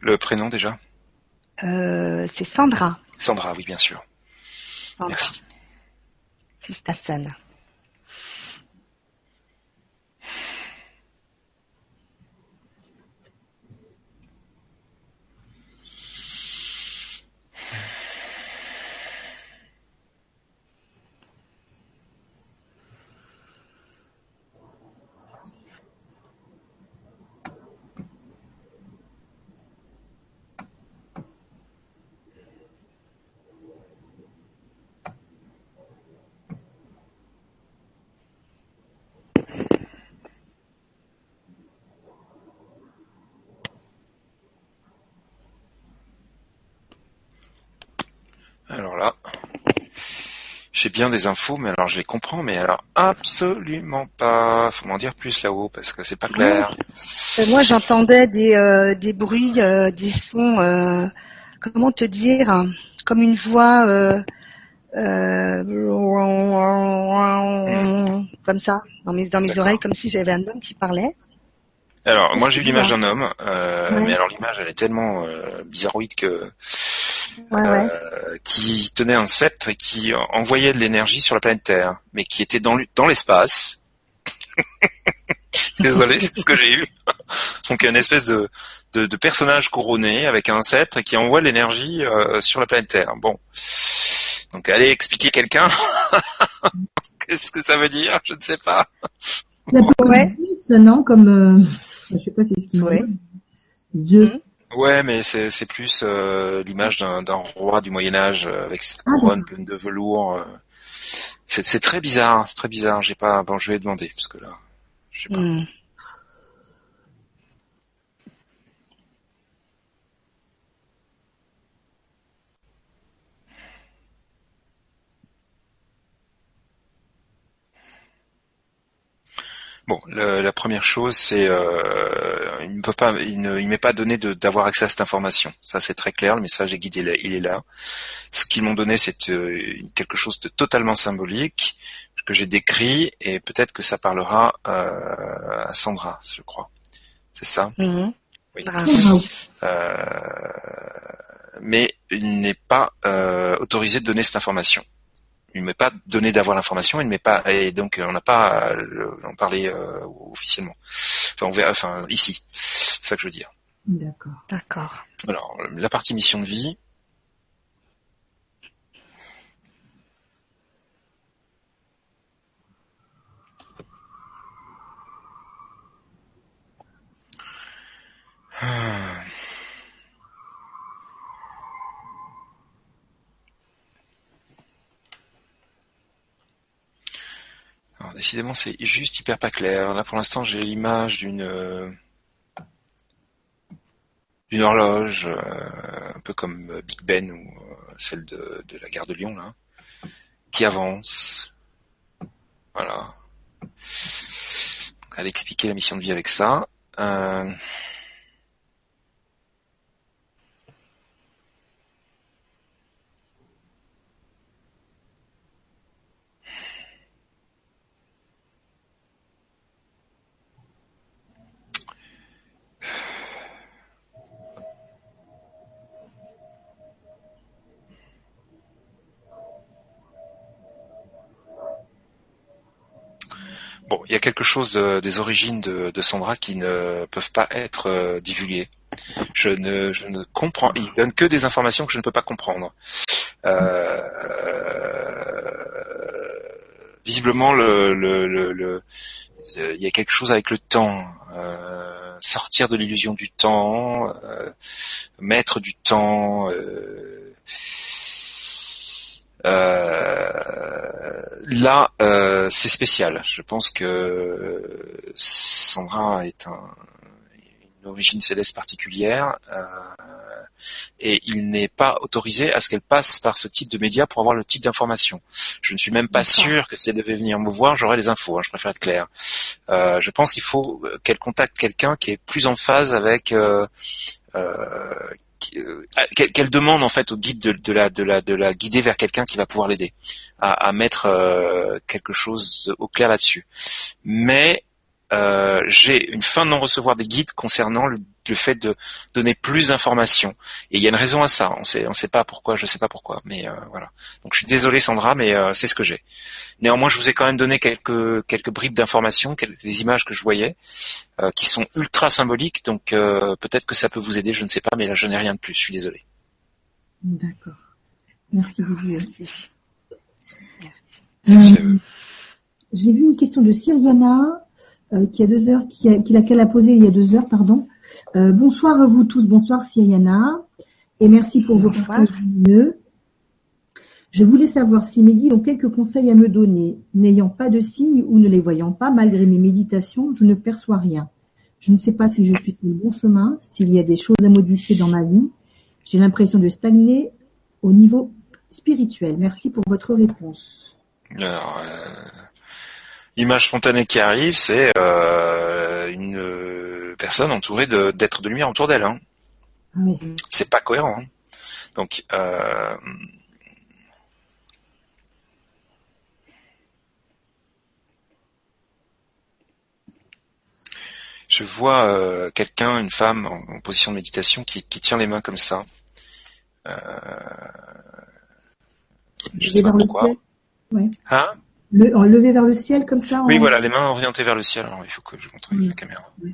Le prénom déjà ? C'est Sandra. Sandra, oui, bien sûr. Merci. Stéphanie. j'ai bien des infos, mais alors je les comprends, mais alors absolument pas. Faut m'en dire plus là-haut parce que c'est pas clair. Oui. Moi, j'entendais des bruits, des sons. Comment te dire, comme une voix comme ça dans mes oreilles, comme si j'avais un homme qui parlait. Alors moi j'ai eu l'image d'un homme, ouais. Mais alors l'image elle est tellement bizarroïde que qui tenait un sceptre et qui envoyait de l'énergie sur la planète Terre, mais qui était dans l'espace. Désolé, c'est ce que j'ai eu. Donc une espèce de personnage couronné avec un sceptre et qui envoie de l'énergie sur la planète Terre. Bon, donc allez expliquer à quelqu'un qu'est-ce que ça veut dire, je ne sais pas. Ouais. Non, comme je sais pas si c'est ce qu'il voulait. Dieu. Ouais, mais c'est plus l'image d'un roi du Moyen Âge avec cette couronne pleine de velours. C'est très bizarre, c'est très bizarre. J'ai pas. Bon, je vais demander parce que là, je sais pas. Bon, la première chose, c'est il ne m'est pas donné d'avoir accès à cette information. Ça, c'est très clair. Le message est guidé, il est là. Ce qu'ils m'ont donné, c'est quelque chose de totalement symbolique que j'ai décrit, et peut-être que ça parlera à Sandra, je crois. C'est ça ? Oui. Mais il n'est pas autorisé de donner cette information. Il ne m'est pas donné d'avoir l'information, il ne m'est pas, et donc on n'a pas à en parler officiellement. Enfin, on verra, enfin ici, c'est ça que je veux dire. D'accord. Alors, la partie mission de vie. Alors, décidément, c'est juste hyper pas clair. Là, pour l'instant, j'ai l'image d'une horloge, un peu comme Big Ben ou celle de la gare de Lyon, là, qui avance. Voilà. Allez expliquer la mission de vie avec ça. Bon, il y a quelque chose des origines de Sandra qui ne peuvent pas être divulguées. Je ne comprends. Il donne que des informations que je ne peux pas comprendre. Visiblement, il y a quelque chose avec le temps. Sortir de l'illusion du temps, maître du temps. Là, c'est spécial. Je pense que Sandra est une origine céleste particulière et il n'est pas autorisé à ce qu'elle passe par ce type de média pour avoir le type d'information. Je ne suis même pas sûr que si elle devait venir me voir, j'aurais les infos. Je préfère être clair. Je pense qu'il faut qu'elle contacte quelqu'un qui est plus en phase avec... qu'elle demande en fait au guide de la guider vers quelqu'un qui va pouvoir l'aider à mettre quelque chose au clair là-dessus. Mais j'ai une fin de non-recevoir des guides concernant le fait de donner plus d'informations. Et il y a une raison à ça. On sait pas pourquoi, je sais pas pourquoi, mais voilà. Donc je suis désolé Sandra, mais c'est ce que j'ai. Néanmoins, je vous ai quand même donné quelques bribes d'informations, les images que je voyais, qui sont ultra symboliques. Donc peut-être que ça peut vous aider, je ne sais pas, mais là je n'ai rien de plus. Je suis désolé. D'accord. Merci beaucoup. Merci à vous. J'ai vu une question de Syriana. Qu'elle a posé il y a 2 heures, pardon. Bonsoir à vous tous, bonsoir Syriana, et merci pour vos partages lumineux. Je voulais savoir si mes guides ont quelques conseils à me donner. N'ayant pas de signes ou ne les voyant pas, malgré mes méditations, je ne perçois rien. Je ne sais pas si je suis sur le bon chemin, s'il y a des choses à modifier dans ma vie. J'ai l'impression de stagner au niveau spirituelle. Merci pour votre réponse. Alors, l'image spontanée qui arrive, c'est une personne entourée d'êtres de lumière autour d'elle. Hein. Oui. C'est pas cohérent. Hein. Donc, je vois quelqu'un, une femme en position de méditation qui tient les mains comme ça. Je sais pas pourquoi. Ouais. Hein? Levé vers le ciel comme ça. Oui, voilà, les mains orientées vers le ciel. Alors, il faut que je contrôle la caméra. Oui,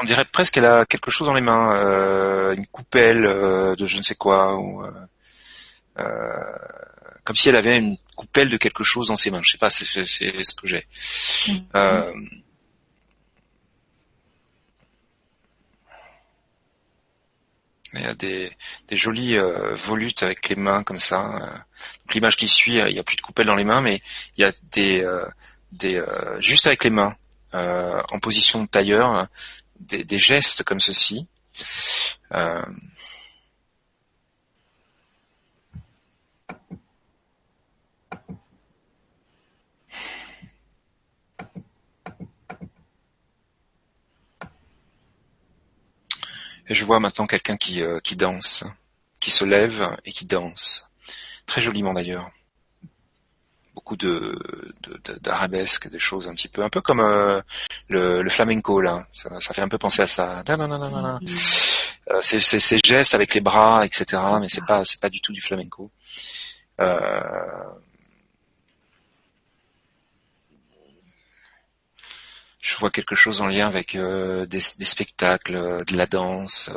on dirait presque qu'elle a quelque chose dans les mains, une coupelle de je ne sais quoi, ou comme si elle avait une coupelle de quelque chose dans ses mains. Je sais pas, c'est ce que j'ai. Oui. Il y a des jolies volutes avec les mains comme ça. Donc, l'image qui suit, il n'y a plus de coupelle dans les mains, mais il y a des juste avec les mains, en position de tailleur, des gestes comme ceci. Et je vois maintenant quelqu'un qui danse, qui se lève et qui danse. Très joliment d'ailleurs. Beaucoup d'arabesques, des choses un peu comme le flamenco là. Ça fait un peu penser à ça. C'est ces gestes avec les bras, etc. Mais c'est pas du tout du flamenco. Je vois quelque chose en lien avec des spectacles, de la danse.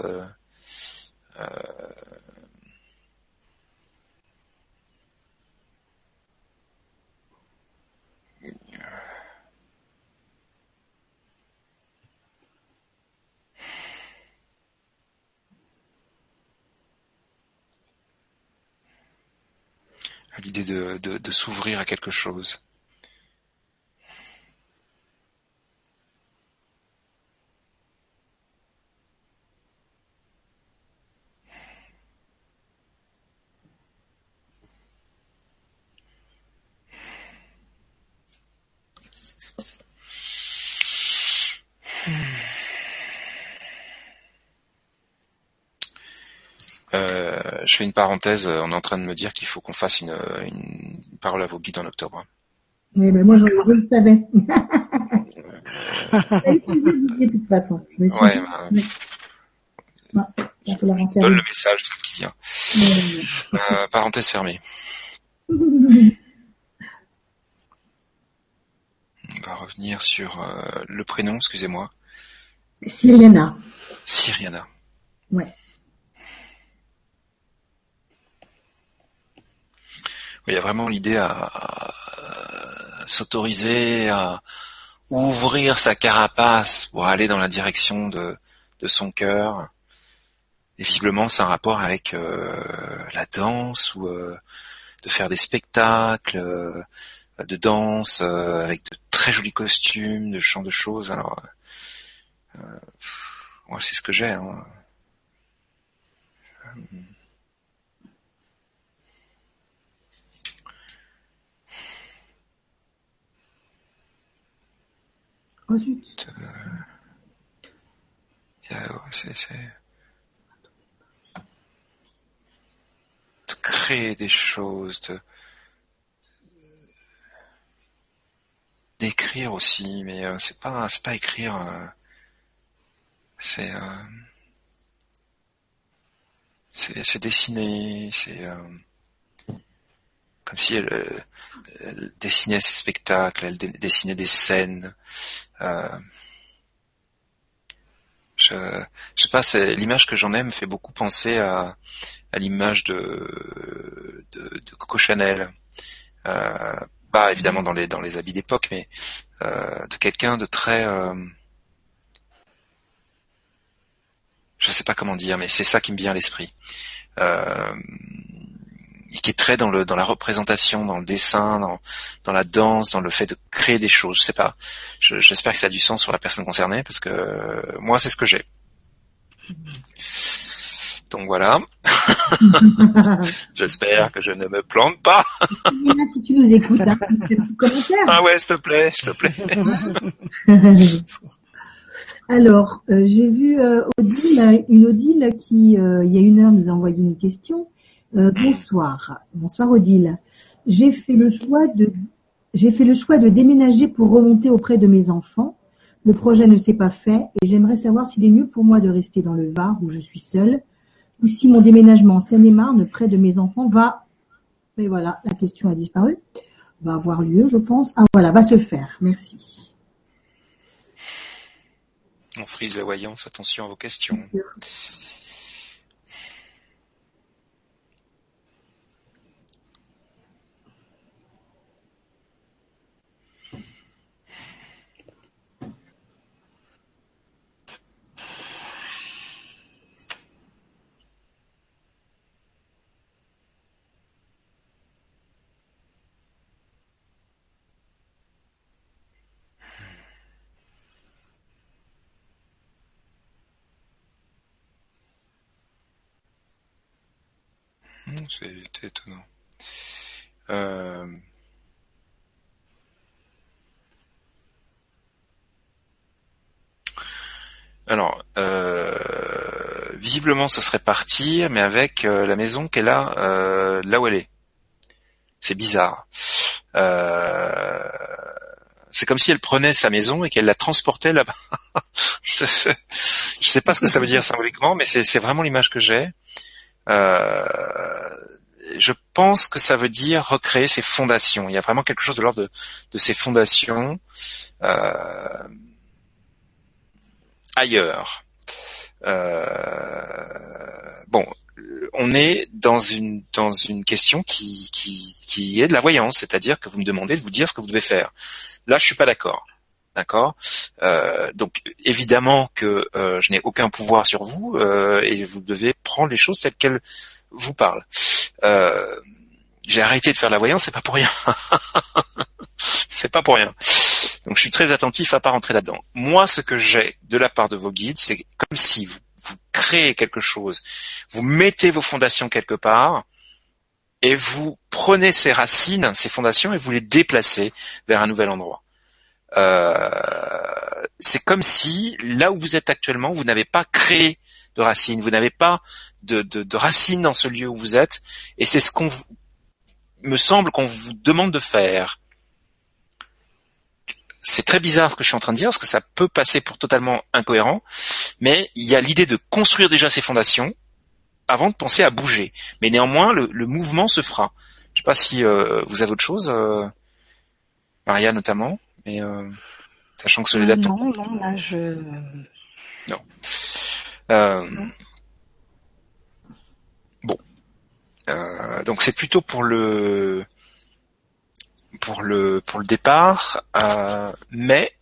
L'idée de s'ouvrir à quelque chose. Je fais une parenthèse, on est en train de me dire qu'il faut qu'on fasse une parole à vos guides en octobre. Eh ben moi, je le savais. De toute façon. Je me suis dit... Je donne le message qui vient. Parenthèse fermée. On va revenir sur le prénom, excusez-moi. Syriana. Ouais. Il y a vraiment l'idée à s'autoriser, à ouvrir sa carapace pour aller dans la direction de son cœur. Et visiblement, c'est un rapport avec la danse ou de faire des spectacles de danse avec de très jolis costumes, de chants de choses. Alors, c'est ce que j'ai. Hein. De créer des choses, d'écrire aussi, mais c'est pas écrire, c'est dessiner, comme si elle dessinait ses spectacles, elle dessinait des scènes. Je sais pas, l'image que j'en ai me fait beaucoup penser à l'image de Coco Chanel. Pas évidemment dans les habits d'époque, mais de quelqu'un de très... je sais pas comment dire, mais c'est ça qui me vient à l'esprit. Qui est très dans la représentation, dans le dessin, dans la danse, dans le fait de créer des choses. Je sais pas. J'espère que ça a du sens sur la personne concernée parce que moi c'est ce que j'ai. donc voilà. J'espère que je ne me plante pas. Si tu nous écoutes, hein, fais un commentaire. Ah ouais, s'il te plaît. Alors, j'ai vu Odile, une Odile qui, il y a une heure, nous a envoyé une question. Bonsoir. Bonsoir Odile. J'ai fait le choix de déménager pour remonter auprès de mes enfants. Le projet ne s'est pas fait et j'aimerais savoir s'il est mieux pour moi de rester dans le Var où je suis seule ou si mon déménagement en Seine-et-Marne près de mes enfants va, et voilà, la question a disparu, va avoir lieu, je pense. Ah voilà, va se faire. Merci. On frise la voyance, attention à vos questions. C'est étonnant. Alors, visiblement, ce serait partir, mais avec la maison qu'elle a là où elle est. C'est bizarre. C'est comme si elle prenait sa maison et qu'elle la transportait là-bas. Je sais pas ce que ça veut dire symboliquement, mais c'est vraiment l'image que j'ai. Je pense que ça veut dire recréer ses fondations. Il y a vraiment quelque chose de l'ordre de ses fondations ailleurs. Bon, on est dans une question qui est de la voyance, c'est-à-dire que vous me demandez de vous dire ce que vous devez faire. Là, je suis pas d'accord. D'accord. Donc évidemment que je n'ai aucun pouvoir sur vous et vous devez prendre les choses telles qu'elles vous parlent. J'ai arrêté de faire la voyance, c'est pas pour rien. C'est pas pour rien. Donc je suis très attentif à pas rentrer là-dedans. Moi, ce que j'ai de la part de vos guides, c'est comme si vous créez quelque chose, vous mettez vos fondations quelque part et vous prenez ces racines, ces fondations et vous les déplacez vers un nouvel endroit. C'est comme si là où vous êtes actuellement, vous n'avez pas créé de racines, vous n'avez pas de racines dans ce lieu où vous êtes, et c'est ce me semble qu'on vous demande de faire. C'est très bizarre ce que je suis en train de dire, parce que ça peut passer pour totalement incohérent, mais il y a l'idée de construire déjà ces fondations avant de penser à bouger. Mais néanmoins, le mouvement se fera. Je sais pas si vous avez autre chose, Maria notamment. Mais sachant que Soledad... Non, là, je... Non. Bon. Donc, c'est plutôt pour le départ, mais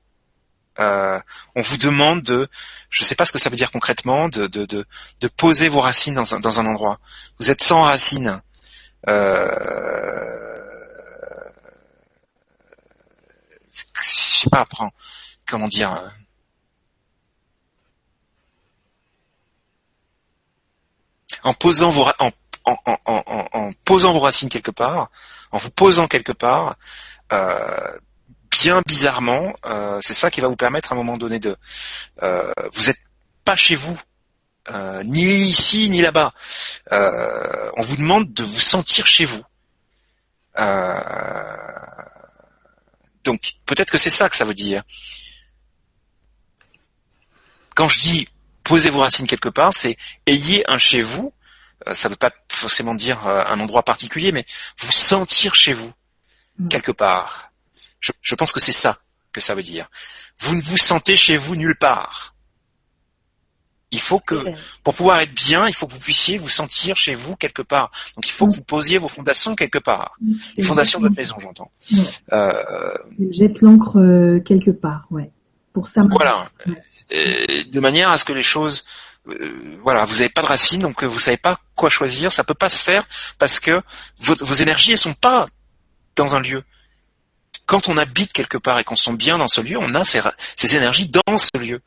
on vous demande de... Je ne sais pas ce que ça veut dire concrètement, de poser vos racines dans un endroit. Vous êtes sans racines. Je sais pas, comment dire. En posant vos racines quelque part, en vous posant quelque part, bien bizarrement, c'est ça qui va vous permettre à un moment donné de. Vous êtes pas chez vous, ni ici ni là-bas. On vous demande de vous sentir chez vous. Donc, peut-être que c'est ça que ça veut dire. Quand je dis « posez vos racines quelque part », c'est « ayez un chez vous », ça ne veut pas forcément dire un endroit particulier, mais vous sentir chez vous, quelque part. Je pense que c'est ça que ça veut dire. Vous ne vous sentez chez vous nulle part. Il faut que, pour pouvoir être bien, il faut que vous puissiez vous sentir chez vous quelque part. Donc, il faut que vous posiez vos fondations quelque part. Les fondations de votre maison, j'entends. Ouais. Jette l'encre quelque part, ouais. Pour ça. Voilà. Ouais. Et de manière à ce que les choses, voilà, vous n'avez pas de racines, donc vous savez pas quoi choisir. Ça peut pas se faire parce que vos énergies, elles sont pas dans un lieu. Quand on habite quelque part et qu'on se sent bien dans ce lieu, on a ces énergies dans ce lieu.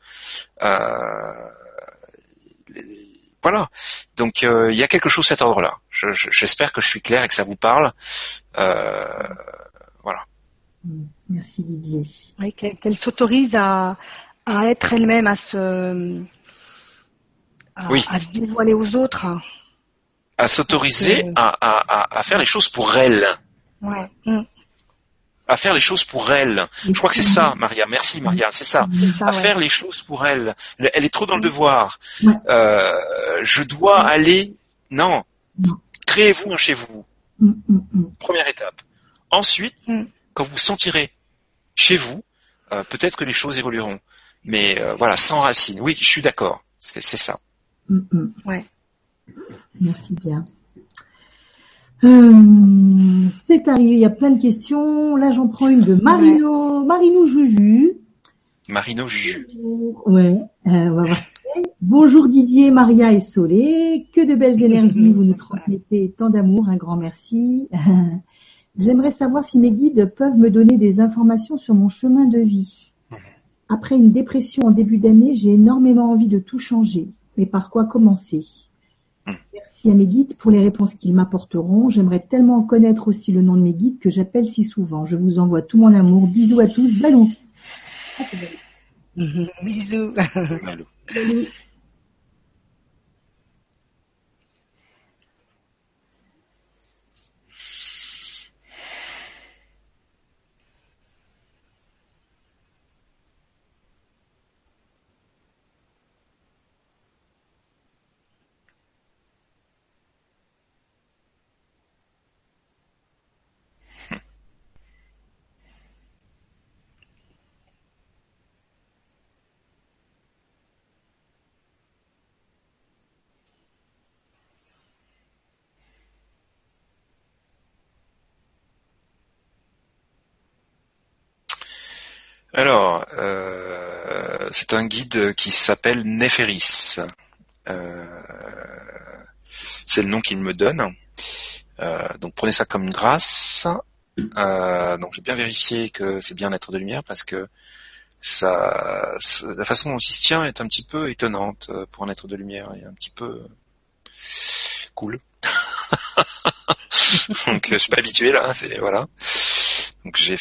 Voilà. Donc il y a quelque chose cet ordre-là. J'espère que je suis clair et que ça vous parle. Voilà. Merci Didier. Oui, qu'elle s'autorise à être elle-même, à se dévoiler aux autres. À s'autoriser à faire les choses pour elle. Ouais. À faire les choses pour elle. Je crois que c'est ça, Maria. Merci, Maria. C'est ça. Faire les choses pour elle. Elle est trop dans le devoir. Je dois aller... Non. Créez-vous un chez vous. Première étape. Ensuite, quand vous sentirez chez vous, peut-être que les choses évolueront. Mais voilà, sans racines. Oui, je suis d'accord. C'est ça. Ouais. Merci bien. C'est arrivé, il y a plein de questions. Là, j'en prends une de Marino Juju. Marino Juju. Ouais, on va voir. Bonjour Didier, Maria et Solé. Que de belles énergies vous nous transmettez. Tant d'amour, un grand merci. J'aimerais savoir si mes guides peuvent me donner des informations sur mon chemin de vie. Après une dépression en début d'année, j'ai énormément envie de tout changer. Mais par quoi commencer ? Merci à mes guides pour les réponses qu'ils m'apporteront. J'aimerais tellement connaître aussi le nom de mes guides que j'appelle si souvent. Je vous envoie tout mon amour. Bisous à tous. Valou. Bisous. Valou. Alors, c'est un guide qui s'appelle Néphéris. C'est le nom qu'il me donne. Donc prenez ça comme une grâce. Donc j'ai bien vérifié que c'est bien un être de lumière parce que ça, la façon dont il s'y tient est un petit peu étonnante pour un être de lumière. Il est un petit peu cool. Donc je suis pas habitué là. C'est voilà. Donc j'ai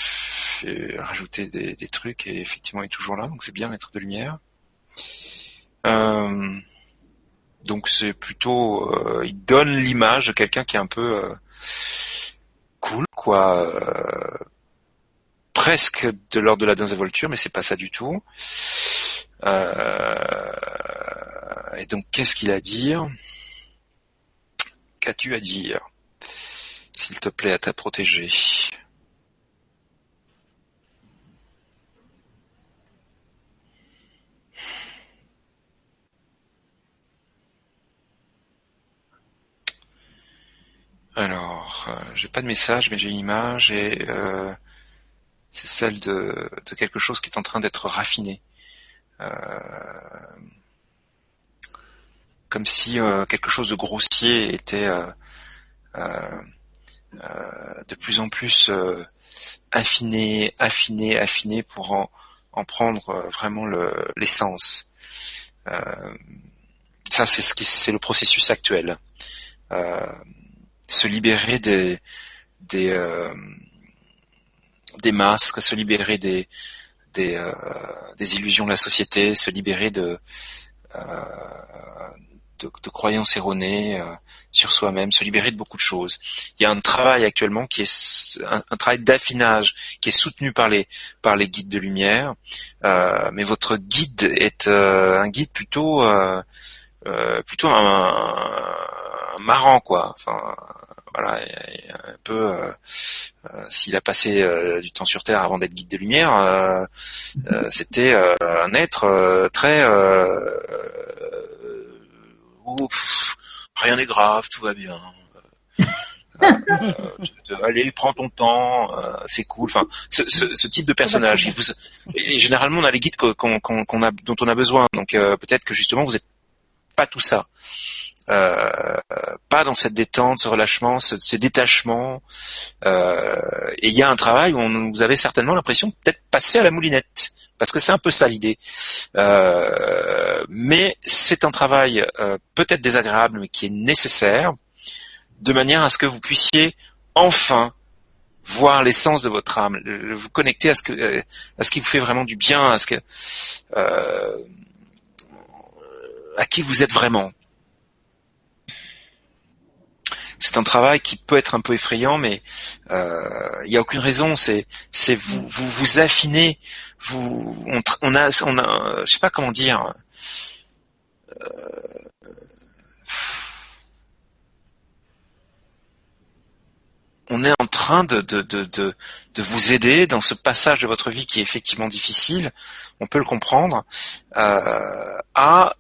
rajouter des trucs et effectivement il est toujours là, donc c'est bien l'être de lumière. Donc c'est plutôt il donne l'image de quelqu'un qui est un peu cool quoi, presque de l'ordre de la désinvolture, mais c'est pas ça du tout. Et donc qu'est-ce qu'il a à dire ? Qu'as-tu à dire ? S'il te plaît à ta protégée. Alors, j'ai pas de message, mais j'ai une image et c'est celle de quelque chose qui est en train d'être raffiné. Comme si quelque chose de grossier était de plus en plus affiné pour en prendre vraiment l'essence. Ça, c'est c'est le processus actuel. Se libérer des masques, se libérer des illusions de la société, se libérer de croyances erronées sur soi-même, se libérer de beaucoup de choses. Il y a un travail actuellement qui est un travail d'affinage qui est soutenu par les guides de lumière, mais votre guide est un guide plutôt un marrant quoi, enfin voilà, un peu s'il a passé du temps sur Terre avant d'être guide de lumière, c'était un être très rien n'est grave, tout va bien, allez prends ton temps, c'est cool, enfin ce type de personnage. Et généralement on a les guides dont on a besoin, donc peut-être que justement vous êtes pas tout ça, pas dans cette détente, ce relâchement, ce détachement, et il y a un travail où vous avez certainement l'impression de peut-être passer à la moulinette, Parce que c'est un peu ça l'idée. Mais c'est un travail peut-être désagréable, mais qui est nécessaire, de manière à ce que vous puissiez enfin voir l'essence de votre âme, vous connecter à ce qui vous fait vraiment du bien, à ce que à qui vous êtes vraiment. C'est un travail qui peut être un peu effrayant, mais il n'y a aucune raison. C'est vous affinez. On a, je sais pas comment dire. On est en train de vous aider dans ce passage de votre vie qui est effectivement difficile. On peut le comprendre. À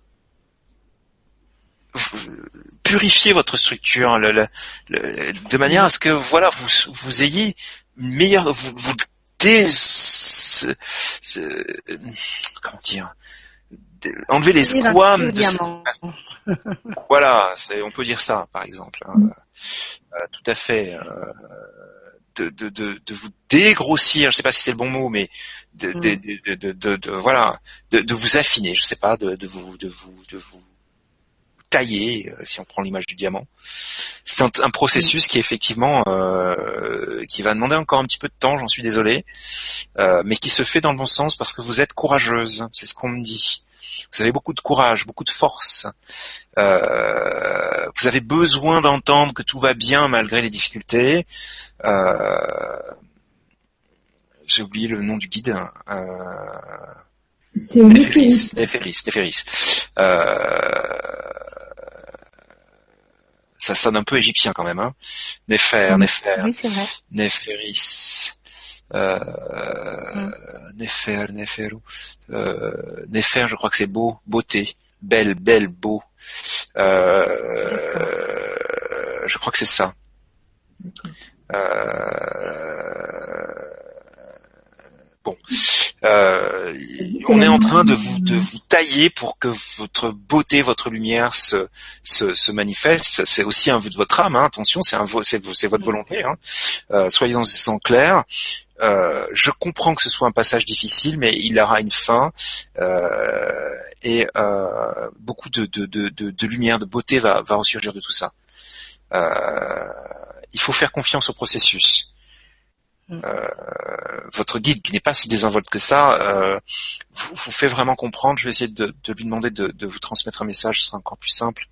purifier votre structure de manière à ce que voilà vous ayez une meilleure enlever les squames de cette... voilà, on peut dire ça par exemple, hein. Tout à fait, de vous dégrossir, je sais pas si c'est le bon mot, mais de vous affiner, je sais pas, de vous taillé, si on prend l'image du diamant. C'est un processus qui effectivement qui va demander encore un petit peu de temps, j'en suis désolé, mais qui se fait dans le bon sens parce que vous êtes courageuse, c'est ce qu'on me dit. Vous avez beaucoup de courage, beaucoup de force. Vous avez besoin d'entendre que tout va bien malgré les difficultés. J'ai oublié le nom du guide. C'est Néphéris. Ça sonne un peu égyptien quand même, hein. Néphéris. Oui, Néphéris. Néphéris, je crois que c'est beau, beauté. Belle, beau. Je crois que c'est ça. Bon. On est en train de vous tailler pour que votre beauté, votre lumière se manifeste. C'est aussi un vœu de votre âme, hein. Attention, c'est votre volonté, hein. Soyez dans ce sens clair. Je comprends que ce soit un passage difficile, mais il aura une fin, et beaucoup de lumière, de beauté va ressurgir de tout ça. Il faut faire confiance au processus. Votre guide, qui n'est pas si désinvolte que ça, vous fait vraiment comprendre. Je vais essayer de lui demander de vous transmettre un message, ce sera encore plus simple.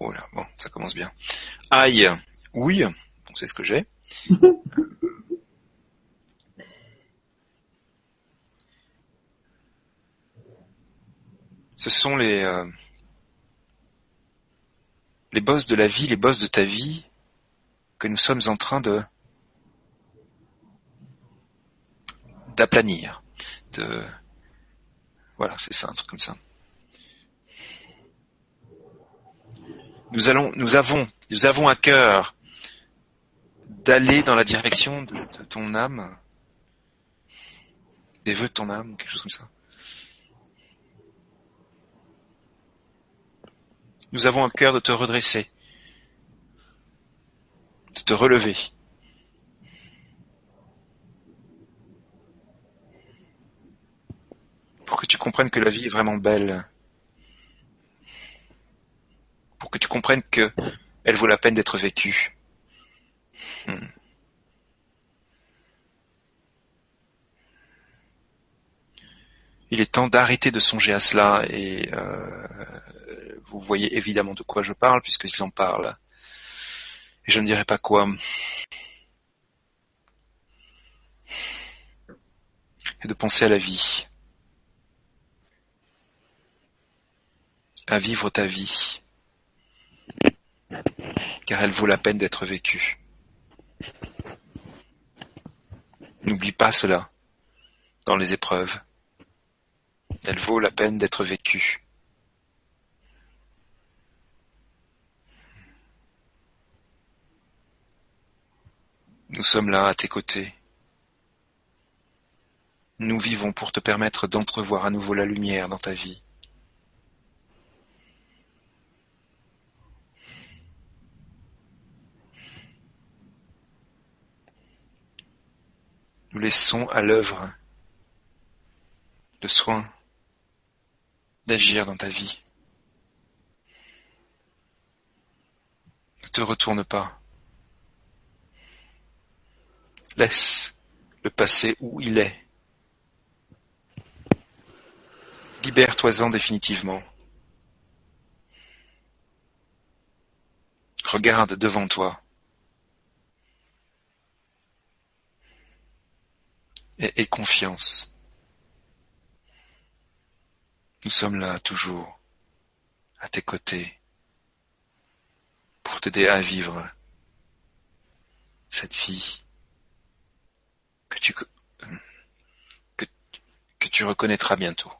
Oh là, bon, ça commence bien. Aïe, oui, bon, c'est ce que j'ai. Ce sont les bosses de la vie, les bosses de ta vie, que nous sommes en train d'aplanir. Voilà, c'est ça, un truc comme ça. Nous avons à cœur d'aller dans la direction de ton âme, des vœux de ton âme, quelque chose comme ça. Nous avons à cœur de te redresser, de te relever. Pour que tu comprennes que la vie est vraiment belle. Pour que tu comprennes qu'elle vaut la peine d'être vécue. Il est temps d'arrêter de songer à cela et... vous voyez évidemment de quoi je parle, puisqu'ils en parlent. Et je ne dirai pas quoi. Et de penser à la vie. À vivre ta vie. Car elle vaut la peine d'être vécue. N'oublie pas cela dans les épreuves. Elle vaut la peine d'être vécue. Nous sommes là, à tes côtés. Nous vivons pour te permettre d'entrevoir à nouveau la lumière dans ta vie. nous laissons à l'œuvre le soin d'agir dans ta vie. Ne te retourne pas. Laisse le passé où il est. Libère-toi-en définitivement. Regarde devant toi. Et aie confiance. Nous sommes là toujours, à tes côtés, pour t'aider à vivre cette vie que tu reconnaîtras bientôt.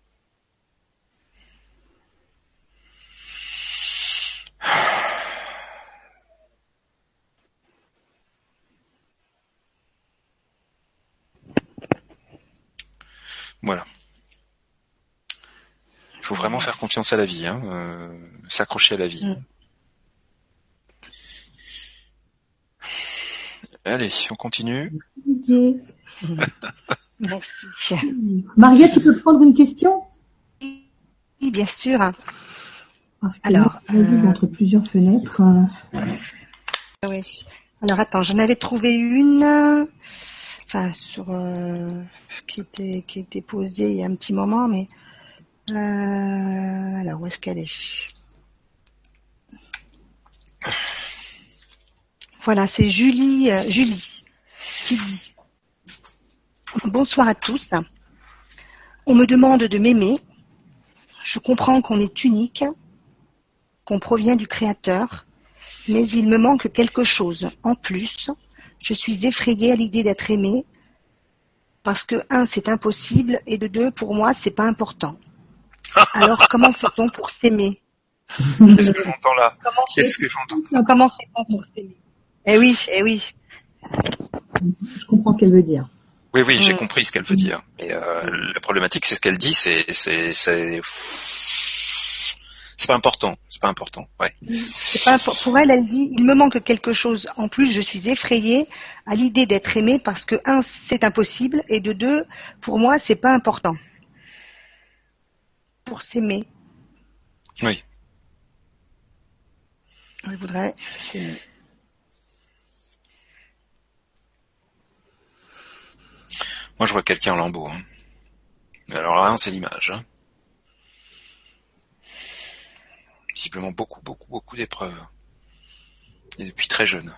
Voilà. Il faut vraiment faire confiance à la vie, hein, s'accrocher à la vie. Allez, on continue. Merci, Didier. Merci. Maria, tu peux prendre une question? Oui, bien sûr. Parce que alors, tu as vu entre plusieurs fenêtres. Oui. Alors, attends, j'en avais trouvé une. Enfin, sur qui était posée il y a un petit moment, mais alors où est-ce qu'elle est? Voilà, c'est Julie qui dit « Bonsoir à tous. On me demande de m'aimer. Je comprends qu'on est unique, qu'on provient du Créateur, mais il me manque quelque chose en plus. Je suis effrayée à l'idée d'être aimée parce que, 1, c'est impossible et de 2, pour moi, c'est pas important. Alors, comment fait-on pour s'aimer ? » Qu'est-ce que j'entends là ? Comment fait-on pour s'aimer ? Eh oui. Je comprends ce qu'elle veut dire. Oui, j'ai compris ce qu'elle veut dire. Mais la problématique, c'est ce qu'elle dit, c'est pas important. C'est pas important. Ouais. Pour elle, elle dit, il me manque quelque chose. En plus, je suis effrayée à l'idée d'être aimée parce que 1, c'est impossible et de 2, pour moi, c'est pas important. Pour s'aimer. Oui. Je voudrais s'aimer. Moi, je vois quelqu'un en lambeau. Hein. Alors là, c'est l'image. Hein. Visiblement beaucoup d'épreuves. Et depuis très jeune.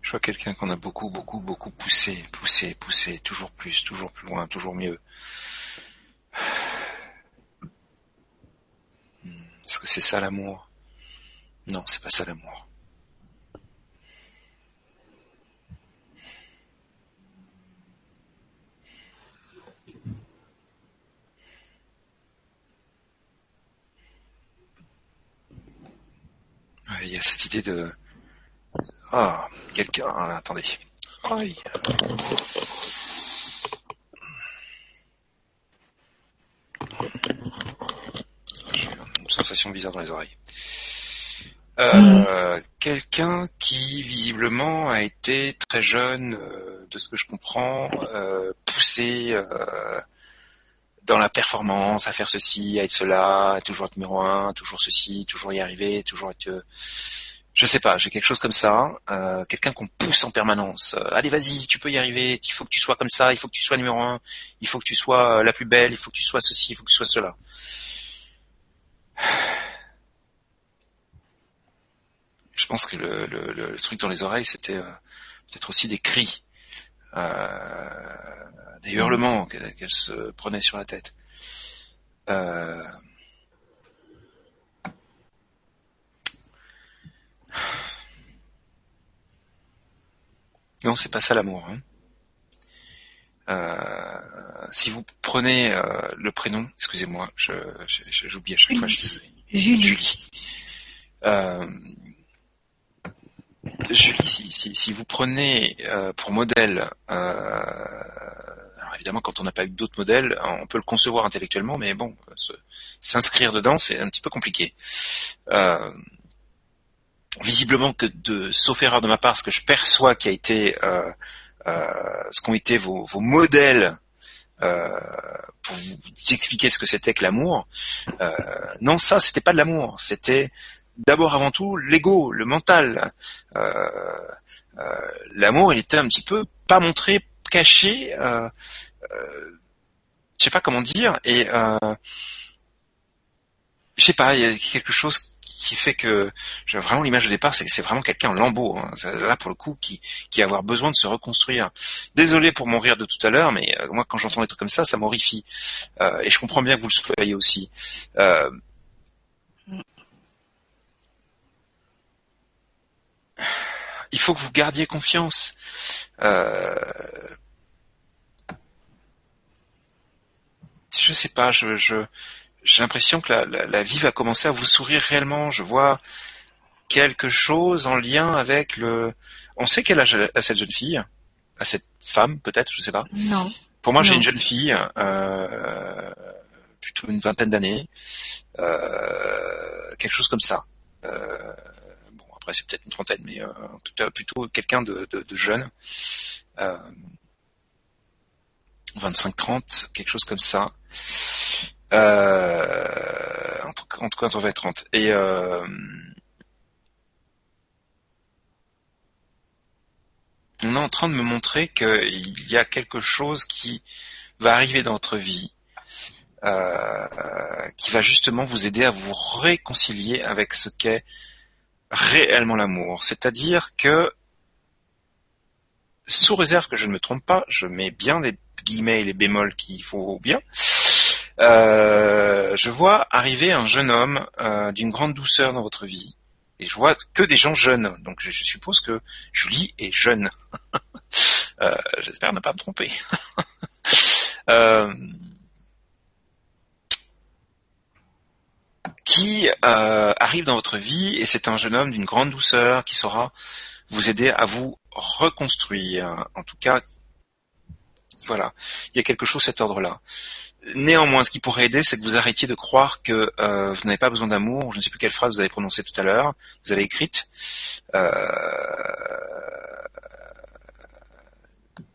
Je vois quelqu'un qu'on a beaucoup poussé, toujours plus, toujours plus loin, toujours mieux. Est-ce que c'est ça l'amour? Non, c'est pas ça l'amour. Ouais, il y a cette idée de... Ah, quelqu'un... Attendez. Aïe. J'ai une sensation bizarre dans les oreilles. Quelqu'un qui, visiblement, a été très jeune, de ce que je comprends, poussé dans la performance, à faire ceci, à être cela, à toujours être numéro 1, toujours ceci, toujours y arriver, toujours être... Je sais pas, j'ai quelque chose comme ça, quelqu'un qu'on pousse en permanence. Allez, vas-y, tu peux y arriver, il faut que tu sois comme ça, il faut que tu sois numéro 1, il faut que tu sois la plus belle, il faut que tu sois ceci, il faut que tu sois cela. Je pense que le truc dans les oreilles, c'était peut-être aussi des cris des hurlements qu'elle se prenait sur la tête. Non, c'est pas ça l'amour. Hein. Si vous prenez le prénom, excusez-moi, j'oublie à chaque fois. Julie. Julie, si vous prenez pour modèle, alors évidemment quand on n'a pas eu d'autres modèles, on peut le concevoir intellectuellement, mais bon, s'inscrire dedans, c'est un petit peu compliqué. Visiblement que sauf erreur de ma part, ce que je perçois qui a été ce qu'ont été vos modèles pour vous expliquer ce que c'était que l'amour, non, ça c'était pas de l'amour, c'était d'abord avant tout l'ego, le mental. L'amour, il était un petit peu pas montré, caché, je sais pas comment dire, et je sais pas, il y a quelque chose qui fait que vraiment l'image de départ, c'est que c'est vraiment quelqu'un en lambeau, hein, là pour le coup, qui va avoir besoin de se reconstruire. Désolé pour mon rire de tout à l'heure, mais moi quand j'entends des trucs comme ça, ça m'horrifie. Et je comprends bien que vous le soyez aussi. Il faut que vous gardiez confiance. Je sais pas, j'ai l'impression que la vie va commencer à vous sourire réellement. Je vois quelque chose en lien avec le... On sait quel âge a cette jeune fille, à cette femme peut-être, je sais pas. Non. Pour moi, j'ai une jeune fille, plutôt une vingtaine d'années, quelque chose comme ça. Bon, après c'est peut-être une trentaine, mais en tout cas plutôt quelqu'un de jeune, 25-30, quelque chose comme ça. Entre 15 et 30. Et on est en train de me montrer qu'il y a quelque chose qui va arriver dans votre vie, qui va justement vous aider à vous réconcilier avec ce qu'est réellement l'amour. C'est-à-dire que, sous réserve que je ne me trompe pas, je mets bien les guillemets et les bémols qu'il faut bien. Je vois arriver un jeune homme d'une grande douceur dans votre vie. Et je vois que des gens jeunes. Donc je suppose que Julie est jeune. J'espère ne pas me tromper. Qui arrive dans votre vie, et c'est un jeune homme d'une grande douceur qui saura vous aider à vous reconstruire. En tout cas, voilà. Il y a quelque chose à cet ordre-là. Néanmoins, ce qui pourrait aider, c'est que vous arrêtiez de croire que vous n'avez pas besoin d'amour. Je ne sais plus quelle phrase vous avez prononcée tout à l'heure, vous avez écrite.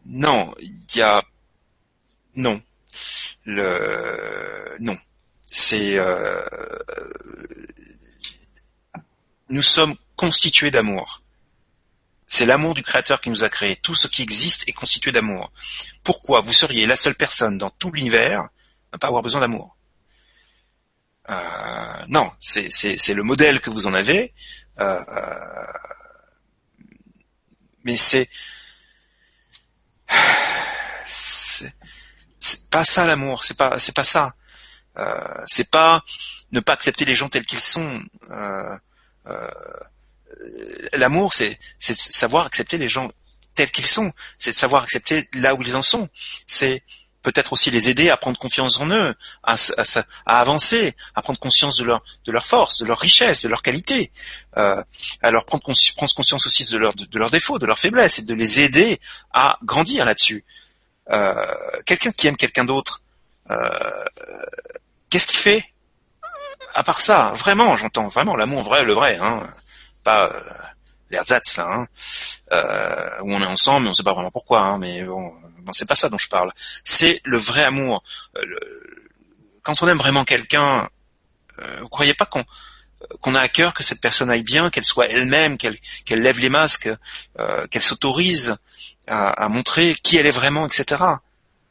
Non, il y a... Non. Non. C'est... Nous sommes constitués d'amour. C'est l'amour du Créateur qui nous a créés. Tout ce qui existe est constitué d'amour. Pourquoi vous seriez la seule personne dans tout l'univers à ne pas avoir besoin d'amour? Non, c'est le modèle que vous en avez. Mais c'est pas ça l'amour. C'est pas ça. C'est pas ne pas accepter les gens tels qu'ils sont. L'amour, c'est savoir accepter les gens tels qu'ils sont, c'est de savoir accepter là où ils en sont, c'est peut-être aussi les aider à prendre confiance en eux, à avancer, à prendre conscience de leur force, de leur richesse, de leur qualité, à leur prendre conscience aussi de leurs défauts, de leurs faiblesses, et de les aider à grandir là-dessus. Quelqu'un qui aime quelqu'un d'autre, qu'est-ce qu'il fait à part ça? Vraiment, j'entends vraiment l'amour vrai, le vrai, hein. Pas l'ersatz là, hein, où on est ensemble, mais on sait pas vraiment pourquoi, hein, mais bon, c'est pas ça dont je parle. C'est le vrai amour. Quand on aime vraiment quelqu'un, vous croyez pas qu'on a à cœur que cette personne aille bien, qu'elle soit elle-même, qu'elle lève les masques, qu'elle s'autorise à montrer qui elle est vraiment, etc.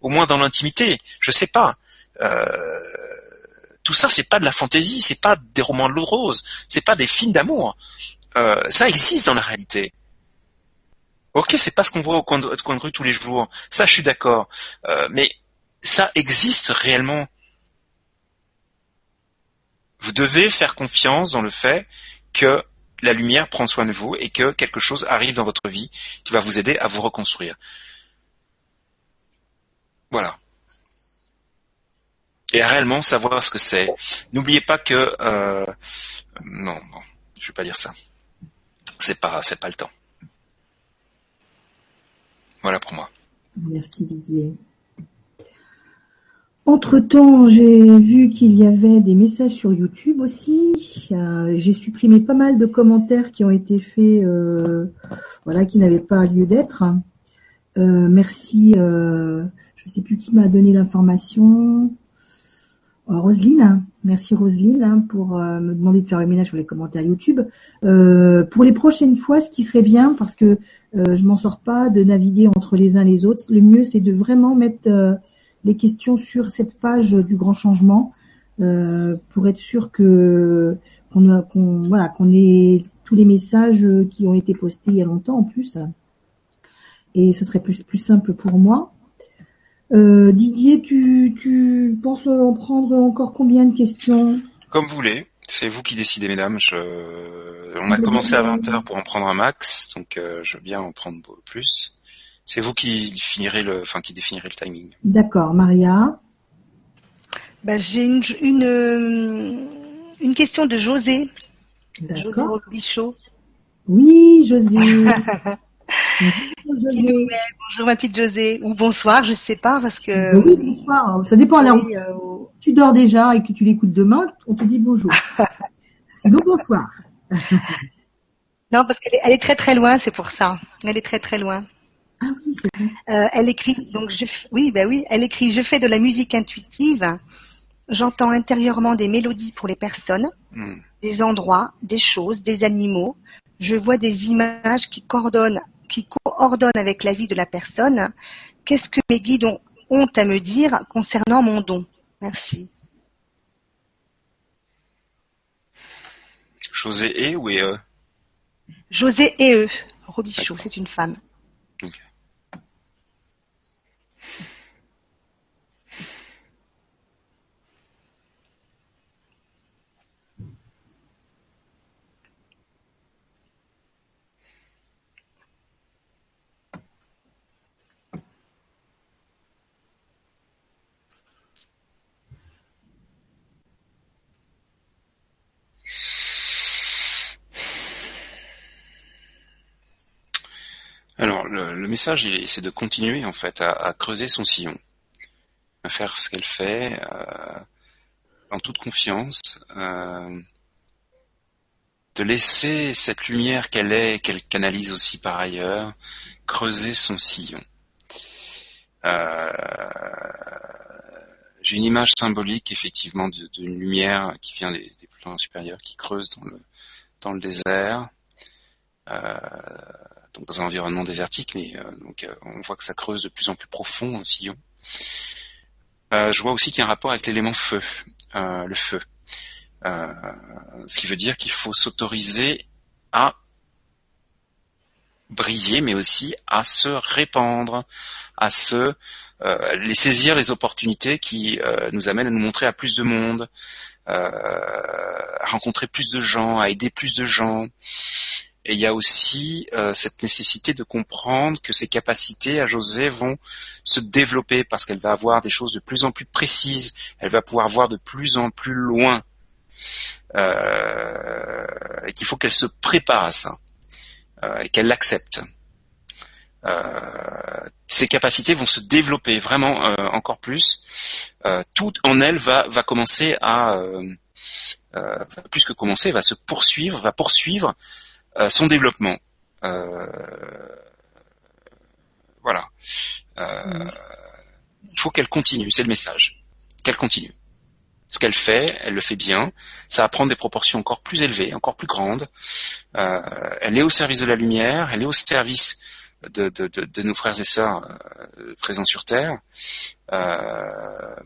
Au moins dans l'intimité, je sais pas. Tout ça, c'est pas de la fantaisie, c'est pas des romans de l'eau rose, c'est pas des films d'amour. Ça existe dans la réalité. Ok, c'est pas ce qu'on voit au coin de rue tous les jours. Ça, je suis d'accord. Mais ça existe réellement. Vous devez faire confiance dans le fait que la lumière prend soin de vous et que quelque chose arrive dans votre vie qui va vous aider à vous reconstruire. Voilà. Et à réellement savoir ce que c'est. N'oubliez pas que... Non, je vais pas dire ça. C'est pas le temps. Voilà pour moi. Merci Didier. Entre-temps, j'ai vu qu'il y avait des messages sur YouTube aussi. J'ai supprimé pas mal de commentaires qui ont été faits, qui n'avaient pas lieu d'être. Merci. Je ne sais plus qui m'a donné l'information. Roselyne, merci Roselyne pour me demander de faire le ménage sur les commentaires YouTube. Pour les prochaines fois, ce qui serait bien, parce que je m'en sors pas de naviguer entre les uns les autres, le mieux c'est de vraiment mettre les questions sur cette page du Grand Changement pour être sûr que qu'on ait tous les messages qui ont été postés il y a longtemps en plus. Et ce serait plus simple pour moi. Didier, tu penses en prendre encore combien de questions ? Comme vous voulez, c'est vous qui décidez, mesdames. On a commencé à 20h pour en prendre un max, donc je veux bien en prendre plus. C'est vous qui définirez le timing. D'accord, Maria. J'ai une question de José. José Robichaud. Oui, José. Qui nous met, bonjour ma petite José, ou bonsoir, je ne sais pas parce que... Oui, bonsoir, ça dépend. Alors, tu dors déjà et que tu l'écoutes demain, on te dit bonjour. Sinon, bonsoir. Non, parce qu'elle est très très loin, c'est pour ça. Elle est très très loin. Ah oui, c'est vrai. Elle écrit, elle fais de la musique intuitive, j'entends intérieurement des mélodies pour les personnes, des endroits, des choses, des animaux, je vois des images qui coordonne avec la vie de la personne. Qu'est-ce que mes guides ont à me dire concernant mon don ? Merci. José E ou E ? José E. Robichaud, c'est une femme. Okay. Alors, le message, c'est de continuer, en fait, à creuser son sillon, à faire ce qu'elle fait, en toute confiance, de laisser cette lumière qu'elle est, qu'elle canalise aussi par ailleurs, creuser son sillon. J'ai une image symbolique, effectivement, d'une lumière qui vient des plans supérieurs, qui creuse dans le désert, donc dans un environnement désertique, mais on voit que ça creuse de plus en plus profond un sillon. Je vois aussi qu'il y a un rapport avec l'élément feu, le feu. Ce qui veut dire qu'il faut s'autoriser à briller, mais aussi à se répandre, à se saisir les opportunités qui nous amènent à nous montrer à plus de monde, à rencontrer plus de gens, à aider plus de gens. Et il y a aussi cette nécessité de comprendre que ses capacités à José vont se développer parce qu'elle va avoir des choses de plus en plus précises. Elle va pouvoir voir de plus en plus loin. Et qu'il faut qu'elle se prépare à ça. Et qu'elle l'accepte. Ses capacités vont se développer vraiment encore plus. Tout en elle va commencer à... plus que commencer, va poursuivre son développement. Voilà. Il faut qu'elle continue, c'est le message. Qu'elle continue. Ce qu'elle fait, elle le fait bien. Ça va prendre des proportions encore plus élevées, encore plus grandes. Elle est au service de la lumière, elle est au service de nos frères et sœurs présents sur Terre. Elle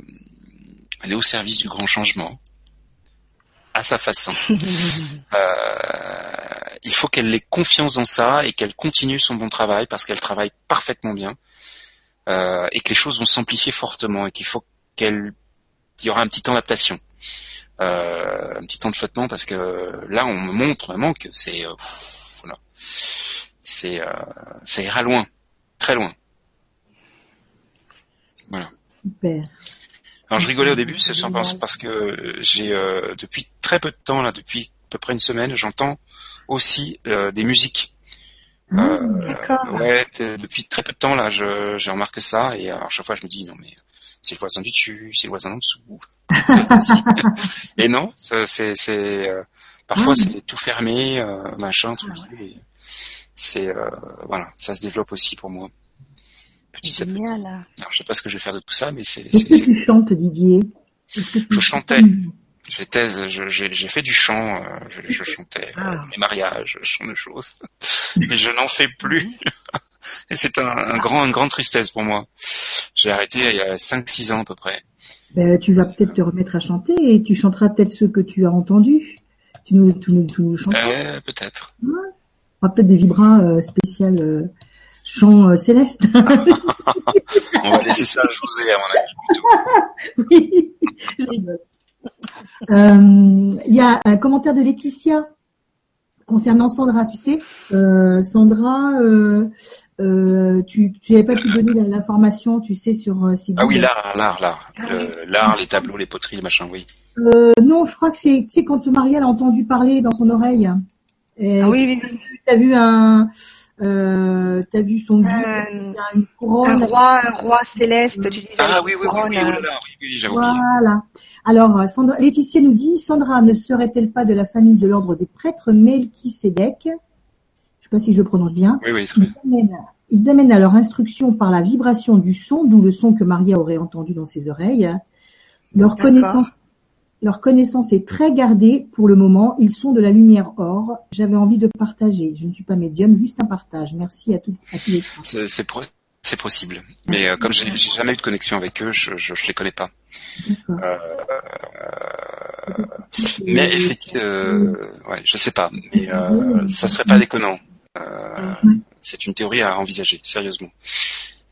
est au service du grand changement. À sa façon. il faut qu'elle ait confiance dans ça et qu'elle continue son bon travail parce qu'elle travaille parfaitement bien et que les choses vont s'amplifier fortement et qu'il faut qu'il y aura un petit temps d'adaptation, un petit temps de flottement parce que là, on me montre vraiment que c'est... voilà. C'est, ça ira loin, très loin. Voilà. Super. Alors je rigolais au début, c'est parce que j'ai depuis très peu de temps là, depuis à peu près une semaine, j'entends aussi des musiques. D'accord. Ouais, depuis très peu de temps là, j'ai remarqué ça et à chaque fois je me dis non mais c'est le voisin du dessus, c'est le voisin en dessous. Et non, ça, c'est parfois c'est tout fermé, machin, tout. Et c'est voilà, ça se développe aussi pour moi. Génial. Alors, je sais pas ce que je vais faire de tout ça, mais c'est. Est-ce que tu chantes, Didier? Je chantais. J'ai fait du chant. Je chantais mes mariages, je chante des choses, mais je n'en fais plus. Et c'est une grande tristesse pour moi. J'ai arrêté il y a 5-6 ans à peu près. Ben, tu vas peut-être te remettre à chanter et tu chanteras peut-être ce que tu as entendu. Tu nous chanteras. Peut-être. Ouais. On aura peut-être des vibrins spéciales. Chant céleste. On va laisser ça à José à mon avis. Oui, je rigole. Il y a un commentaire de Laetitia concernant Sandra. Tu sais, Sandra, tu n'avais pas pu donner l'information, tu sais, sur ces... Ah oui, l'art. L'art, les tableaux, les poteries, les machins, oui. Non, je crois que c'est, tu sais, quand Maria l'a entendu parler dans son oreille. Et oui. T'as vu son guide, une couronne, un roi céleste, tu disais. Ah oui, j'avoue. Voilà. Alors, Laetitia nous dit, Sandra ne serait-elle pas de la famille de l'ordre des prêtres Melchisédek? Je ne sais pas si je le prononce bien. Oui, très bien. Ils amènent à leur instruction par la vibration du son, d'où le son que Maria aurait entendu dans ses oreilles. Leur connaissance est très gardée pour le moment. Ils sont de la lumière or. J'avais envie de partager. Je ne suis pas médium, juste un partage. Merci à tous les trois. C'est possible. Mais comme j'ai jamais eu de connexion avec eux, je les connais pas. Mais effectivement, je sais pas. Mais ça serait pas déconnant. C'est une théorie à envisager sérieusement.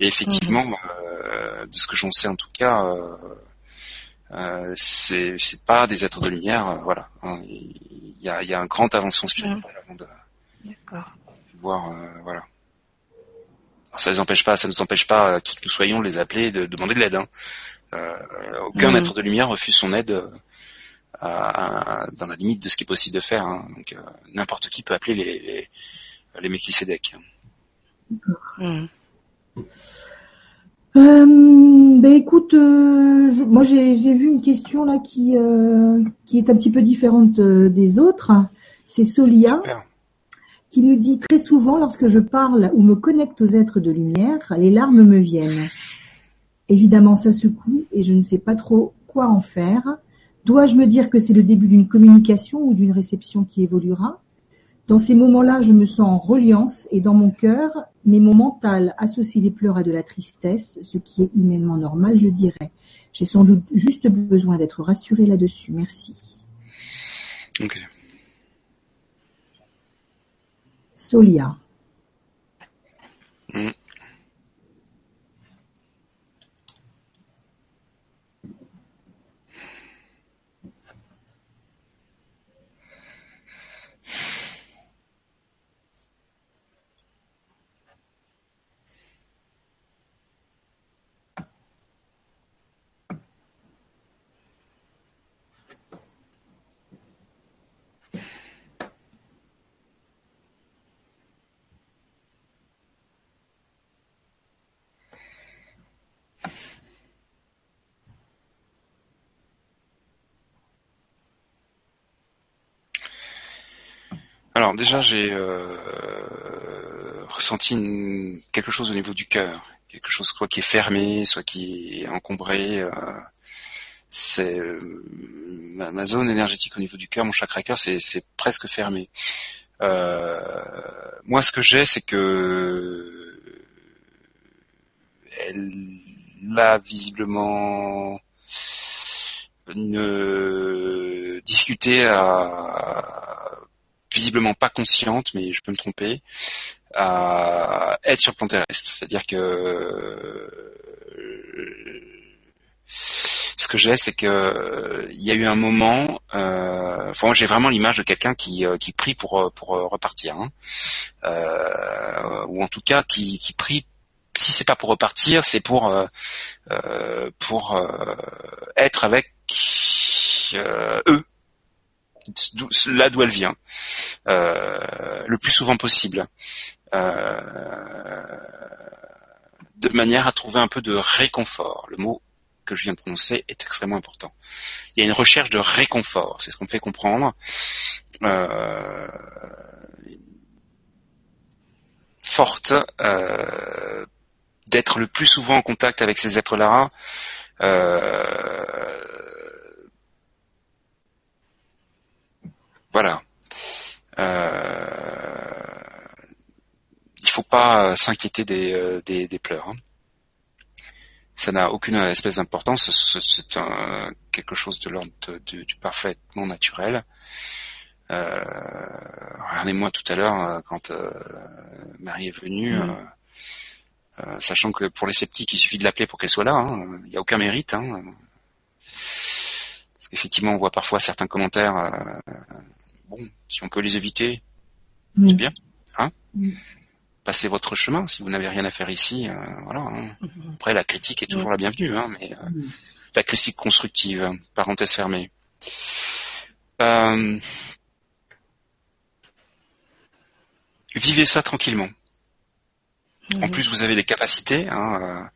Et effectivement, de ce que j'en sais en tout cas. C'est pas des êtres de lumière, voilà. Il y a une grande avancement spirituelle avant de voir, voilà. Alors, ça nous empêche pas, qui que nous soyons, de les appeler, de demander de l'aide. Hein. Aucun être de lumière refuse son aide dans la limite de ce qui est possible de faire. Hein. Donc n'importe qui peut appeler les Melchisédek. Écoute, moi j'ai vu une question là qui est un petit peu différente des autres. C'est Solia qui nous dit très souvent lorsque je parle ou me connecte aux êtres de lumière, les larmes me viennent. Évidemment, ça secoue et je ne sais pas trop quoi en faire. Dois-je me dire que c'est le début d'une communication ou d'une réception qui évoluera ? Dans ces moments-là, je me sens en reliance et dans mon cœur, mais mon mental associe des pleurs à de la tristesse, ce qui est humainement normal, je dirais. J'ai sans doute juste besoin d'être rassurée là-dessus. Merci. Ok. Solia. Alors déjà j'ai ressenti quelque chose au niveau du cœur, quelque chose soit qui est fermé, soit qui est encombré. C'est ma zone énergétique au niveau du cœur, mon chakra cœur, c'est presque fermé. Moi ce que j'ai, c'est que elle a visiblement une difficulté à visiblement pas consciente, mais je peux me tromper, à être sur le plan terrestre. C'est-à-dire que ce que j'ai, c'est que il y a eu un moment. Enfin, moi, j'ai vraiment l'image de quelqu'un qui prie pour repartir, hein. Ou en tout cas qui prie. Si c'est pas pour repartir, c'est pour être avec eux, là d'où elle vient, le plus souvent possible, de manière à trouver un peu de réconfort. Le mot que je viens de prononcer est extrêmement important. Il y a une recherche de réconfort, c'est ce qu'on me fait comprendre. Forte, d'être le plus souvent en contact avec ces êtres-là, voilà. Il faut pas s'inquiéter des pleurs, hein. Ça n'a aucune espèce d'importance. C'est quelque chose de l'ordre du parfaitement naturel. Regardez-moi tout à l'heure quand Marie est venue. Sachant que pour les sceptiques, il suffit de l'appeler pour qu'elle soit là, hein. Il n'y a aucun mérite, hein. Parce qu'effectivement, on voit parfois certains commentaires. Bon, si on peut les éviter, c'est bien. Hein, passez votre chemin. Si vous n'avez rien à faire ici, voilà. Hein. Après, la critique est toujours la bienvenue, hein, mais la critique constructive. Parenthèse fermée. Vivez ça tranquillement. En plus, vous avez les capacités, hein,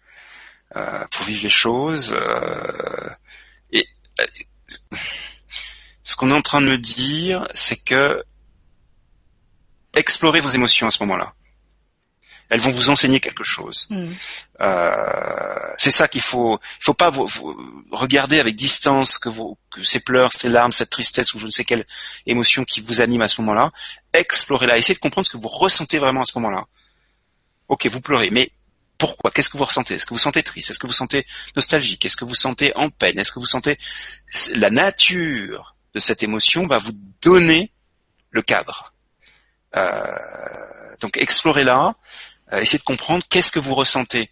pour vivre les choses. Ce qu'on est en train de me dire, c'est que explorez vos émotions à ce moment-là. Elles vont vous enseigner quelque chose. C'est ça qu'il faut. Il faut pas vous regarder avec distance que ces pleurs, ces larmes, cette tristesse ou je ne sais quelle émotion qui vous anime à ce moment-là. Explorez-la. Essayez de comprendre ce que vous ressentez vraiment à ce moment-là. Ok, vous pleurez, mais pourquoi? Qu'est-ce que vous ressentez? Est-ce que vous sentez triste? Est-ce que vous sentez nostalgique? Est-ce que vous sentez en peine? Est-ce que vous sentez... La nature de cette émotion va vous donner le cadre. Donc explorez-la, essayez de comprendre qu'est-ce que vous ressentez.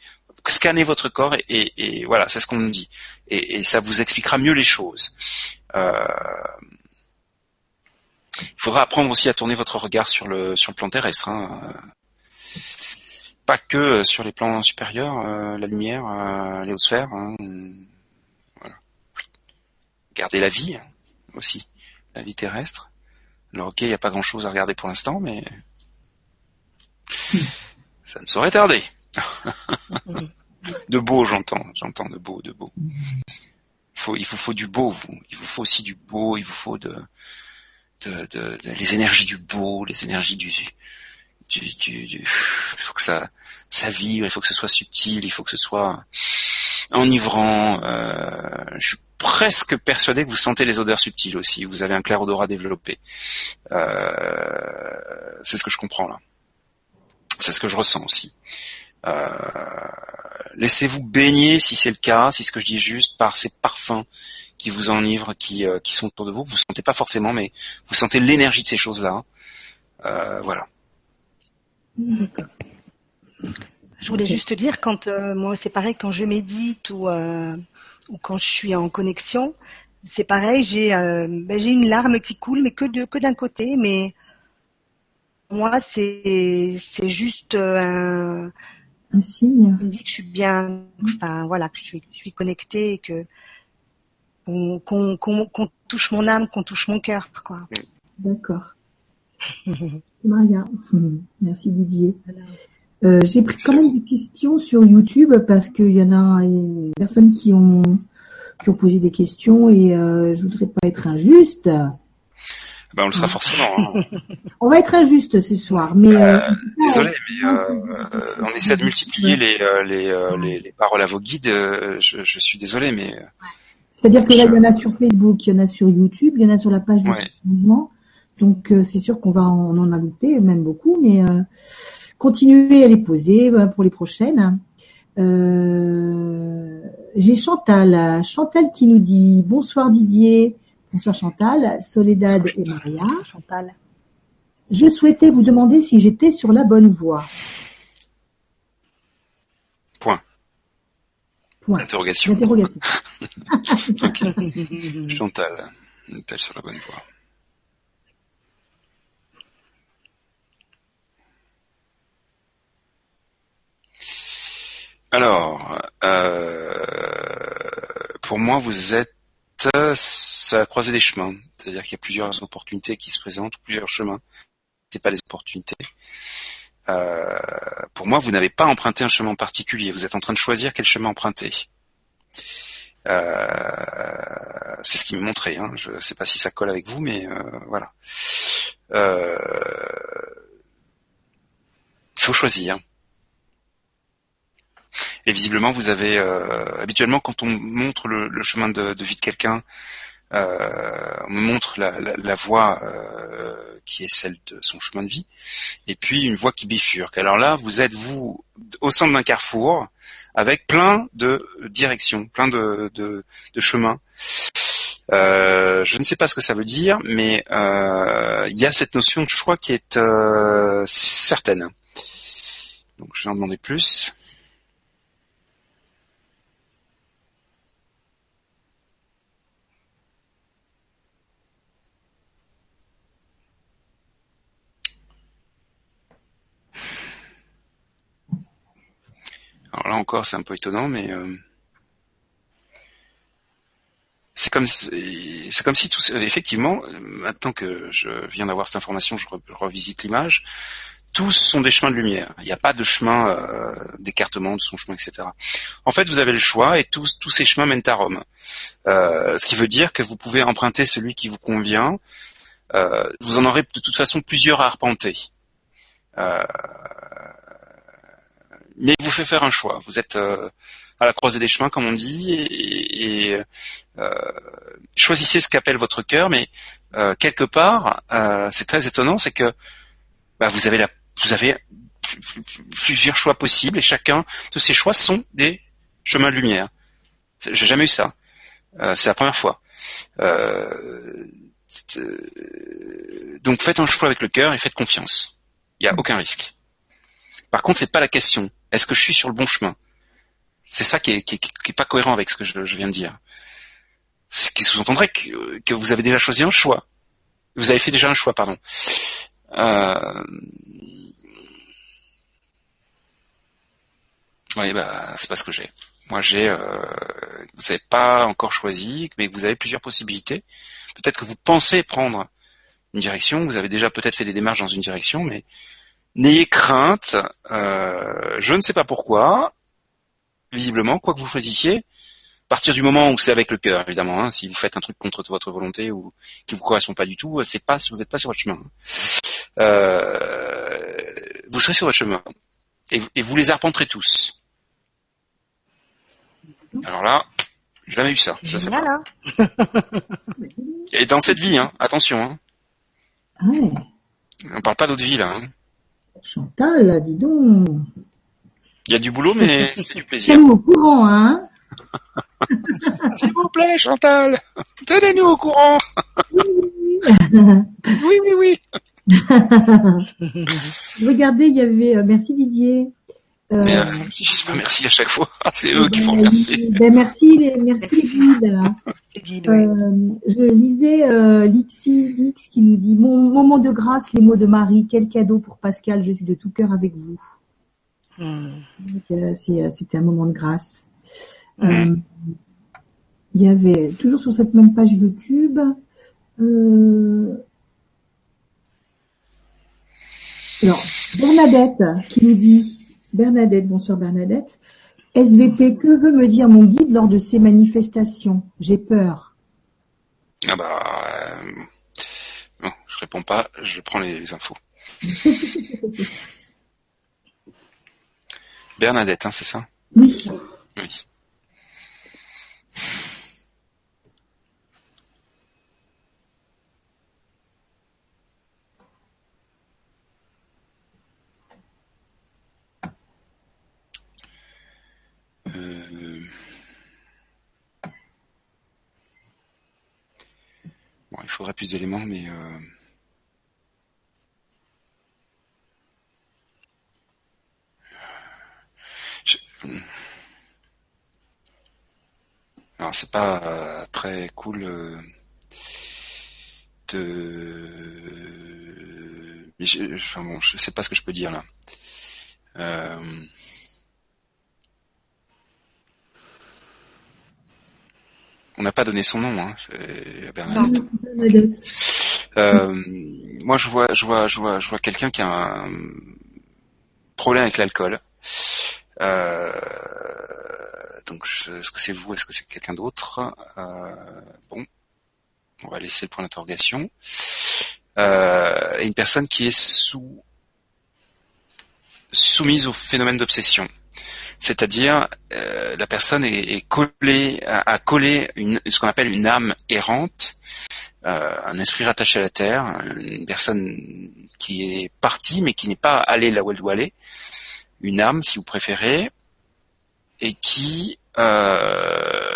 Scannez votre corps et voilà, c'est ce qu'on nous dit. Et ça vous expliquera mieux les choses. Il faudra apprendre aussi à tourner votre regard sur le plan terrestre, hein. Pas que sur les plans supérieurs, la lumière, les hautes sphères, hein, voilà. Gardez la vie, hein, aussi, la vie terrestre. Alors ok, il n'y a pas grand chose à regarder pour l'instant, mais ça ne saurait tarder. De beau, j'entends, de beau. Il vous faut du beau, vous. Il vous faut aussi du beau, il vous faut les énergies du beau, les énergies du il faut que ça vive, il faut que ce soit subtil, il faut que ce soit enivrant. Je suis presque persuadé que vous sentez les odeurs subtiles aussi. Vous avez un clair odorat développé. C'est ce que je comprends là. C'est ce que je ressens aussi. Laissez-vous baigner, si c'est le cas, si ce que je dis est juste, par ces parfums qui vous enivrent, qui sont autour de vous. Vous sentez pas forcément, mais vous sentez l'énergie de ces choses-là. Voilà. Je voulais juste te dire, quand moi c'est pareil, quand je médite ou quand je suis en connexion, c'est pareil, j'ai une larme qui coule, mais que d'un côté. Mais moi c'est juste un signe. Je me dis que je suis bien, enfin voilà, que je suis connectée et que qu'on touche mon âme, qu'on touche mon cœur, quoi. D'accord. Maria, merci Didier. J'ai pris quand même des questions sur YouTube parce qu'il y en a des personnes qui ont posé des questions et je voudrais pas être injuste. Ben, on le sera forcément. Hein. On va être injuste ce soir, mais désolé, mais on essaie de multiplier les paroles à vos guides. Je suis désolé, mais c'est-à-dire que là il y en a sur Facebook, il y en a sur YouTube, il y en a sur la page du mouvement. Donc c'est sûr qu'on va en a loupé, même beaucoup, mais continuez à les poser pour les prochaines. J'ai Chantal qui nous dit bonsoir Didier, bonsoir Chantal, Soledad et Maria. Chantal. Je souhaitais vous demander si j'étais sur la bonne voie. Point. Interrogation. Chantal, est-elle sur la bonne voie? Alors, pour moi, vous êtes à la croisée des chemins. C'est-à-dire qu'il y a plusieurs opportunités qui se présentent, plusieurs chemins. C'est pas les opportunités. Pour moi, vous n'avez pas emprunté un chemin en particulier. Vous êtes en train de choisir quel chemin emprunter. C'est ce qui me montrait. Hein. Je ne sais pas si ça colle avec vous, mais voilà. Il faut choisir. Et visiblement, vous avez habituellement, quand on montre le chemin de vie de quelqu'un, on montre la voie qui est celle de son chemin de vie, et puis une voie qui bifurque. Alors là, vous êtes vous au centre d'un carrefour avec plein de directions, plein de chemins. Je ne sais pas ce que ça veut dire, mais il y a cette notion de choix qui est certaine. Donc, je vais en demander plus. Alors là encore, c'est un peu étonnant, mais c'est comme si tout, effectivement, maintenant que je viens d'avoir cette information, je revisite l'image. Tous sont des chemins de lumière. Il n'y a pas de chemin d'écartement de son chemin, etc. En fait, vous avez le choix et tous ces chemins mènent à Rome. Ce qui veut dire que vous pouvez emprunter celui qui vous convient. Vous en aurez de toute façon plusieurs à arpenter. Mais il vous fait faire un choix. Vous êtes à la croisée des chemins, comme on dit, et choisissez ce qu'appelle votre cœur. Mais quelque part, c'est très étonnant, c'est que vous avez plusieurs choix possibles, et chacun de ces choix sont des chemins de lumière. J'ai jamais eu ça. C'est la première fois. Donc faites un choix avec le cœur et faites confiance. Il n'y a aucun risque. Par contre, c'est pas la question. Est-ce que je suis sur le bon chemin? C'est ça qui est pas cohérent avec ce que je viens de dire. Ce qui sous-entendrait que vous avez déjà choisi un choix. Vous avez fait déjà un choix, pardon. Oui, c'est pas ce que j'ai. Moi, j'ai. Vous n'avez pas encore choisi, mais vous avez plusieurs possibilités. Peut-être que vous pensez prendre une direction. Vous avez déjà peut-être fait des démarches dans une direction, mais. N'ayez crainte, je ne sais pas pourquoi, visiblement, quoi que vous choisissiez, à partir du moment où c'est avec le cœur, évidemment, hein, si vous faites un truc contre votre volonté ou qui vous correspond pas du tout, vous n'êtes pas sur votre chemin. Vous serez sur votre chemin et vous les arpenterez tous. Alors là, j'ai jamais eu ça, je sais pas. Et dans cette vie, hein, attention. Hein. Oui. On parle pas d'autre vie là. Hein. Chantal, là, dis donc. Il y a du boulot, mais c'est du plaisir. Tenez-nous au courant, hein. S'il vous plaît, Chantal, tenez-nous au courant. Oui. Regardez, il y avait... Merci Didier. Merci à chaque fois. C'est eux qui font remercier. Merci Guide. Je lisais Lix qui nous dit « Mon moment de grâce, les mots de Marie, quel cadeau pour Pascal, je suis de tout cœur avec vous. » C'était un moment de grâce. Il y avait, toujours sur cette même page YouTube, alors, Bernadette qui nous dit... Bernadette, bonsoir Bernadette. SVP, que veut me dire mon guide lors de ces manifestations? J'ai peur. Bon, je réponds pas, je prends les infos. Bernadette, hein, c'est ça? Oui. Bon, il faudrait plus d'éléments, mais Alors c'est pas très cool de... Mais enfin bon, je sais pas ce que je peux dire là. On n'a pas donné son nom, hein, c'est Bernadette. Moi, je vois quelqu'un qui a un problème avec l'alcool. Donc, est-ce que c'est vous, est-ce que c'est quelqu'un d'autre? Bon, on va laisser le point d'interrogation. Et une personne qui est soumise au phénomène d'obsession. C'est-à-dire, la personne est collée, a collé ce qu'on appelle une âme errante, un esprit rattaché à la terre, une personne qui est partie mais qui n'est pas allée là où elle doit aller, une âme si vous préférez, et qui, alors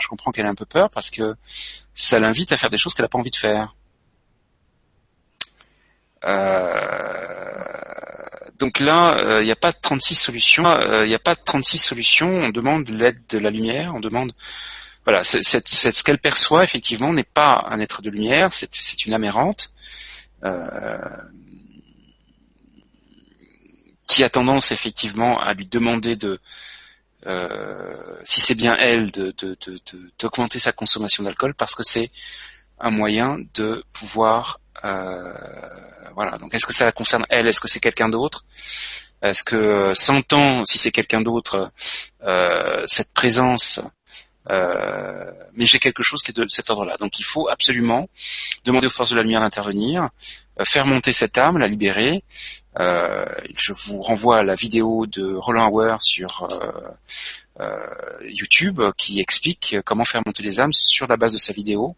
je comprends qu'elle a un peu peur parce que ça l'invite à faire des choses qu'elle n'a pas envie de faire. Donc là, il n'y a pas 36 solutions. On demande l'aide de la lumière. On demande, voilà, ce qu'elle perçoit effectivement n'est pas un être de lumière. C'est une âme errante qui a tendance effectivement à lui demander de, si c'est bien elle, d'augmenter sa consommation d'alcool parce que c'est un moyen de pouvoir voilà. Donc, est-ce que ça la concerne elle? Est-ce que c'est quelqu'un d'autre? Est-ce que 100 ans, si c'est quelqu'un d'autre, cette présence, mais j'ai quelque chose qui est de cet ordre-là. Donc, il faut absolument demander aux forces de la lumière d'intervenir, faire monter cette âme, la libérer. Je vous renvoie à la vidéo de Roland Hauer sur YouTube qui explique comment faire monter les âmes sur la base de sa vidéo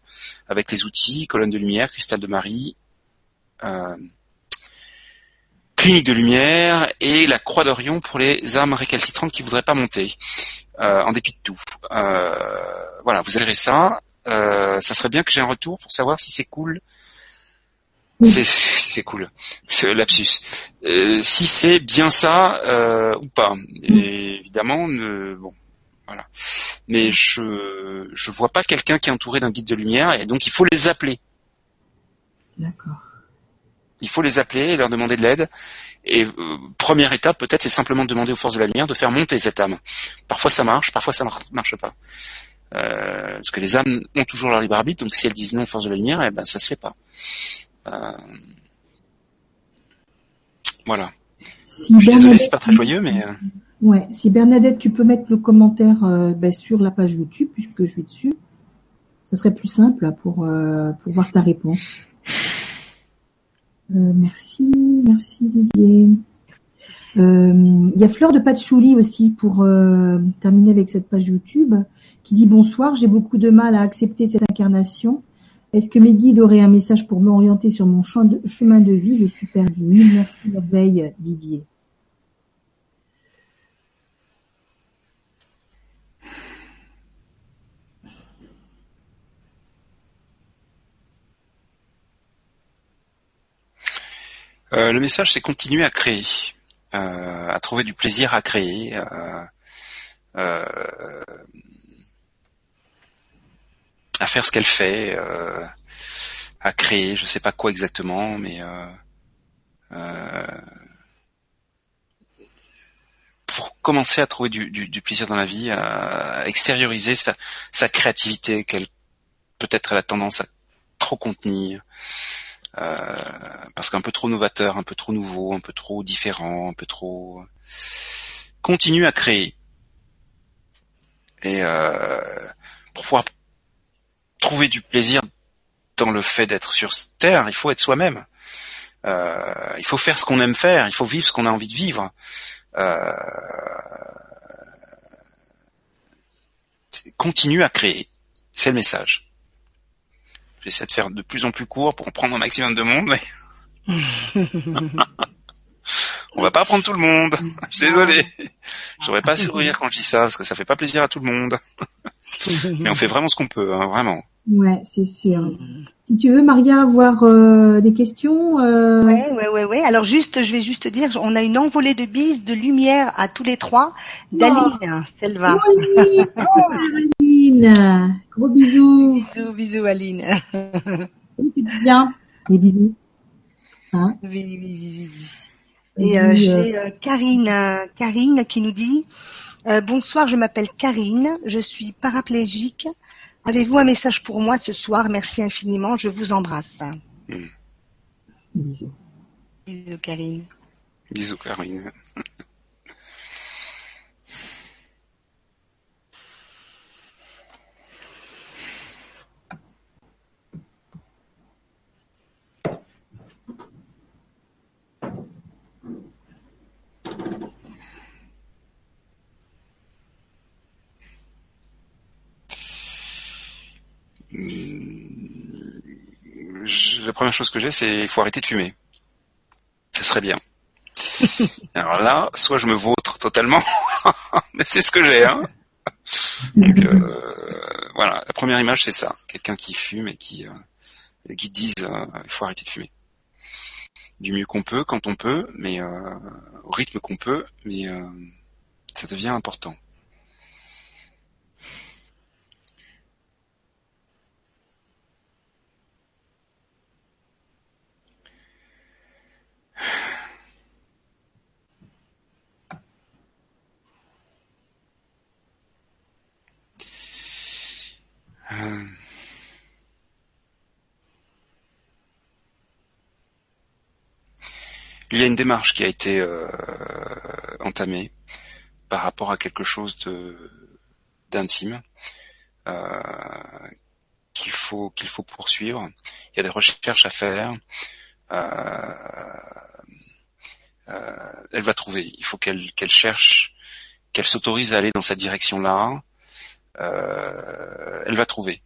avec les outils, colonne de lumière, cristal de Marie, clinique de lumière et la croix d'Orion pour les âmes récalcitrantes qui voudraient pas monter en dépit de tout. Voilà, vous verrez ça. Ça serait bien que j'ai un retour pour savoir si c'est cool. C'est cool, c'est lapsus. Si c'est bien ça ou pas. Et évidemment, bon, voilà. Mais je vois pas quelqu'un qui est entouré d'un guide de lumière et donc il faut les appeler. D'accord. Il faut les appeler et leur demander de l'aide. Et première étape, peut-être, c'est simplement demander aux forces de la lumière de faire monter cette âme. Parfois ça marche, parfois ça marche pas. Parce que les âmes ont toujours leur libre arbitre, donc si elles disent non aux forces de la lumière, eh ben ça se fait pas. Voilà. Si je suis désolé, c'est pas très joyeux, mais. Ouais. Si Bernadette, tu peux mettre le commentaire sur la page YouTube, puisque je suis dessus, ça serait plus simple là, pour voir ta réponse. Merci Didier. Il y a Fleur de Patchouli aussi pour terminer avec cette page YouTube qui dit bonsoir, j'ai beaucoup de mal à accepter cette incarnation. Est-ce que mes guides auraient un message pour m'orienter sur mon chemin de vie? Je suis perdue. Mille merci, merveille, Didier. Le message, c'est continuer à créer, à trouver du plaisir à créer. À faire ce qu'elle fait, à créer, je sais pas quoi exactement, mais pour commencer à trouver du plaisir dans la vie, à extérioriser sa créativité qu'elle peut-être elle a tendance à trop contenir, parce qu'un peu trop novateur, un peu trop nouveau, un peu trop différent, un peu trop... Continue à créer. Et pour pouvoir trouver du plaisir dans le fait d'être sur Terre, il faut être soi-même. Il faut faire ce qu'on aime faire, il faut vivre ce qu'on a envie de vivre. Continue à créer. C'est le message. J'essaie de faire de plus en plus court pour en prendre un maximum de monde, mais... On va pas prendre tout le monde. Désolé. J'aurais pas à sourire quand je dis ça, parce que ça fait pas plaisir à tout le monde. Mais on fait vraiment ce qu'on peut, hein, vraiment. Ouais, c'est sûr. Si tu veux, Maria, avoir des questions. Ouais. Alors juste, je vais juste dire, on a une envolée de bises, de lumière à tous les trois. D'Aline, Selva. Aline, gros bisous. Bisous Aline. Tu te bien. Des bisous. Hein? Oui. Et j'ai Karine qui nous dit bonsoir, je m'appelle Karine, je suis paraplégique. Avez-vous un message pour moi ce soir? Merci infiniment, je vous embrasse. Bisous. Bisous Karine. Bisous Karine. La première chose que j'ai, c'est il faut arrêter de fumer. Ça serait bien. Alors là, soit je me vautre totalement, mais c'est ce que j'ai. Hein. Donc voilà, la première image, c'est ça. Quelqu'un qui fume et qui dise il faut arrêter de fumer. Du mieux qu'on peut, quand on peut, mais au rythme qu'on peut, mais ça devient important. Il y a une démarche qui a été entamée par rapport à quelque chose d'intime qu'il faut poursuivre. Il y a des recherches à faire. Elle va trouver. Il faut qu'elle cherche, qu'elle s'autorise à aller dans cette direction-là. Elle va trouver.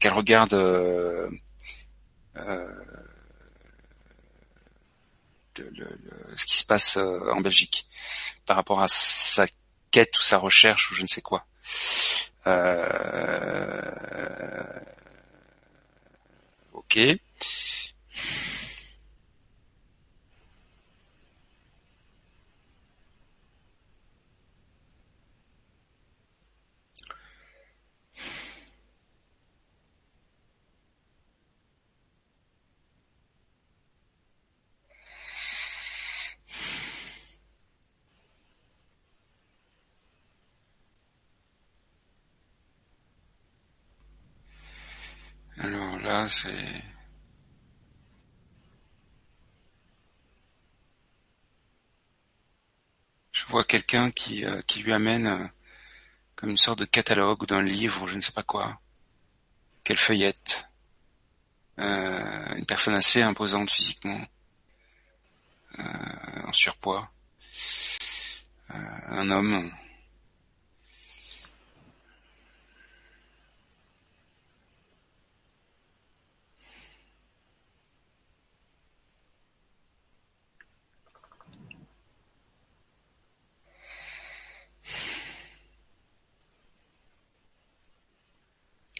Qu'elle regarde ce qui se passe en Belgique par rapport à sa quête ou sa recherche ou je ne sais quoi. Ok. Alors là, c'est... Je vois quelqu'un qui lui amène comme une sorte de catalogue ou d'un livre ou je ne sais pas quoi, qu'elle feuillette. Une personne assez imposante physiquement, en surpoids. Un homme...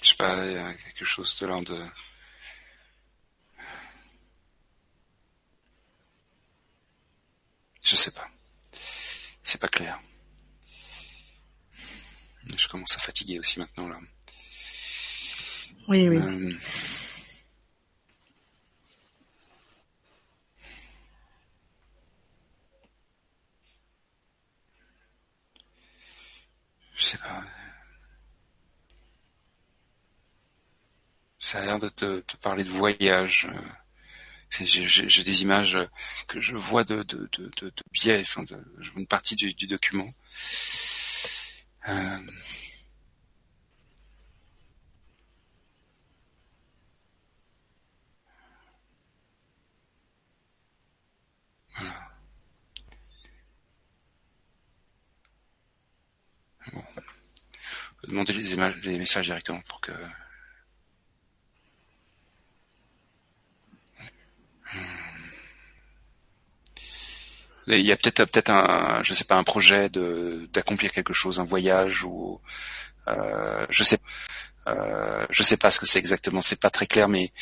Je sais pas, il y a quelque chose de l'ordre de... Je sais pas. C'est pas clair. Je commence à fatiguer aussi maintenant, là. Oui. Je sais pas... Ça a l'air de te parler de voyage. J'ai des images que je vois de biais, enfin, une partie du document. Voilà. Bon. Demandez les messages directement pour que... Il y a peut-être un projet d'accomplir quelque chose, un voyage ou Je sais pas ce que c'est exactement, c'est pas très clair, mais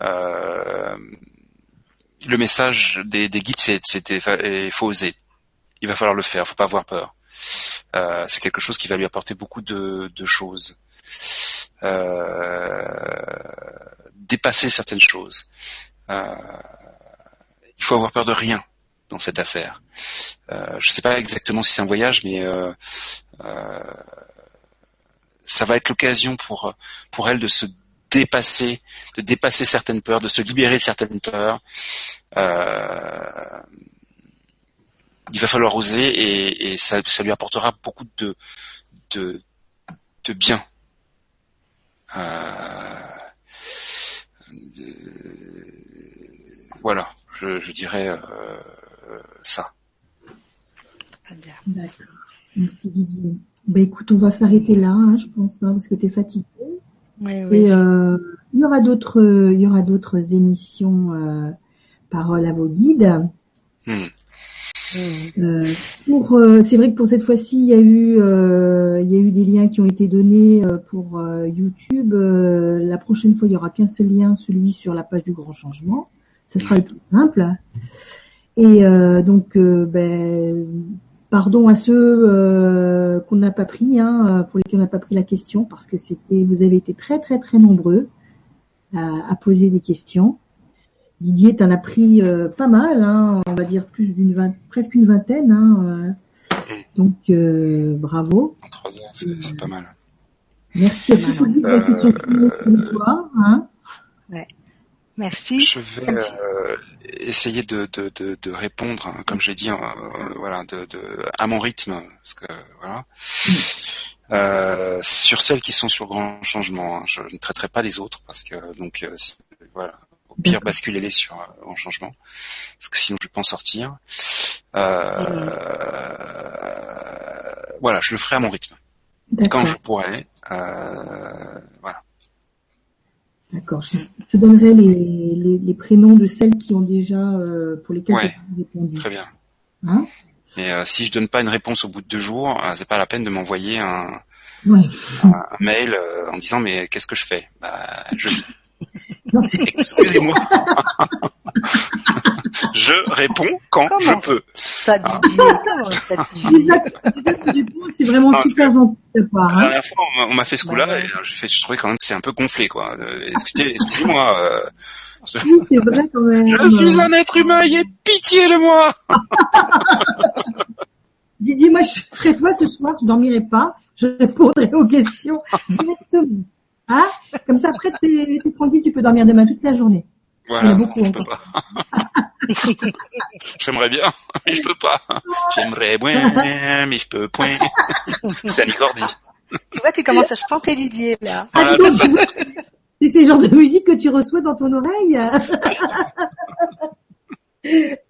le message des guides, il faut oser. Il va falloir le faire, faut pas avoir peur. C'est quelque chose qui va lui apporter beaucoup de choses. Dépasser certaines choses. Il faut avoir peur de rien dans cette affaire. Je sais pas exactement si c'est un voyage, mais ça va être l'occasion pour elle de se dépasser, certaines peurs, de se libérer de certaines peurs. Il va falloir oser et ça lui apportera beaucoup de bien. Voilà, je dirais ça. Très bien. D'accord. Merci Didier. Ben écoute, on va s'arrêter là, je pense, parce que tu es fatiguée. Oui. Et il y aura d'autres émissions Parole à vos guides. C'est vrai que pour cette fois-ci, il y a eu des liens qui ont été donnés pour YouTube. La prochaine fois, il y aura qu'un seul lien, celui sur la page du Grand Changement. Ça sera le plus simple. Et pardon à ceux qu'on n'a pas pris, pour lesquels on n'a pas pris la question, parce que vous avez été très très très nombreux à poser des questions. Didier, t'en as pris pas mal, on va dire presque une vingtaine. Donc bravo. En 3 ans, c'est pas mal. Merci à tous ceux qui ont question pour toi. Ouais. Merci. Je vais essayer de répondre, comme j'ai dit, voilà, à mon rythme, parce que voilà. Sur celles qui sont sur Grand Changement, je ne traiterai pas les autres parce que voilà, au pire basculez-les sur Grand Changement, parce que sinon je peux en sortir. Voilà, je le ferai à mon rythme, quand je pourrai. Voilà. D'accord, je te donnerai les prénoms de celles qui ont déjà pour lesquelles tu as répondu. Très bien. Et si je donne pas une réponse au bout de 2 jours, c'est pas la peine de m'envoyer un mail en disant mais qu'est-ce que je fais ? Bah je lis. Non, excusez-moi. Je réponds comment je peux. Ça dit Exactement. C'est vraiment super gentil de ta part. La dernière fois, on m'a fait ce coup-là et je trouvais quand même que c'est un peu gonflé, quoi. Excusez-moi. Oui, c'est vrai quand même. Je suis un être humain, ayez pitié de moi. Didier, moi je serai toi ce soir, je dormirai pas, je répondrai aux questions directement. Hein, comme ça, après, t'es tranquille, tu peux dormir demain toute la journée. Voilà, je peux pas. J'aimerais bien, mais je peux pas. J'aimerais bien, mais je peux point. C'est Alicordi. Tu vois, tu commences à chanter Didier, là. Voilà, c'est ce genre de musique que tu reçois dans ton oreille.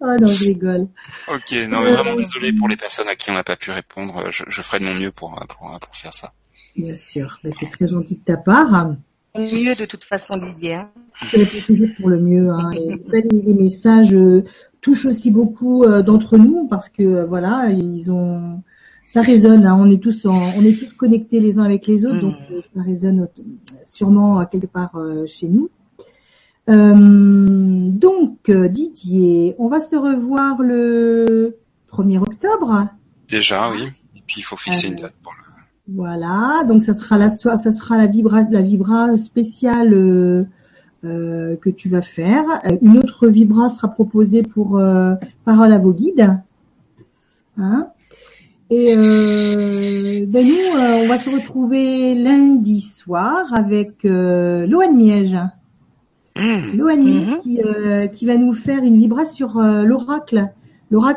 Oh non, je rigole. Ok, non, mais vraiment désolé pour les personnes à qui on n'a pas pu répondre. Je ferai de mon mieux pour faire ça. Bien sûr, mais c'est très gentil de ta part. Pour le mieux de toute façon, Didier. C'est toujours pour le mieux. Et les messages touchent aussi beaucoup d'entre nous parce que voilà, ça résonne. On est tous connectés les uns avec les autres, donc ça résonne sûrement quelque part chez nous. Donc Didier, on va se revoir le 1er octobre. Déjà, oui. Et puis il faut fixer une date pour le. Voilà, donc ça sera la vibra spéciale que tu vas faire. Une autre vibra sera proposée pour Parole à vos guides. Et nous, on va se retrouver lundi soir avec Loane Miège. Loane Miège qui va nous faire une vibra sur l'oracle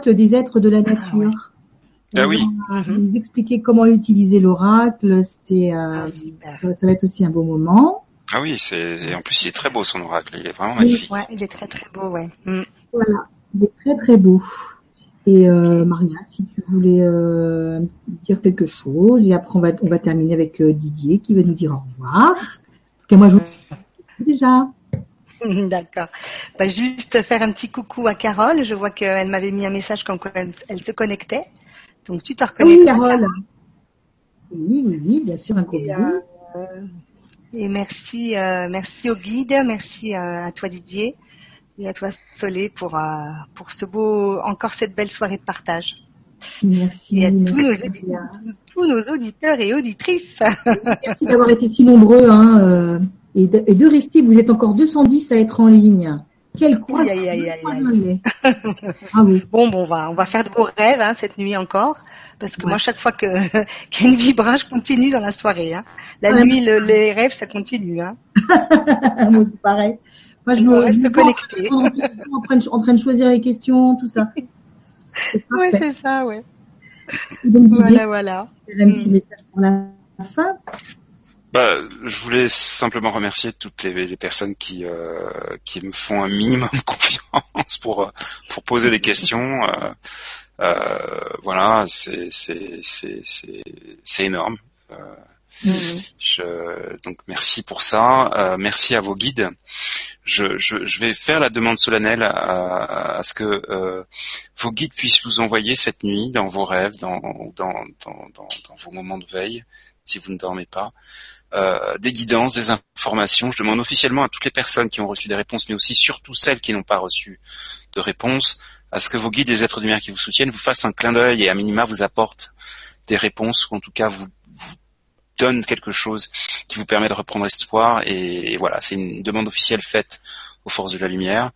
des êtres de la nature. Ah oui. Nous expliquer comment utiliser l'oracle, ça va être aussi un beau moment. Ah oui, en plus il est très beau son oracle, il est vraiment magnifique. Ouais, il est très très beau, ouais. Voilà, il est très très beau. Et Maria, si tu voulais dire quelque chose, et après on va terminer avec Didier qui va nous dire au revoir. En tout cas, moi je vous déjà. D'accord. Bah, juste faire un petit coucou à Carole. Je vois qu'elle m'avait mis un message quand elle se connectait. Donc, tu te reconnais. Oui, Carole. Oui, bien sûr, un gros bisou. Et merci au guide, merci à toi Didier et à toi Solé pour ce beau, encore cette belle soirée de partage. Merci. Et à tous nos auditeurs et auditrices. Merci d'avoir été si nombreux et de rester. Vous êtes encore 210 à être en ligne. Quel coin. Bon, on va faire de beaux rêves cette nuit encore, parce que moi chaque fois qu'il y a une vibra, je continue dans la soirée. La nuit, les rêves, ça continue. Moi c'est pareil. Moi je reste connectée. En train de choisir les questions, tout ça. Oui, c'est ça, oui. Donc, voilà. Un petit message pour la fin. Je voulais simplement remercier toutes les personnes qui me font un minimum confiance pour poser des questions. Voilà, c'est énorme. Donc merci pour ça. Merci à vos guides. Je vais faire la demande solennelle à ce que vos guides puissent vous envoyer cette nuit dans vos rêves, dans vos moments de veille, si vous ne dormez pas. Des guidances, des informations. Je demande officiellement à toutes les personnes qui ont reçu des réponses, mais aussi surtout celles qui n'ont pas reçu de réponses, à ce que vos guides, des êtres de lumière qui vous soutiennent, vous fassent un clin d'œil et à minima vous apportent des réponses, ou en tout cas vous donnent quelque chose qui vous permet de reprendre espoir. Et voilà, c'est une demande officielle faite aux forces de la lumière.